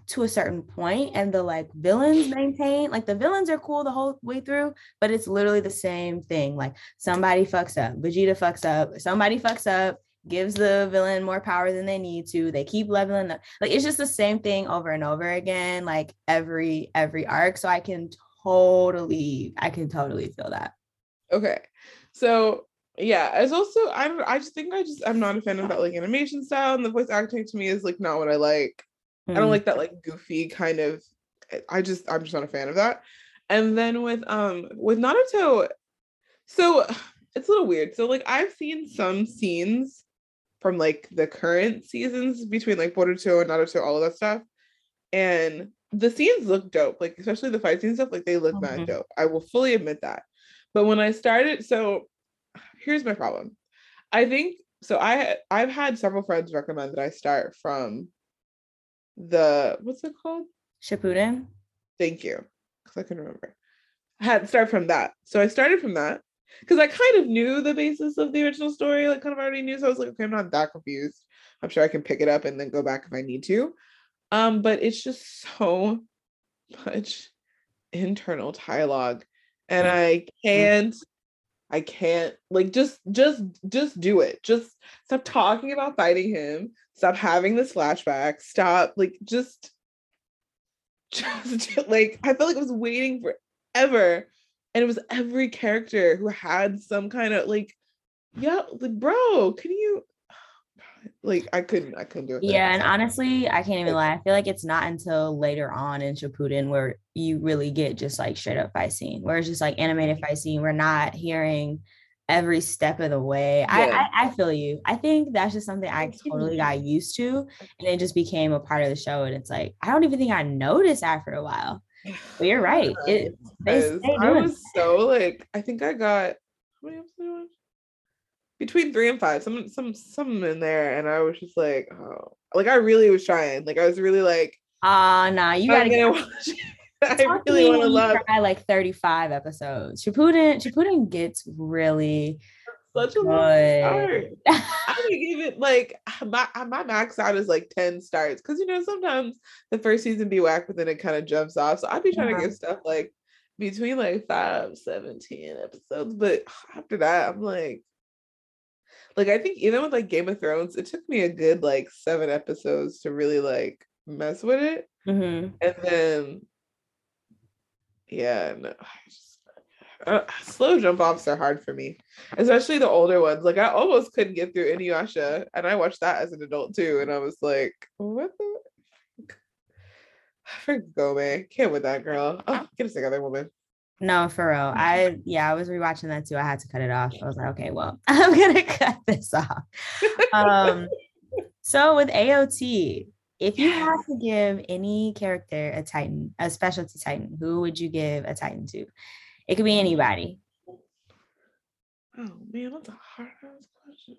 to a certain point, and the like villains maintain, like the villains are cool the whole way through, but it's literally the same thing. Like somebody fucks up, Vegeta fucks up, somebody fucks up, gives the villain more power than they need to, they keep leveling up. Like it's just the same thing over and over again, like every arc. So I can totally feel that. Okay, so yeah, it's also I'm not a fan of that like animation style, and the voice acting to me is like not what I like. I don't like that like goofy kind of, I'm just not a fan of that. And then with Naruto, so it's a little weird. So like I've seen some scenes from like the current seasons between like Boruto and Naruto, all of that stuff. And the scenes look dope, like especially the fight scene stuff, like they look mad dope. I will fully admit that. But when I started, so here's my problem. I think, so I've had several friends recommend that I start from the, what's it called? Shippuden. Thank you, because I couldn't remember. I had to start from that. So I started from that because I kind of knew the basis of the original story, like kind of already knew. So I was like, okay, I'm not that confused. I'm sure I can pick it up and then go back if I need to. But it's just so much internal dialogue, and I can't like just do it. Just stop talking about fighting him. Stop having this flashback. Stop, like, just, like, I felt like I was waiting forever, and it was every character who had some kind of, like, yeah, like, bro, can you, like, I couldn't do it. Yeah, and honestly, I can't even lie. I feel like it's not until later on in Shippuden where you really get just, like, straight up fight scene, where it's just, like, animated fight scene. We're not hearing every step of the way. Yeah. I feel you. I think that's just something I totally got used to, and it just became a part of the show, and it's like I don't even think I noticed after a while. But you're right. I think I got how many episodes I watched? Between 3 and 5, some in there, and I was just like, oh, like I really was trying. Like I was really like, nah, you gotta get watch it. I really want to love like 35 episodes. Shippuden gets really such a low start. I would give it like my max out is like 10 stars, because you know sometimes the first season be whack, but then it kind of jumps off. So I'd be trying to give stuff like between like 5, 7, 10 episodes, but after that I'm like I think even with like Game of Thrones, it took me a good like 7 episodes to really like mess with it, and then slow jump offs are hard for me, especially the older ones. Like I almost couldn't get through Inuyasha, and I watched that as an adult too, and I was like, what the frick, go man, can't with that girl. Oh, get us together, woman. No, for real. I was rewatching that too. I had to cut it off. I was like, okay, well, I'm gonna cut this off. So with AOT, if you have to give any character a Titan, a specialty Titan, who would you give a Titan to? It could be anybody. Oh man, that's a hard question.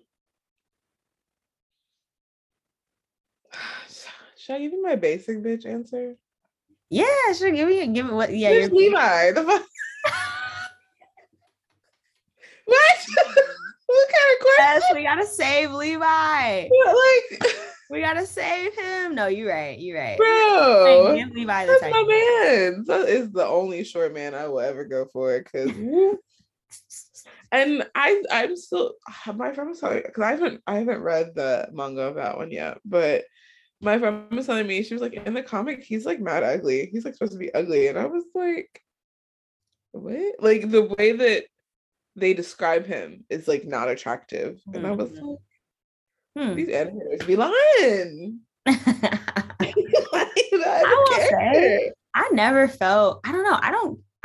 Should I give you my basic bitch answer? Yeah, sure. Give me what? Yeah, you're Levi. What? What kind of question? Yes, we gotta save Levi. We gotta save him. No, you're right. Bro, I give Levi the title. My man. That is the only short man I will ever go for. Because, and I'm still my friend was telling me, because I haven't read the manga of that one yet, but. My friend was telling me, she was like, in the comic, he's like mad ugly. He's like supposed to be ugly. And I was like, what? Like the way that they describe him is like not attractive. Mm-hmm. And I was like, these animators be lying. I never felt, I don't know.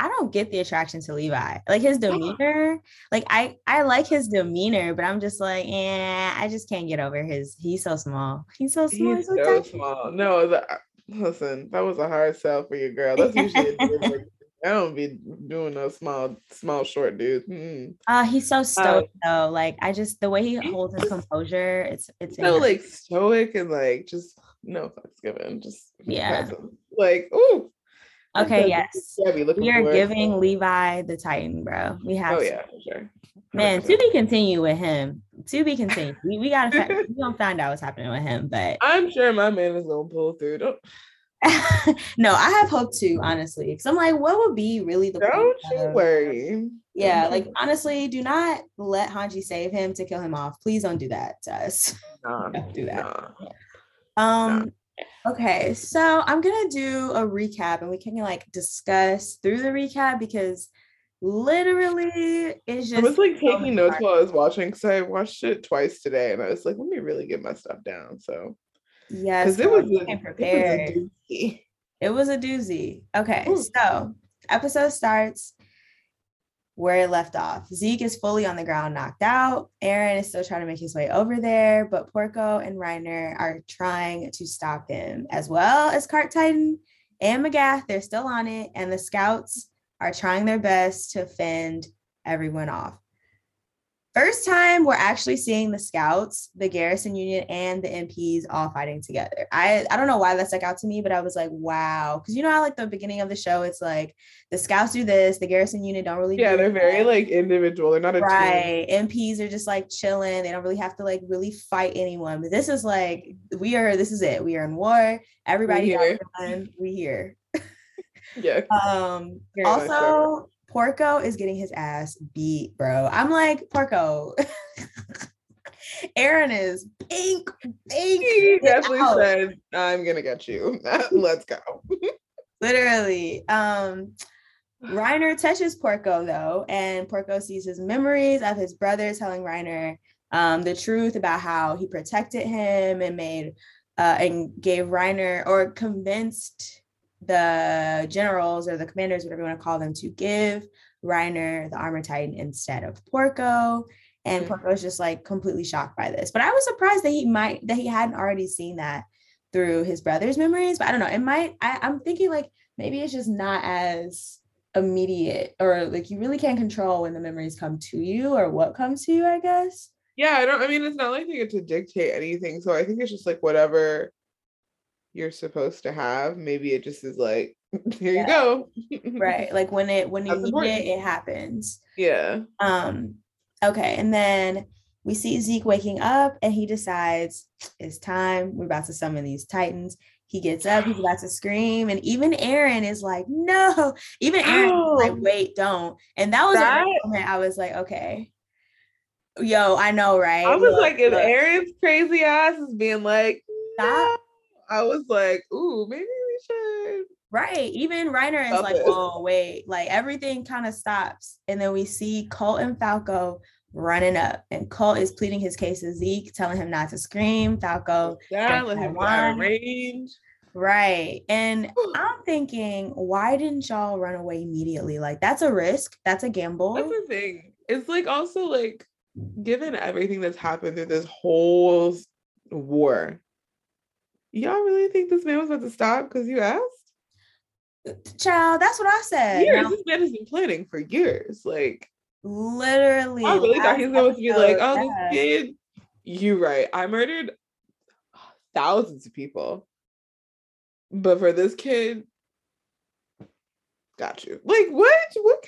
I don't get the attraction to Levi. Like his demeanor, like I like his demeanor, but I'm just like, I just can't get over his. He's so small. He's so small. No, listen, that was a hard sell for your girl. That's usually. I don't be doing those small short dudes. He's so stoic though. Like I just the way he holds his composure, it's so enough. Like stoic and like just no fucks given. Just like ooh. Okay, yes. We are giving Levi the Titan, bro. We have sure. Man, to be continued with him. To be continued. We gotta we gonna find out what's happening with him, but I'm sure my man is gonna pull through. No, I have hope too, honestly. Because I'm like, what would be really the point you worry. Yeah, like honestly, do not let Hanji save him to kill him off. Please don't do that to us. Don't do that. Okay, so I'm gonna do a recap and we can like discuss through the recap because literally it's just I was like taking notes while I was watching because I watched it twice today and I was like, let me really get my stuff down. So yes, it was a doozy. Okay, so episode starts where it left off. Zeke is fully on the ground, knocked out. Eren is still trying to make his way over there, but Porco and Reiner are trying to stop him, as well as Cart Titan and Magath. They're still on it, and the scouts are trying their best to fend everyone off. First time we're actually seeing the scouts, the garrison union, and the MPs all fighting together. I don't know why that stuck out to me, but I was like, wow. Because you know how like the beginning of the show, it's like the scouts do this, the garrison unit don't really do they're that. Very like individual. They're not a team. MPs are just like chilling. They don't really have to like really fight anyone. But this is like, this is it. We are in war. Everybody we here. Yeah. Also, Porco is getting his ass beat, bro. I'm like, Porco. Eren is pink. He definitely said, I'm going to get you. Let's go. Literally. Reiner touches Porco, though, and Porco sees his memories of his brother telling Reiner the truth about how he protected him and made and gave Reiner or convinced the generals or the commanders, whatever you want to call them, to give Reiner the armor titan instead of Porco. And Porco was just like completely shocked by this, but I was surprised that he hadn't already seen that through his brother's memories. But I don't know, I'm thinking like maybe it's just not as immediate, or like you really can't control when the memories come to you or what comes to you, I guess. It's not like they get to dictate anything, so I think it's just like whatever you're supposed to have. Maybe it just is like, here you go. Right. Like when you need it, it happens. Yeah. Okay, and then we see Zeke waking up, and he decides it's time. We're about to summon these Titans. He gets up. He's about to scream, and even Eren is like, "No!" Even Eren is like, "Wait, don't!" And that was a moment I was like, "Okay, yo, I know, right?" I was if Eren's crazy ass is being like, "No," I was like, "Ooh, maybe we should." Right. Even Reiner is like, "Oh, wait!" Like everything kind of stops, and then we see Colt and Falco running up, and Colt is pleading his case to Zeke, telling him not to scream. Falco, let him out of range. Right. And I'm thinking, why didn't y'all run away immediately? Like, that's a risk, that's a gamble. That's the thing. It's like, also, like, given everything that's happened through this whole war, y'all really think this man was about to stop because you asked? Child, that's what I said. Years. This man has been planning for years. Like, literally, I really thought he was going to be like, "Oh, this kid, you right? I murdered thousands of people, but for this kid, got you." Like, what? What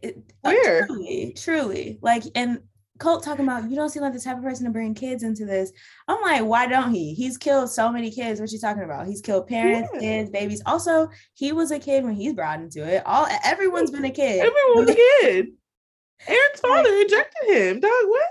kind of? Where? Truly, like, and Colt talking about, "You don't seem like the type of person to bring kids into this." I'm like, why don't he? He's killed so many kids. What you talking about? He's killed parents, kids, babies. Also, he was a kid when he's brought into it. Everyone's been a kid. Everyone's a kid. Eren's father ejected him. Dog, what?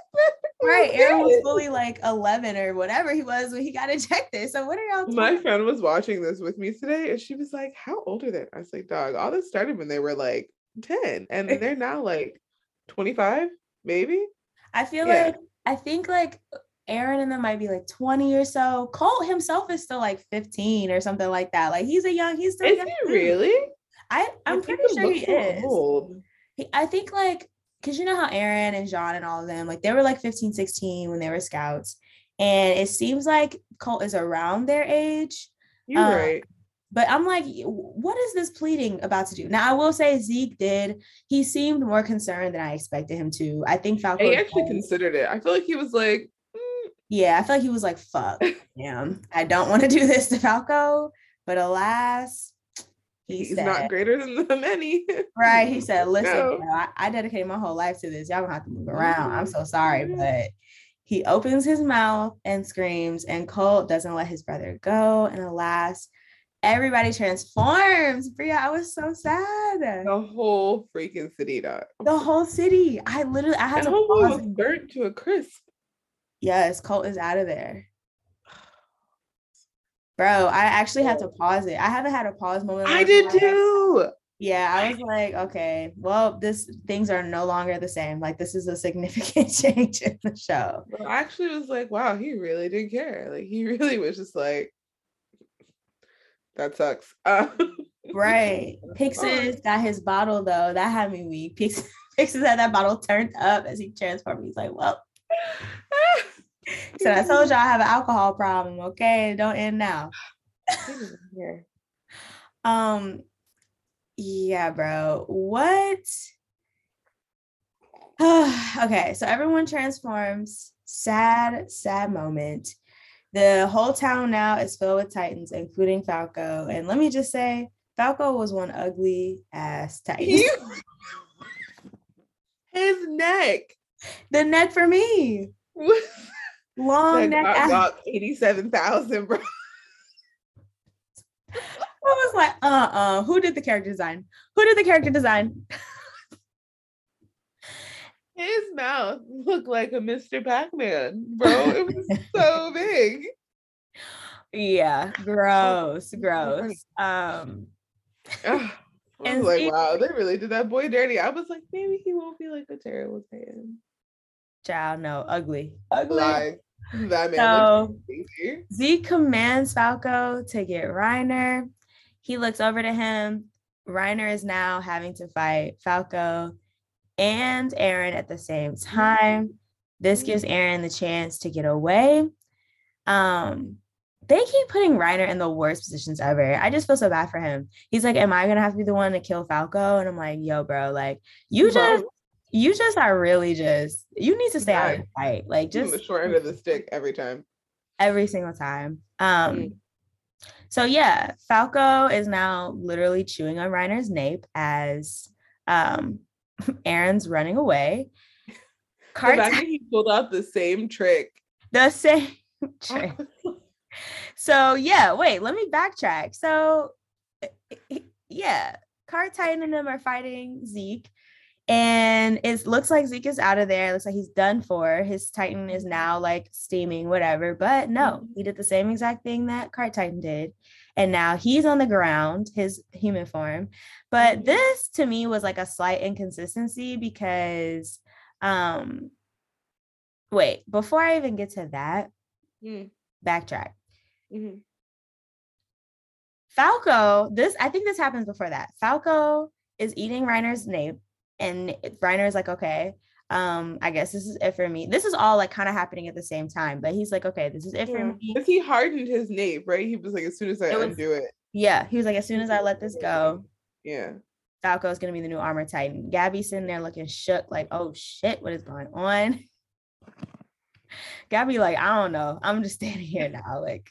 Right. Eren was fully like 11 or whatever he was when he got ejected. So what are y'all doing? My friend was watching this with me today, and she was like, "How old are they?" I was like, "Dog, all this started when they were like 10, and they're now like 25, maybe." I feel like, I think like Eren and them might be like 20 or so. Colt himself is still like 15 or something like that. Like he's still young. Is he really? I'm pretty sure he is. Old. I think like, cause you know how Eren and Jean and all of them, like they were like 15, 16 when they were scouts. And it seems like Colt is around their age. You're right. But I'm like, what is this pleading about to do? Now, I will say Zeke he seemed more concerned than I expected him to. I think Falco... He actually considered it. I feel like he was like... Mm. Yeah, I feel like he was like, fuck, damn, I don't want to do this to Falco, but alas, he's not greater than the many. Right, he said, listen, I dedicated my whole life to this. Y'all gonna have to move around. I'm so sorry, but... He opens his mouth and screams, and Colt doesn't let his brother go, and alas... Everybody transforms. Bria, I was so sad. The whole freaking city, dog. The whole city. I had to pause. Was burnt to a crisp. Yes, Colt is out of there. Bro, I actually had to pause it. I haven't had a pause moment. I did too. Yeah, I was like, okay, well, things are no longer the same. Like, this is a significant change in the show. Well, I actually was like, wow, he really didn't care. Like, he really was just like, that sucks. Right. Pixis got his bottle though. That had me weak. Pixis had that bottle turned up as he transformed. He's like, well. So I told y'all I have an alcohol problem. Okay, don't end now. Yeah, bro. What? Okay, so everyone transforms. Sad, sad moment. The whole town now is filled with Titans, including Falco. And let me just say, Falco was one ugly ass Titan. His neck. The neck for me. Long neck. 87,000, bro. I was like, who did the character design? His mouth looked like a Mr. Pac-Man, bro. It was so big. Yeah, gross. I was like, wow, they really did that boy dirty. I was like, maybe he won't be like a terrible fan. Child, no, ugly. Lies. That man looks crazy. Zeke commands Falco to get Reiner. He looks over to him. Reiner is now having to fight Falco and Eren at the same time. This gives Eren the chance to get away. They keep putting Reiner in the worst positions ever. I just feel so bad for him. He's like, am I gonna have to be the one to kill Falco? And I'm like, yo, bro, like you just are really just, you need to stay out of the fight. Like, just the short end of the stick every single time. So yeah, Falco is now literally chewing on Reiner's nape as Eren's running away. Cart Titan, he pulled out the same trick. The same trick. So yeah, wait, let me backtrack. So yeah, Cart Titan and him are fighting Zeke, and it looks like Zeke is out of there. It looks like he's done for. His Titan is now like steaming, whatever. But no, he did the same exact thing that Cart Titan did. And now he's on the ground, his human form. But this to me was like a slight inconsistency because wait, before I even get to that, backtrack. Mm-hmm. Falco, I think this happens before that. Falco is eating Reiner's nape, and Reiner is like, okay, I guess this is it for me. This is all like kind of happening at the same time, but he's like, okay, this is it for me. Because he hardened his nape, right? He was like, as soon as I undo it. Yeah, he was like, as soon as I let this go, yeah, Falco is gonna be the new armor titan. Gabby's sitting there looking shook, like, oh shit, what is going on? Gabby like, I don't know, I'm just standing here now, like,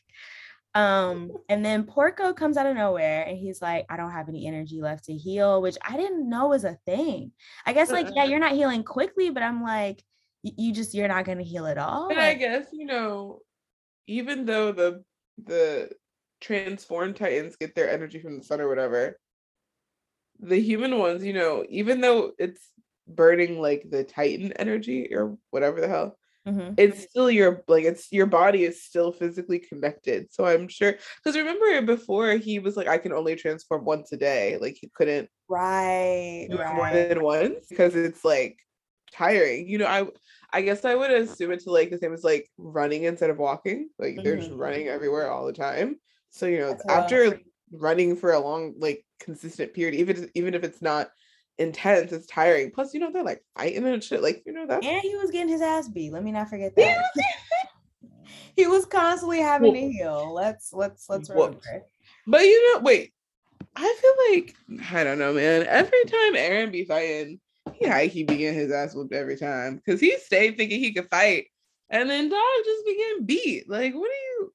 and then Porco comes out of nowhere and he's like, I don't have any energy left to heal, which I didn't know was a thing. I guess like, yeah, you're not healing quickly, but I'm like, you're not gonna heal at all. But like, I guess, you know, even though the transformed titans get their energy from the sun or whatever, the human ones, you know, even though it's burning like the titan energy or whatever the hell, mm-hmm. It's still your body is still physically connected. So I'm sure, because remember before he was like, I can only transform once a day. Like he couldn't do it more than once because it's like tiring. You know, I guess I would assume it to like the same as like running instead of walking. Like mm-hmm. They're just running everywhere all the time. So you know, after running for a long like consistent period, even if it's not intense, it's tiring. Plus, you know, they're like fighting and shit. Like, you know that. And he was getting his ass beat. Let me not forget that. He was constantly having to heal. Let's remember. But you know, wait. I feel like, I don't know, man. Every time Eren be fighting, he be getting his ass whooped every time because he stayed thinking he could fight, and then dog just began beat. Like, what are you?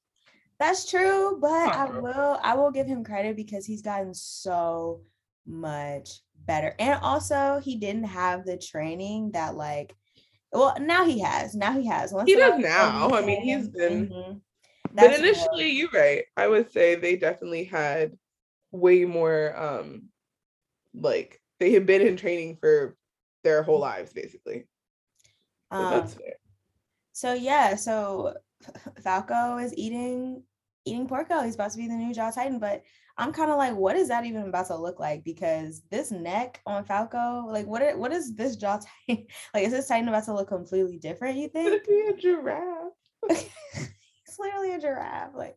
That's true, but I will give him credit because he's gotten so much better, and also he didn't have the training that like, well, now he has. Once he does now. I mean, he's been but initially good. You're right, I would say they definitely had way more like they had been in training for their whole lives basically, so that's fair. So yeah, so Falco is eating Porco. He's about to be the new Jaw Titan, but I'm kind of like, what is that even about to look like? Because this neck on Falco, like, what is this Jaw Titan? Like, is this Titan about to look completely different, you think? It's a giraffe. It's literally a giraffe. Like,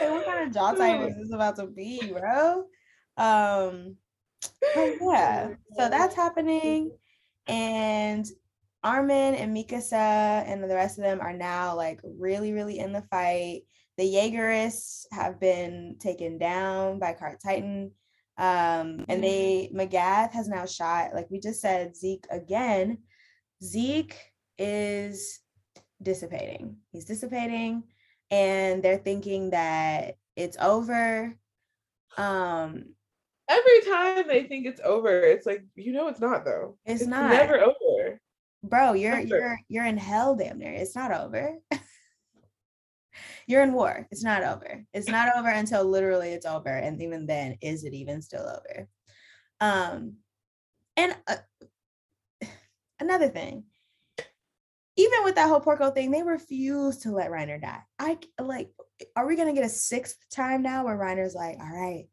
what kind of Jaw Titan is this about to be, bro? But yeah, so that's happening. And Armin and Mikasa and the rest of them are now, like, really, really in the fight. The Jaegerists have been taken down by Cart Titan, and Magath has now shot, like we just said, Zeke again. Zeke is dissipating. He's dissipating, and they're thinking that it's over. Every time they think it's over, it's like, you know, it's not though. It's not. Never over, bro. You're in hell, damn near. It's not over. You're in war. It's not over. It's not over until literally it's over. And even then, is it even still over? And another thing, even with that whole Porco thing, they refuse to let Reiner die. Are we going to get a sixth time now where Reiner's like, all right,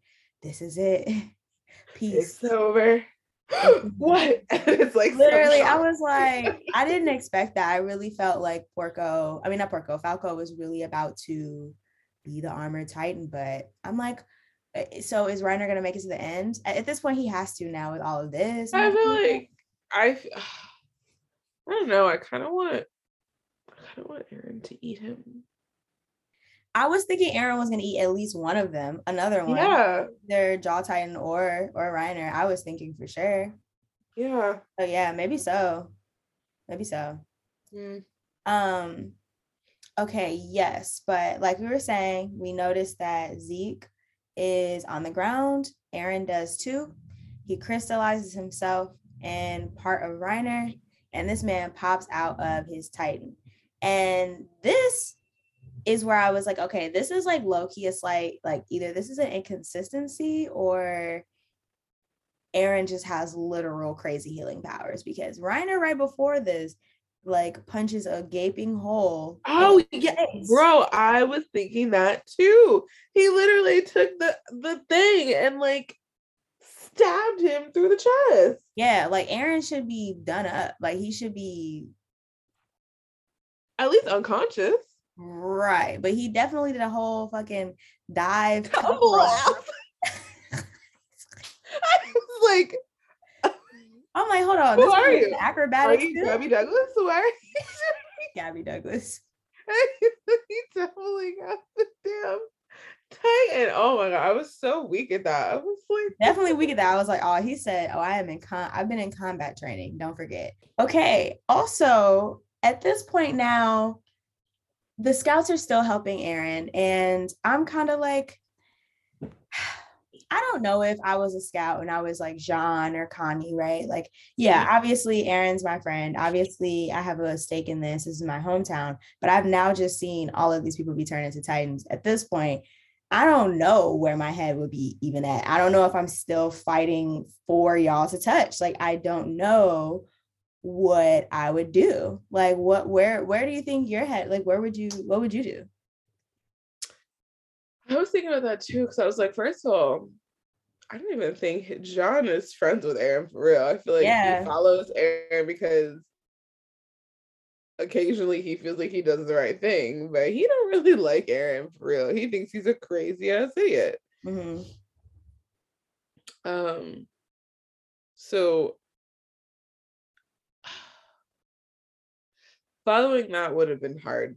this is it. Peace. It's over. What? It's like literally I was like, I didn't expect that. I really felt like Falco was really about to be the armored titan, but I'm like, so is Reiner gonna make it to the end? At this point he has to now with all of this. I feel like I don't know, I kind of want Eren to eat him. I was thinking Eren was going to eat at least one of them, another one. Yeah. Either Jaw Titan or Reiner. I was thinking for sure. Yeah. Oh yeah, maybe so. Maybe so. Mm. Okay, yes, but like we were saying, we noticed that Zeke is on the ground. Eren does too. He crystallizes himself and part of Reiner, and this man pops out of his Titan. And this is where I was like, okay, this is like low-key, it's like either this is an inconsistency or Eren just has literal crazy healing powers, because Reiner right before this like punches a gaping hole. Oh yeah, bro, I was thinking that too. He literally took the thing and like stabbed him through the chest. Yeah, like Eren should be done up. Like he should be at least unconscious. Right, but he definitely did a whole fucking dive. I'm like, hold on. Who are you? Acrobatics. Are you Gabby Douglas? Who are you? Gabby Douglas. He definitely got the damn Titan. Oh my god, I was so weak at that. I was like, definitely weak at that. I was like, oh, he said, oh, I've been in combat training. Don't forget. Okay. Also, at this point now, the scouts are still helping Eren, and I'm kind of like, I don't know if I was a scout and I was like Jean or Connie, right? Like, yeah, obviously Eren's my friend. Obviously I have a stake in this. This is my hometown, but I've now just seen all of these people be turned into Titans. At this point, I don't know where my head would be even at. I don't know if I'm still fighting for y'all to touch. Like, I don't know what I would do. Like, what, where do you think your head, like, what would you do? I was thinking about that too, because I was like, first of all, I don't even think John is friends with Eren for real. I feel like he follows Eren because occasionally he feels like he does the right thing, but he don't really like Eren for real. He thinks he's a crazy ass idiot. Mm-hmm. So following that would have been hard.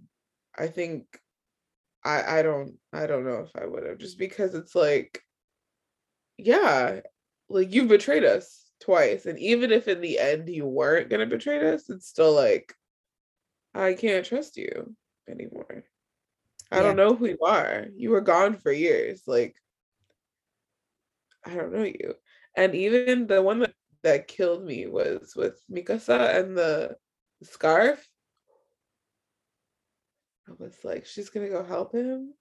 I think I don't know if I would have, just because it's like, yeah, like you've betrayed us twice. And even if in the end you weren't going to betray us, it's still like, I can't trust you anymore. I don't know who you are. You were gone for years. Like, I don't know you. And even the one that killed me was with Mikasa and the scarf. I was like, she's gonna go help him.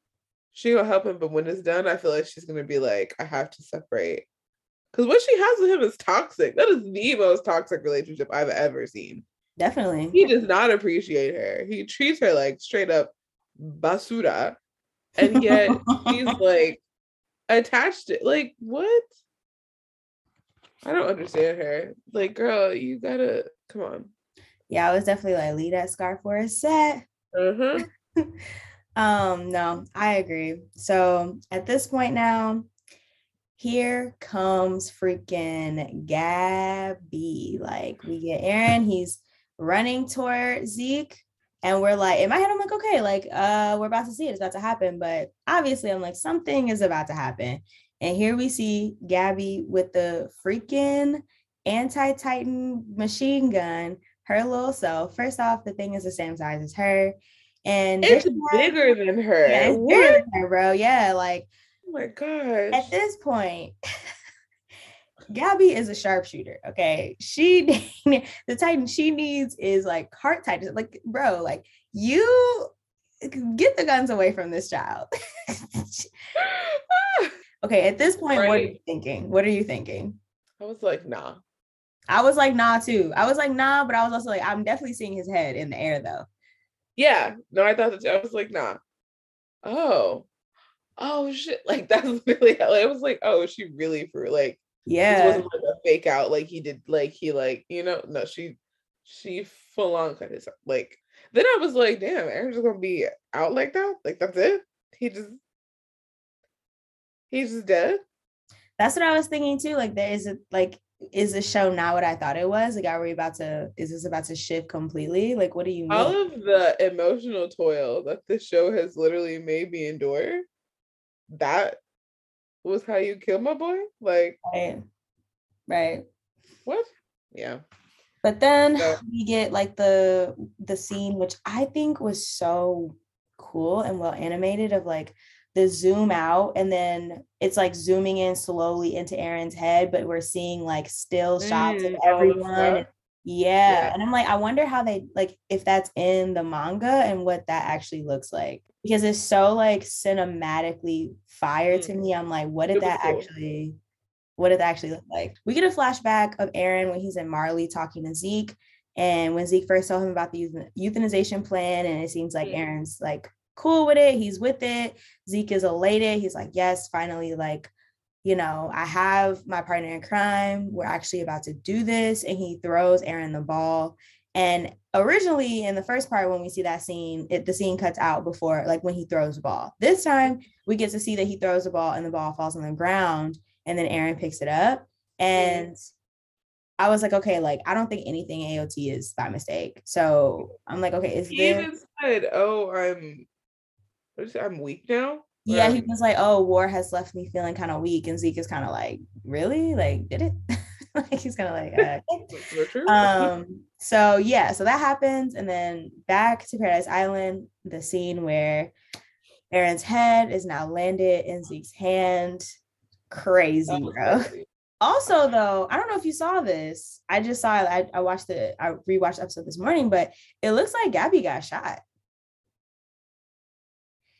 She gonna help him, but when it's done, I feel like she's gonna be like, I have to separate. Because what she has with him is toxic. That is the most toxic relationship I've ever seen. Definitely. He does not appreciate her. He treats her like straight up basura. And yet he's like attached to it. Like, what? I don't understand her. Like, girl, you gotta come on. Yeah, I was definitely like, leave that scarf for a set. Mm-hmm. No, I agree. So at this point now, here comes freaking Gabby. Like, we get Eren, he's running toward Zeke, and we're like, in my head I'm like, okay, like we're about to see it, it's about to happen, but obviously I'm like, something is about to happen. And here we see Gabby with the freaking anti-Titan machine gun, her little self. First off, the thing is the same size as her, and it's bigger than her. Yeah, it's bigger than her, bro. Yeah, like, oh my gosh. At this point, Gabby is a sharpshooter. Okay, she the Titan she needs is like Cart Titan. Like, bro, like, you get the guns away from this child. Okay, at this point, right. What are you thinking? What are you thinking? I was like, nah. I was like, nah, too. I was like, nah, but I was also like, I'm definitely seeing his head in the air, though. Yeah. No, I thought that too. I was like, nah. Oh, shit. Like, that's really, I was like, oh, she really, for like, yeah. It wasn't like a fake out. Like, he did, like, he, like, you know, no, she full on cut his, like, then I was like, damn, Eren's just gonna be out like that? Like, that's it? He's just dead? That's what I was thinking, too. Like, there is a, like, is this show not what I thought it was? Like, is this about to shift completely? Like, what do you mean? All of the emotional toil that this show has literally made me endure, that was how you kill my boy? Like, right. What? Yeah. But then we get like the scene, which I think was so cool and well animated, of like the zoom out, and then it's like zooming in slowly into Eren's head, but we're seeing like still shots of everyone. Yeah. And I'm like, I wonder how they, like, if that's in the manga and what that actually looks like, because it's so like cinematically fire to me. I'm like, what did that actually look like? We get a flashback of Eren when he's in Marley talking to Zeke, and when Zeke first told him about the euthanization plan, and it seems like Eren's like cool with it, he's with it. Zeke is elated, he's like, yes, finally, like, you know, I have my partner in crime, we're actually about to do this. And he throws Eren the ball. And originally in the first part, when we see that scene, the scene cuts out before, like, when he throws the ball. This time we get to see that he throws the ball and the ball falls on the ground, and then Eren picks it up. And I was like, okay, like, I don't think anything AOT is by mistake. So I'm like, okay, is he even said, oh, I'm weak now? Yeah, he was like, oh, war has left me feeling kind of weak. And Zeke is kind of like, really? Like, did it? Like, he's kind of like, so that happens. And then back to Paradise Island, the scene where Eren's head is now landed in Zeke's hand. Crazy, bro. Crazy. Also, though, I don't know if you saw this. I just saw it. I rewatched the episode this morning, but it looks like Gabby got shot.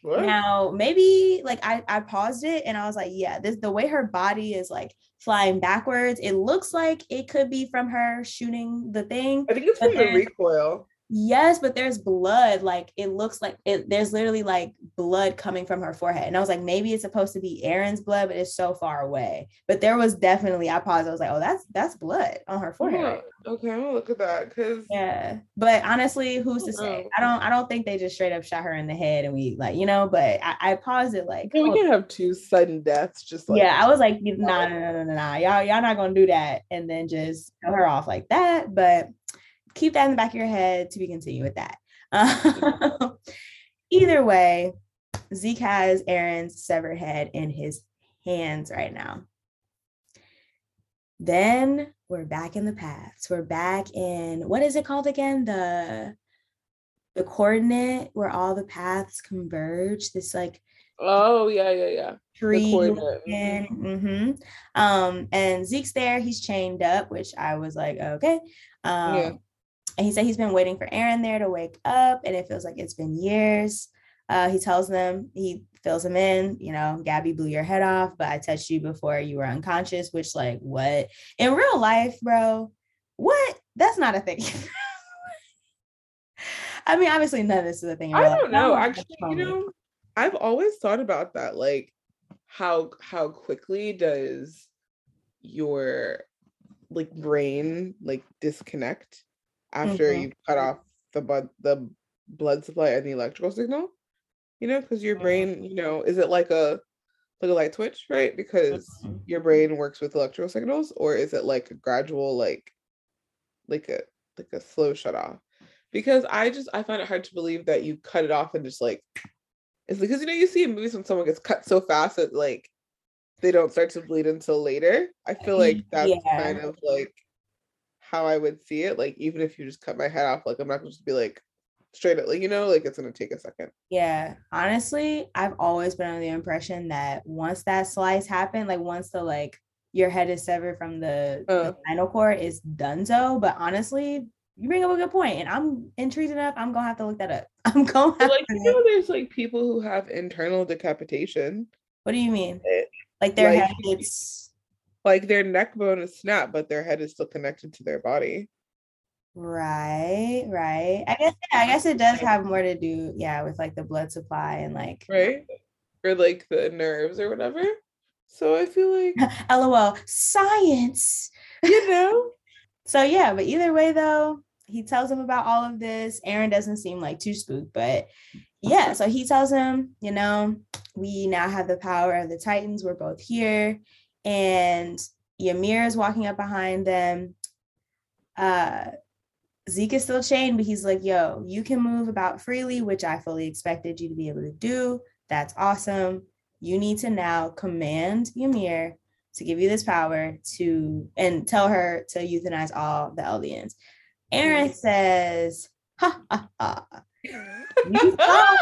What? Now, maybe, like, I paused it and I was like, yeah, the way her body is like flying backwards, it looks like it could be from her shooting the thing. I think it's from the recoil. Yes, but there's blood. Like, it looks like there's literally like blood coming from her forehead. And I was like, maybe it's supposed to be Eren's blood, but it's so far away. But there was definitely, I paused, I was like, oh, that's blood on her forehead. Yeah. Okay, I'm gonna look at that, because but honestly, who's to say? I don't think they just straight up shot her in the head and we, like, you know, but I paused it like, we can have two sudden deaths, just like, yeah, I was like, nah. Y'all not gonna do that and then just kill her off like that. But keep that in the back of your head to be continued with that. Either way, Zeke has Eren's severed head in his hands right now. Then we're back in the paths. We're back in, what is it called again? The coordinate where all the paths converge. This like, oh, yeah. Tree. And Zeke's there. He's chained up, which I was like, okay. And he said he's been waiting for Eren there to wake up, and it feels like it's been years. He tells them, he fills him in, you know, Gabby blew your head off, but I touched you before you were unconscious, which, like, what? In real life, bro, what? That's not a thing. I mean, obviously none of this is a thing. I don't know. Actually, you know, I've always thought about that. Like, how quickly does your, like, brain, like, disconnect after you cut off the blood supply and the electrical signal, you know, because your brain, you know, is it like a light switch, right? Because your brain works with electrical signals, or is it like a gradual, like a slow shut off? Because I find it hard to believe that you cut it off and just, like, it's because, you know, you see in movies when someone gets cut so fast that, like, they don't start to bleed until later. I feel like that's kind of like how I would see it. Like, even if you just cut my head off, like, I'm not gonna just be like straight up, like, you know, like, it's gonna take a second. Yeah, honestly, I've always been under the impression that once that slice happened, like, once the, like, your head is severed from the spinal cord, it's donezo. But honestly, you bring up a good point, and I'm intrigued enough. I'm gonna have to look that up. I'm gonna have, like, you know, there's like people who have internal decapitation. What do you mean? Like their head gets, like, their neck bone is snapped, but their head is still connected to their body. Right. I guess it does have more to do, with like the blood supply and like, right, or like the nerves or whatever. So I feel like, LOL, science, you know. So yeah, but either way though, he tells him about all of this. Eren doesn't seem like too spooked, but yeah. So he tells him, you know, we now have the power of the Titans. We're both here. And Ymir is walking up behind them. Zeke is still chained, but he's like, yo, you can move about freely, which I fully expected you to be able to do. That's awesome. You need to now command Ymir to give you this power to, and tell her to euthanize all the Eldians. Eren says, ha ha ha. You thought,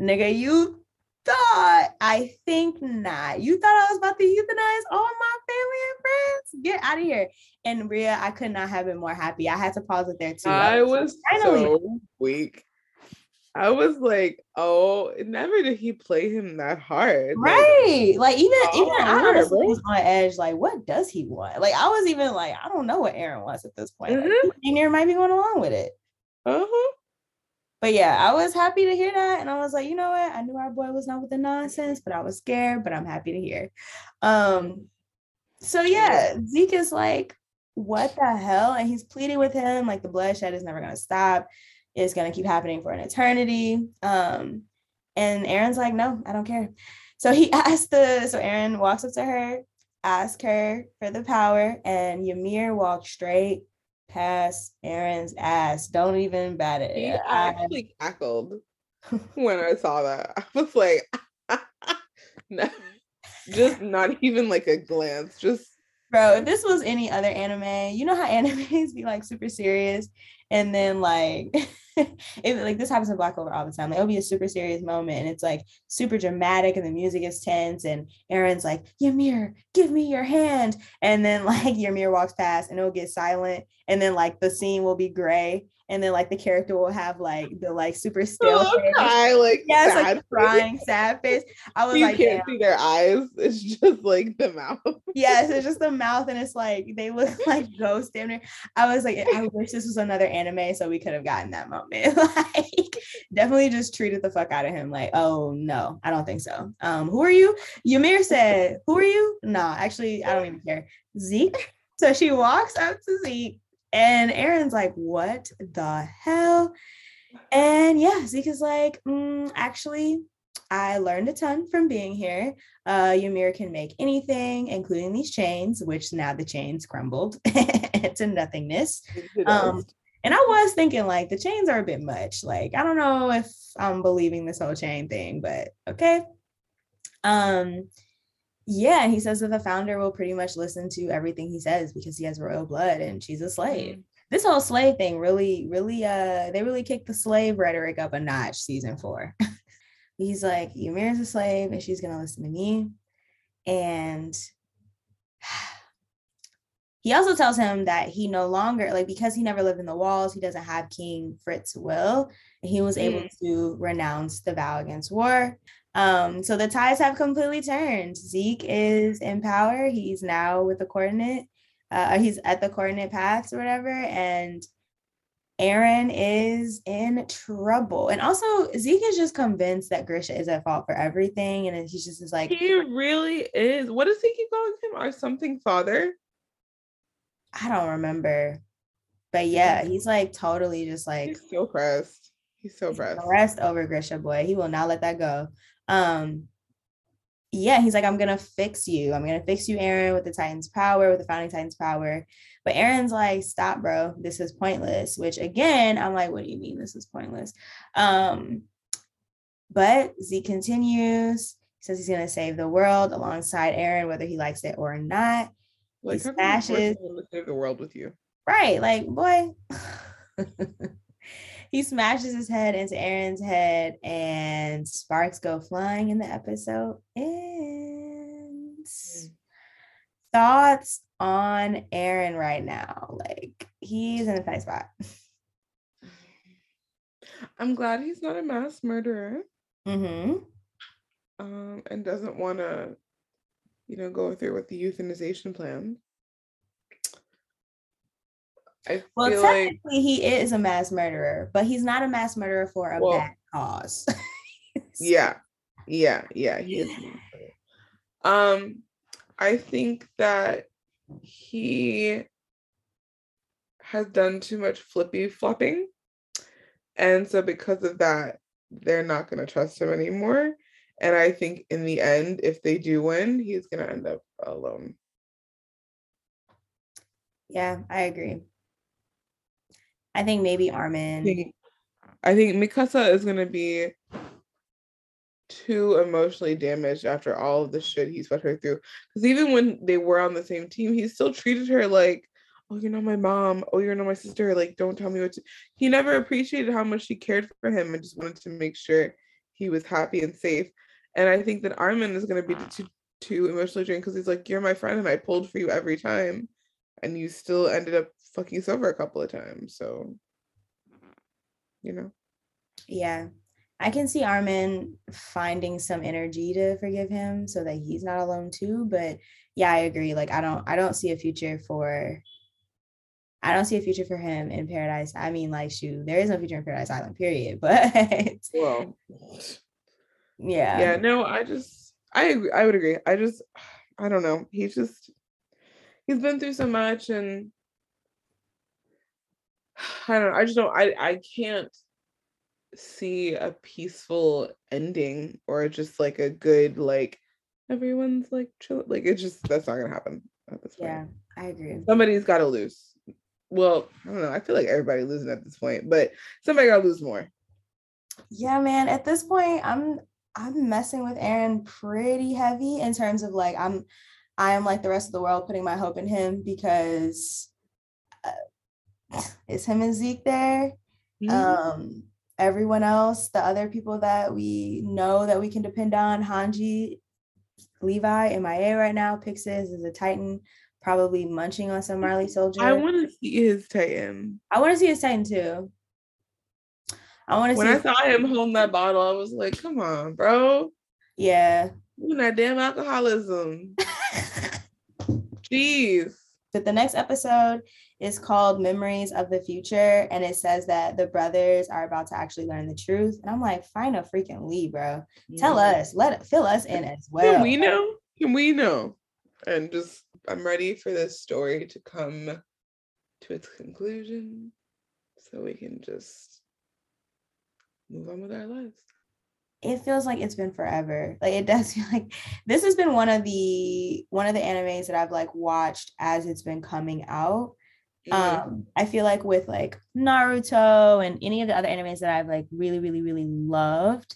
nigga, you I think not. You thought I was about to euthanize all my family and friends? Get out of here. And Rhea, I could not have been more happy. I had to pause it there too. I was so weak. I was like, oh, never did he play him that hard. Right. Like even I honestly was on edge. Like, what does he want? Like, I was even like, I don't know what Eren wants at this point. Mm-hmm. Like, Ymir might be going along with it. Uh-huh. But yeah, I was happy to hear that. And I was like, you know what? I knew our boy was not with the nonsense, but I was scared, but I'm happy to hear. So yeah, Zeke is like, what the hell? And he's pleading with him. Like, the bloodshed is never going to stop. It's going to keep happening for an eternity. And Eren's like, no, I don't care. So Eren walks up to her, asks her for the power, and Ymir walks straight past Eren's ass. Don't even bat it. Yeah, I actually cackled when I saw that. I was like, no, just not even like a glance. Just, bro, if this was any other anime, you know how animes be like super serious, and then like it, like this happens in Black Clover all the time. Like, it'll be a super serious moment and it's like super dramatic and the music is tense and Eren's like, Ymir, give me your hand, and then like Ymir walks past and it'll get silent, and then like the scene will be gray, and then like the character will have like the like super still cry, like, yeah, it's like crying sad face. I was like, you can't see their eyes, it's just like the mouth. Yes, it's just the mouth, and it's like they look like ghosts. I was like, I wish this was another anime so we could have gotten that moment. Like, definitely just treated the fuck out of him. Like, oh no, I don't think so. Who are you? Ymir said, who are you? No, actually, I don't even care. Zeke. So she walks up to Zeke. And Eren's like, what the hell? And yeah, Zeke is like, actually, I learned a ton from being here. Ymir can make anything, including these chains, which now the chains crumbled into nothingness. And I was thinking, like, the chains are a bit much. Like, I don't know if I'm believing this whole chain thing, but okay. Yeah, and he says that the founder will pretty much listen to everything he says because he has royal blood and she's a slave. This whole slave thing really kicked the slave rhetoric up a notch season 4. He's like, Ymir's a slave and she's gonna listen to me. And he also tells him that he no longer, like, because he never lived in the walls, he doesn't have King Fritz's will. And he was able to renounce the vow against war. So the tides have completely turned. Zeke is in power. He's now with the coordinate. He's at the coordinate paths or whatever. And Eren is in trouble. And also Zeke is just convinced that Grisha is at fault for everything. And he's just like, he really is. What does Zeke keep calling him? Or something father? I don't remember. But yeah, he's like totally just like, he's so pressed. He's so pressed. Pressed over Grisha boy. He will not let that go. Yeah, he's like, I'm gonna fix you, Eren, with the Titan's power, with the founding Titan's power. But Eren's like, stop, bro, this is pointless. Which again, I'm like, what do you mean this is pointless? But Zeke continues. He says he's gonna save the world alongside Eren, whether he likes it or not. Like, he smashes to save the world with you, right? Like, boy. He smashes his head into Eren's head and sparks go flying and the episode ends. Thoughts on Eren right now? Like, he's in a tight spot. I'm glad he's not a mass murderer. Mm-hmm. And doesn't want to, you know, go through with the euthanization plan. Well, technically, like, he is a mass murderer, but he's not a mass murderer for a bad cause. Yeah. He is. I think that he has done too much flippy flopping, and so because of that, they're not going to trust him anymore. And I think in the end, if they do win, he's going to end up alone. Yeah, I agree. I think maybe Armin. I think Mikasa is going to be too emotionally damaged after all of the shit he's put her through. Because even when they were on the same team, he still treated her like, oh, you're not my mom. Oh, you're not my sister. Like, don't tell me what to... He never appreciated how much she cared for him and just wanted to make sure he was happy and safe. And I think that Armin is going to be too emotionally drained because he's like, you're my friend and I pulled for you every time and you still ended up fucking us over a couple of times. So, you know. Yeah. I can see Armin finding some energy to forgive him so that he's not alone too. But yeah, I agree. Like, I don't see a future for, I don't see a future for him in Paradise. I mean, like, shoot, there is no future in Paradise Island, period. But well, yeah. Yeah, no, I would agree. I don't know. He's been through so much and I don't know. I just don't, I can't see a peaceful ending or just like a good, like everyone's like chill. Like it just, that's not gonna happen at this point. Yeah, I agree. Somebody's gotta lose. Well, I don't know. I feel like everybody's losing at this point, but somebody gotta lose more. Yeah, man. At this point, I'm messing with Eren pretty heavy in terms of like I am like the rest of the world putting my hope in him because it's him and Zeke there. Mm-hmm. Everyone else, the other people that we know that we can depend on, Hanji, Levi, MIA right now, Pixis is a Titan, probably munching on some Marley soldier. I want to see his Titan. I want to see his Titan too. I want to. When I saw him holding that bottle, I was like, "Come on, bro." Yeah. You're that damn alcoholism. Jeez. But the next episode is called Memories of the Future, and it says that the brothers are about to actually learn the truth. And I'm like, find a freaking lead, bro. Yeah. Tell us, fill us in as well. Can we know? And just, I'm ready for this story to come to its conclusion so we can just move on with our lives. It feels like it's been forever. Like it does feel like this has been one of the animes that I've like watched as it's been coming out. I feel like with like Naruto and any of the other animes that I've like really, really, really loved,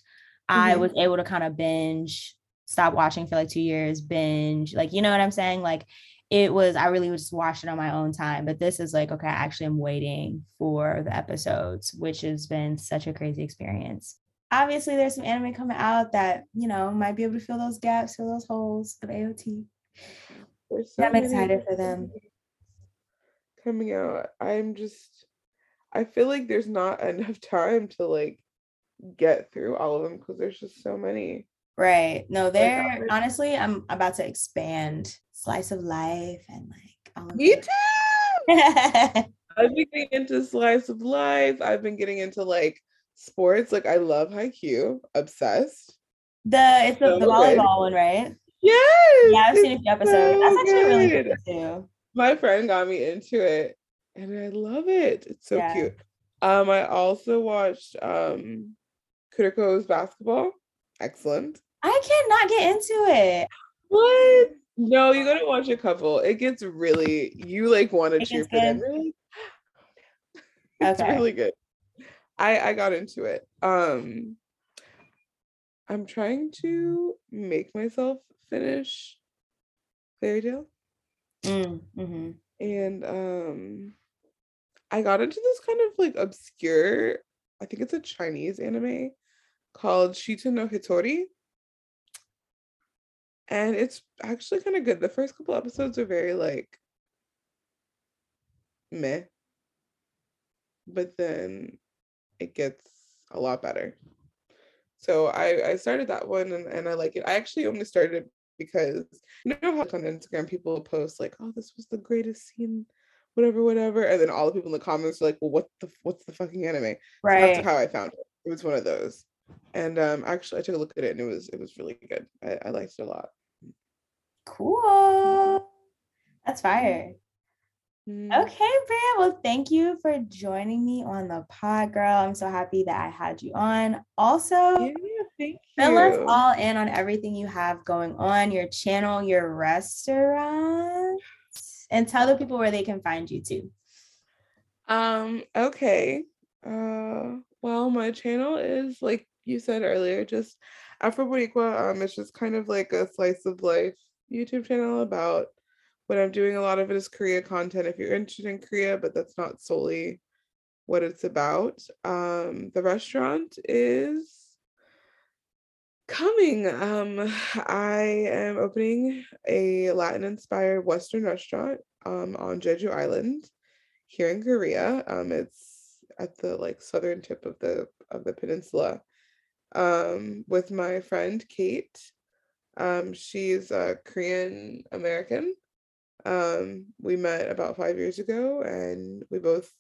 mm-hmm. I was able to kind of binge, stop watching for like 2 years, binge, like, you know what I'm saying? Like it was, I really just watched it on my own time, but this is like, okay, I actually am waiting for the episodes, which has been such a crazy experience. Obviously there's some anime coming out that, you know, might be able to fill those gaps, fill those holes of AOT. I'm excited for them. Coming out. I feel like there's not enough time to like get through all of them because there's just so many. Right. No, they're like, honestly, I'm about to expand slice of life and like all of me that. Too. I've been getting into slice of life. I've been getting into like sports, like I love Haikyuu, obsessed. The volleyball one, right? Yes. Yeah, I've seen a few episodes. So that's actually really good too. My friend got me into it, and I love it. It's so cute. I also watched Kuriko's basketball. Excellent. I cannot get into it. What? No, you gotta watch a couple. It gets really you like want to cheer for them. Really? It's okay. Really good. I got into it. I'm trying to make myself finish Fairy Tail. Mm-hmm. And I got into this kind of like obscure, I think it's a Chinese anime called Shita no Hitori. And it's actually kind of good. The first couple episodes are very like meh. But then it gets a lot better. So I started that one and I like it. I actually only started it because you know how on Instagram people post like, oh, this was the greatest scene, whatever. And then all the people in the comments are like, well, what's the fucking anime? Right. So that's how I found it. It was one of those. And actually I took a look at it and it was really good. I liked it a lot. Cool. That's fire. Okay, Bria. Well, thank you for joining me on the pod, girl. I'm so happy that I had you on. Also, yeah, thank you. Fill us all in on everything you have going on, your channel, your restaurant, and tell the people where they can find you too. Okay. Well, my channel is, like you said earlier, just Afro Boricua. It's just kind of like a slice of life YouTube channel about what I'm doing. A lot of it is Korea content if you're interested in Korea, but that's not solely what it's about. The restaurant is Coming, I am opening a Latin-inspired Western restaurant on Jeju Island here in Korea. It's at the southern tip of the peninsula, with my friend Kate. She's a Korean American. We met about 5 years ago, and we both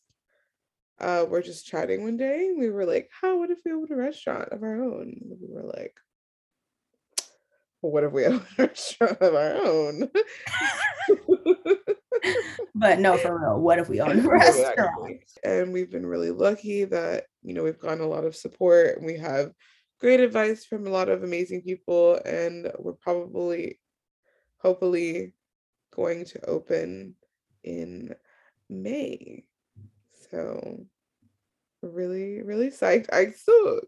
were just chatting one day. We were like, "How would it feel with a restaurant of our own?" And we were like, well, what if we have a restaurant of our own? But no, for real, what if we own a restaurant? And we've been really lucky that, we've gotten a lot of support, and we have great advice from a lot of amazing people. And we're hopefully going to open in May. So really, really psyched. I still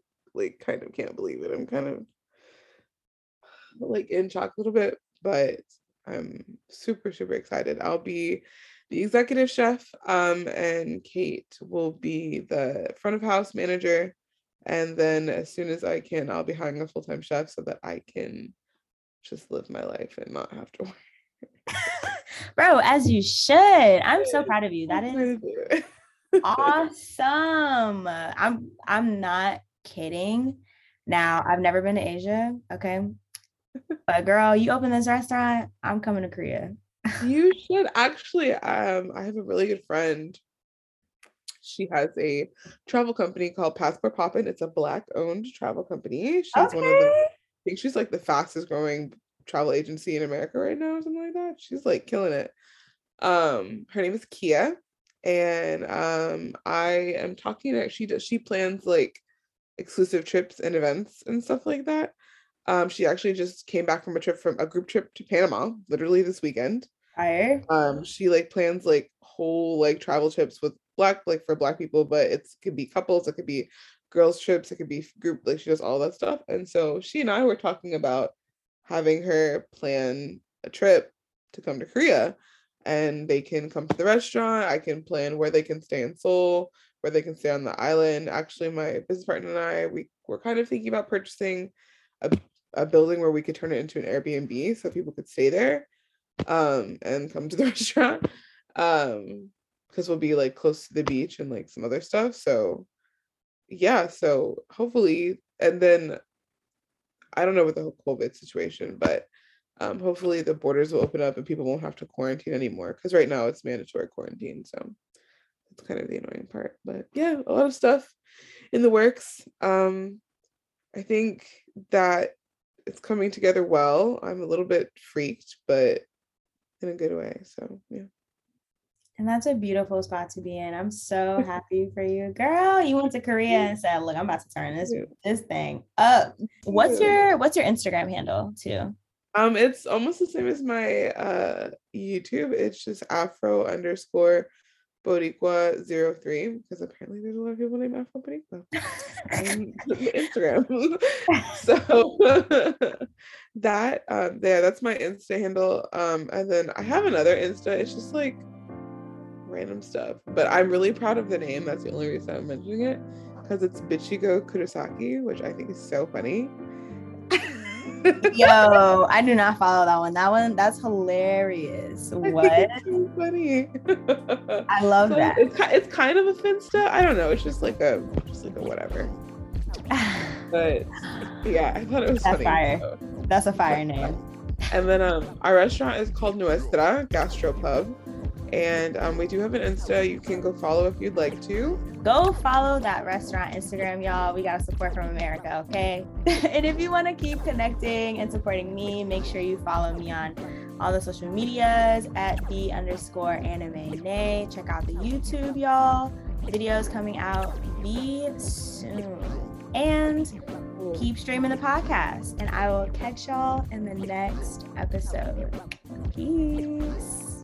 kind of can't believe it. I'm kind of in shock a little bit, but I'm super, super excited. I'll be the executive chef, and Kate will be the front of house manager. And then as soon as I can, I'll be hiring a full-time chef so that I can just live my life and not have to work. Bro, as you should. I'm so proud of you. That is awesome. I'm not kidding. Now, I've never been to Asia, okay? But girl, you open this restaurant, I'm coming to Korea. You should actually. I have a really good friend. She has a travel company called Passport Poppin'. It's a Black-owned travel company. She's one of the, I think she's the fastest growing travel agency in America right now, or something like that. She's killing it. Her name is Kia, and I am talking to her. She plans exclusive trips and events and stuff like that. She actually just came back from a group trip to Panama, literally this weekend. Hi. She plans whole travel trips with for Black people, but could be couples, it could be girls trips, it could be group. She does all that stuff, and so she and I were talking about having her plan a trip to come to Korea, and they can come to the restaurant. I can plan where they can stay in Seoul, where they can stay on the island. Actually, my business partner and I, we were kind of thinking about purchasing a building where we could turn it into an Airbnb so people could stay there and come to the restaurant, because we'll be close to the beach and some other stuff. So yeah, so hopefully, and then I don't know with the whole COVID situation, but hopefully the borders will open up and people won't have to quarantine anymore, because right now it's mandatory quarantine, so that's kind of the annoying part. But yeah, a lot of stuff in the works. I think that it's coming together well. I'm a little bit freaked, but in a good way. So yeah. And that's a beautiful spot to be in. I'm so happy for you. Girl, you went to Korea and said, look, I'm about to turn this thing up. What's your Instagram handle too? It's almost the same as my YouTube. It's just Afro_Boricua03, because apparently there's a lot of people named Afro Boricua on Instagram. So that that's my Insta handle. And then I have another Insta. It's just random stuff, but I'm really proud of the name. That's the only reason I'm mentioning it, because it's Bichigo Kurosaki, which I think is so funny. Yo, I do not follow that one. That's hilarious. What? It's so funny. I love that. It's kind of a finsta. I don't know. It's just like a whatever. But yeah, I thought it was funny. Fire. So. That's a fire name. And then our restaurant is called Nuestra Gastropub, and we do have an Insta. You can go follow if you'd like to. Go follow that restaurant Instagram, y'all. We got support from America, okay? And if you want to keep connecting and supporting me, make sure you follow me on all the social medias at the_anime. Check out the YouTube, y'all. Videos coming out soon. And keep streaming the podcast. And I will catch y'all in the next episode. Peace.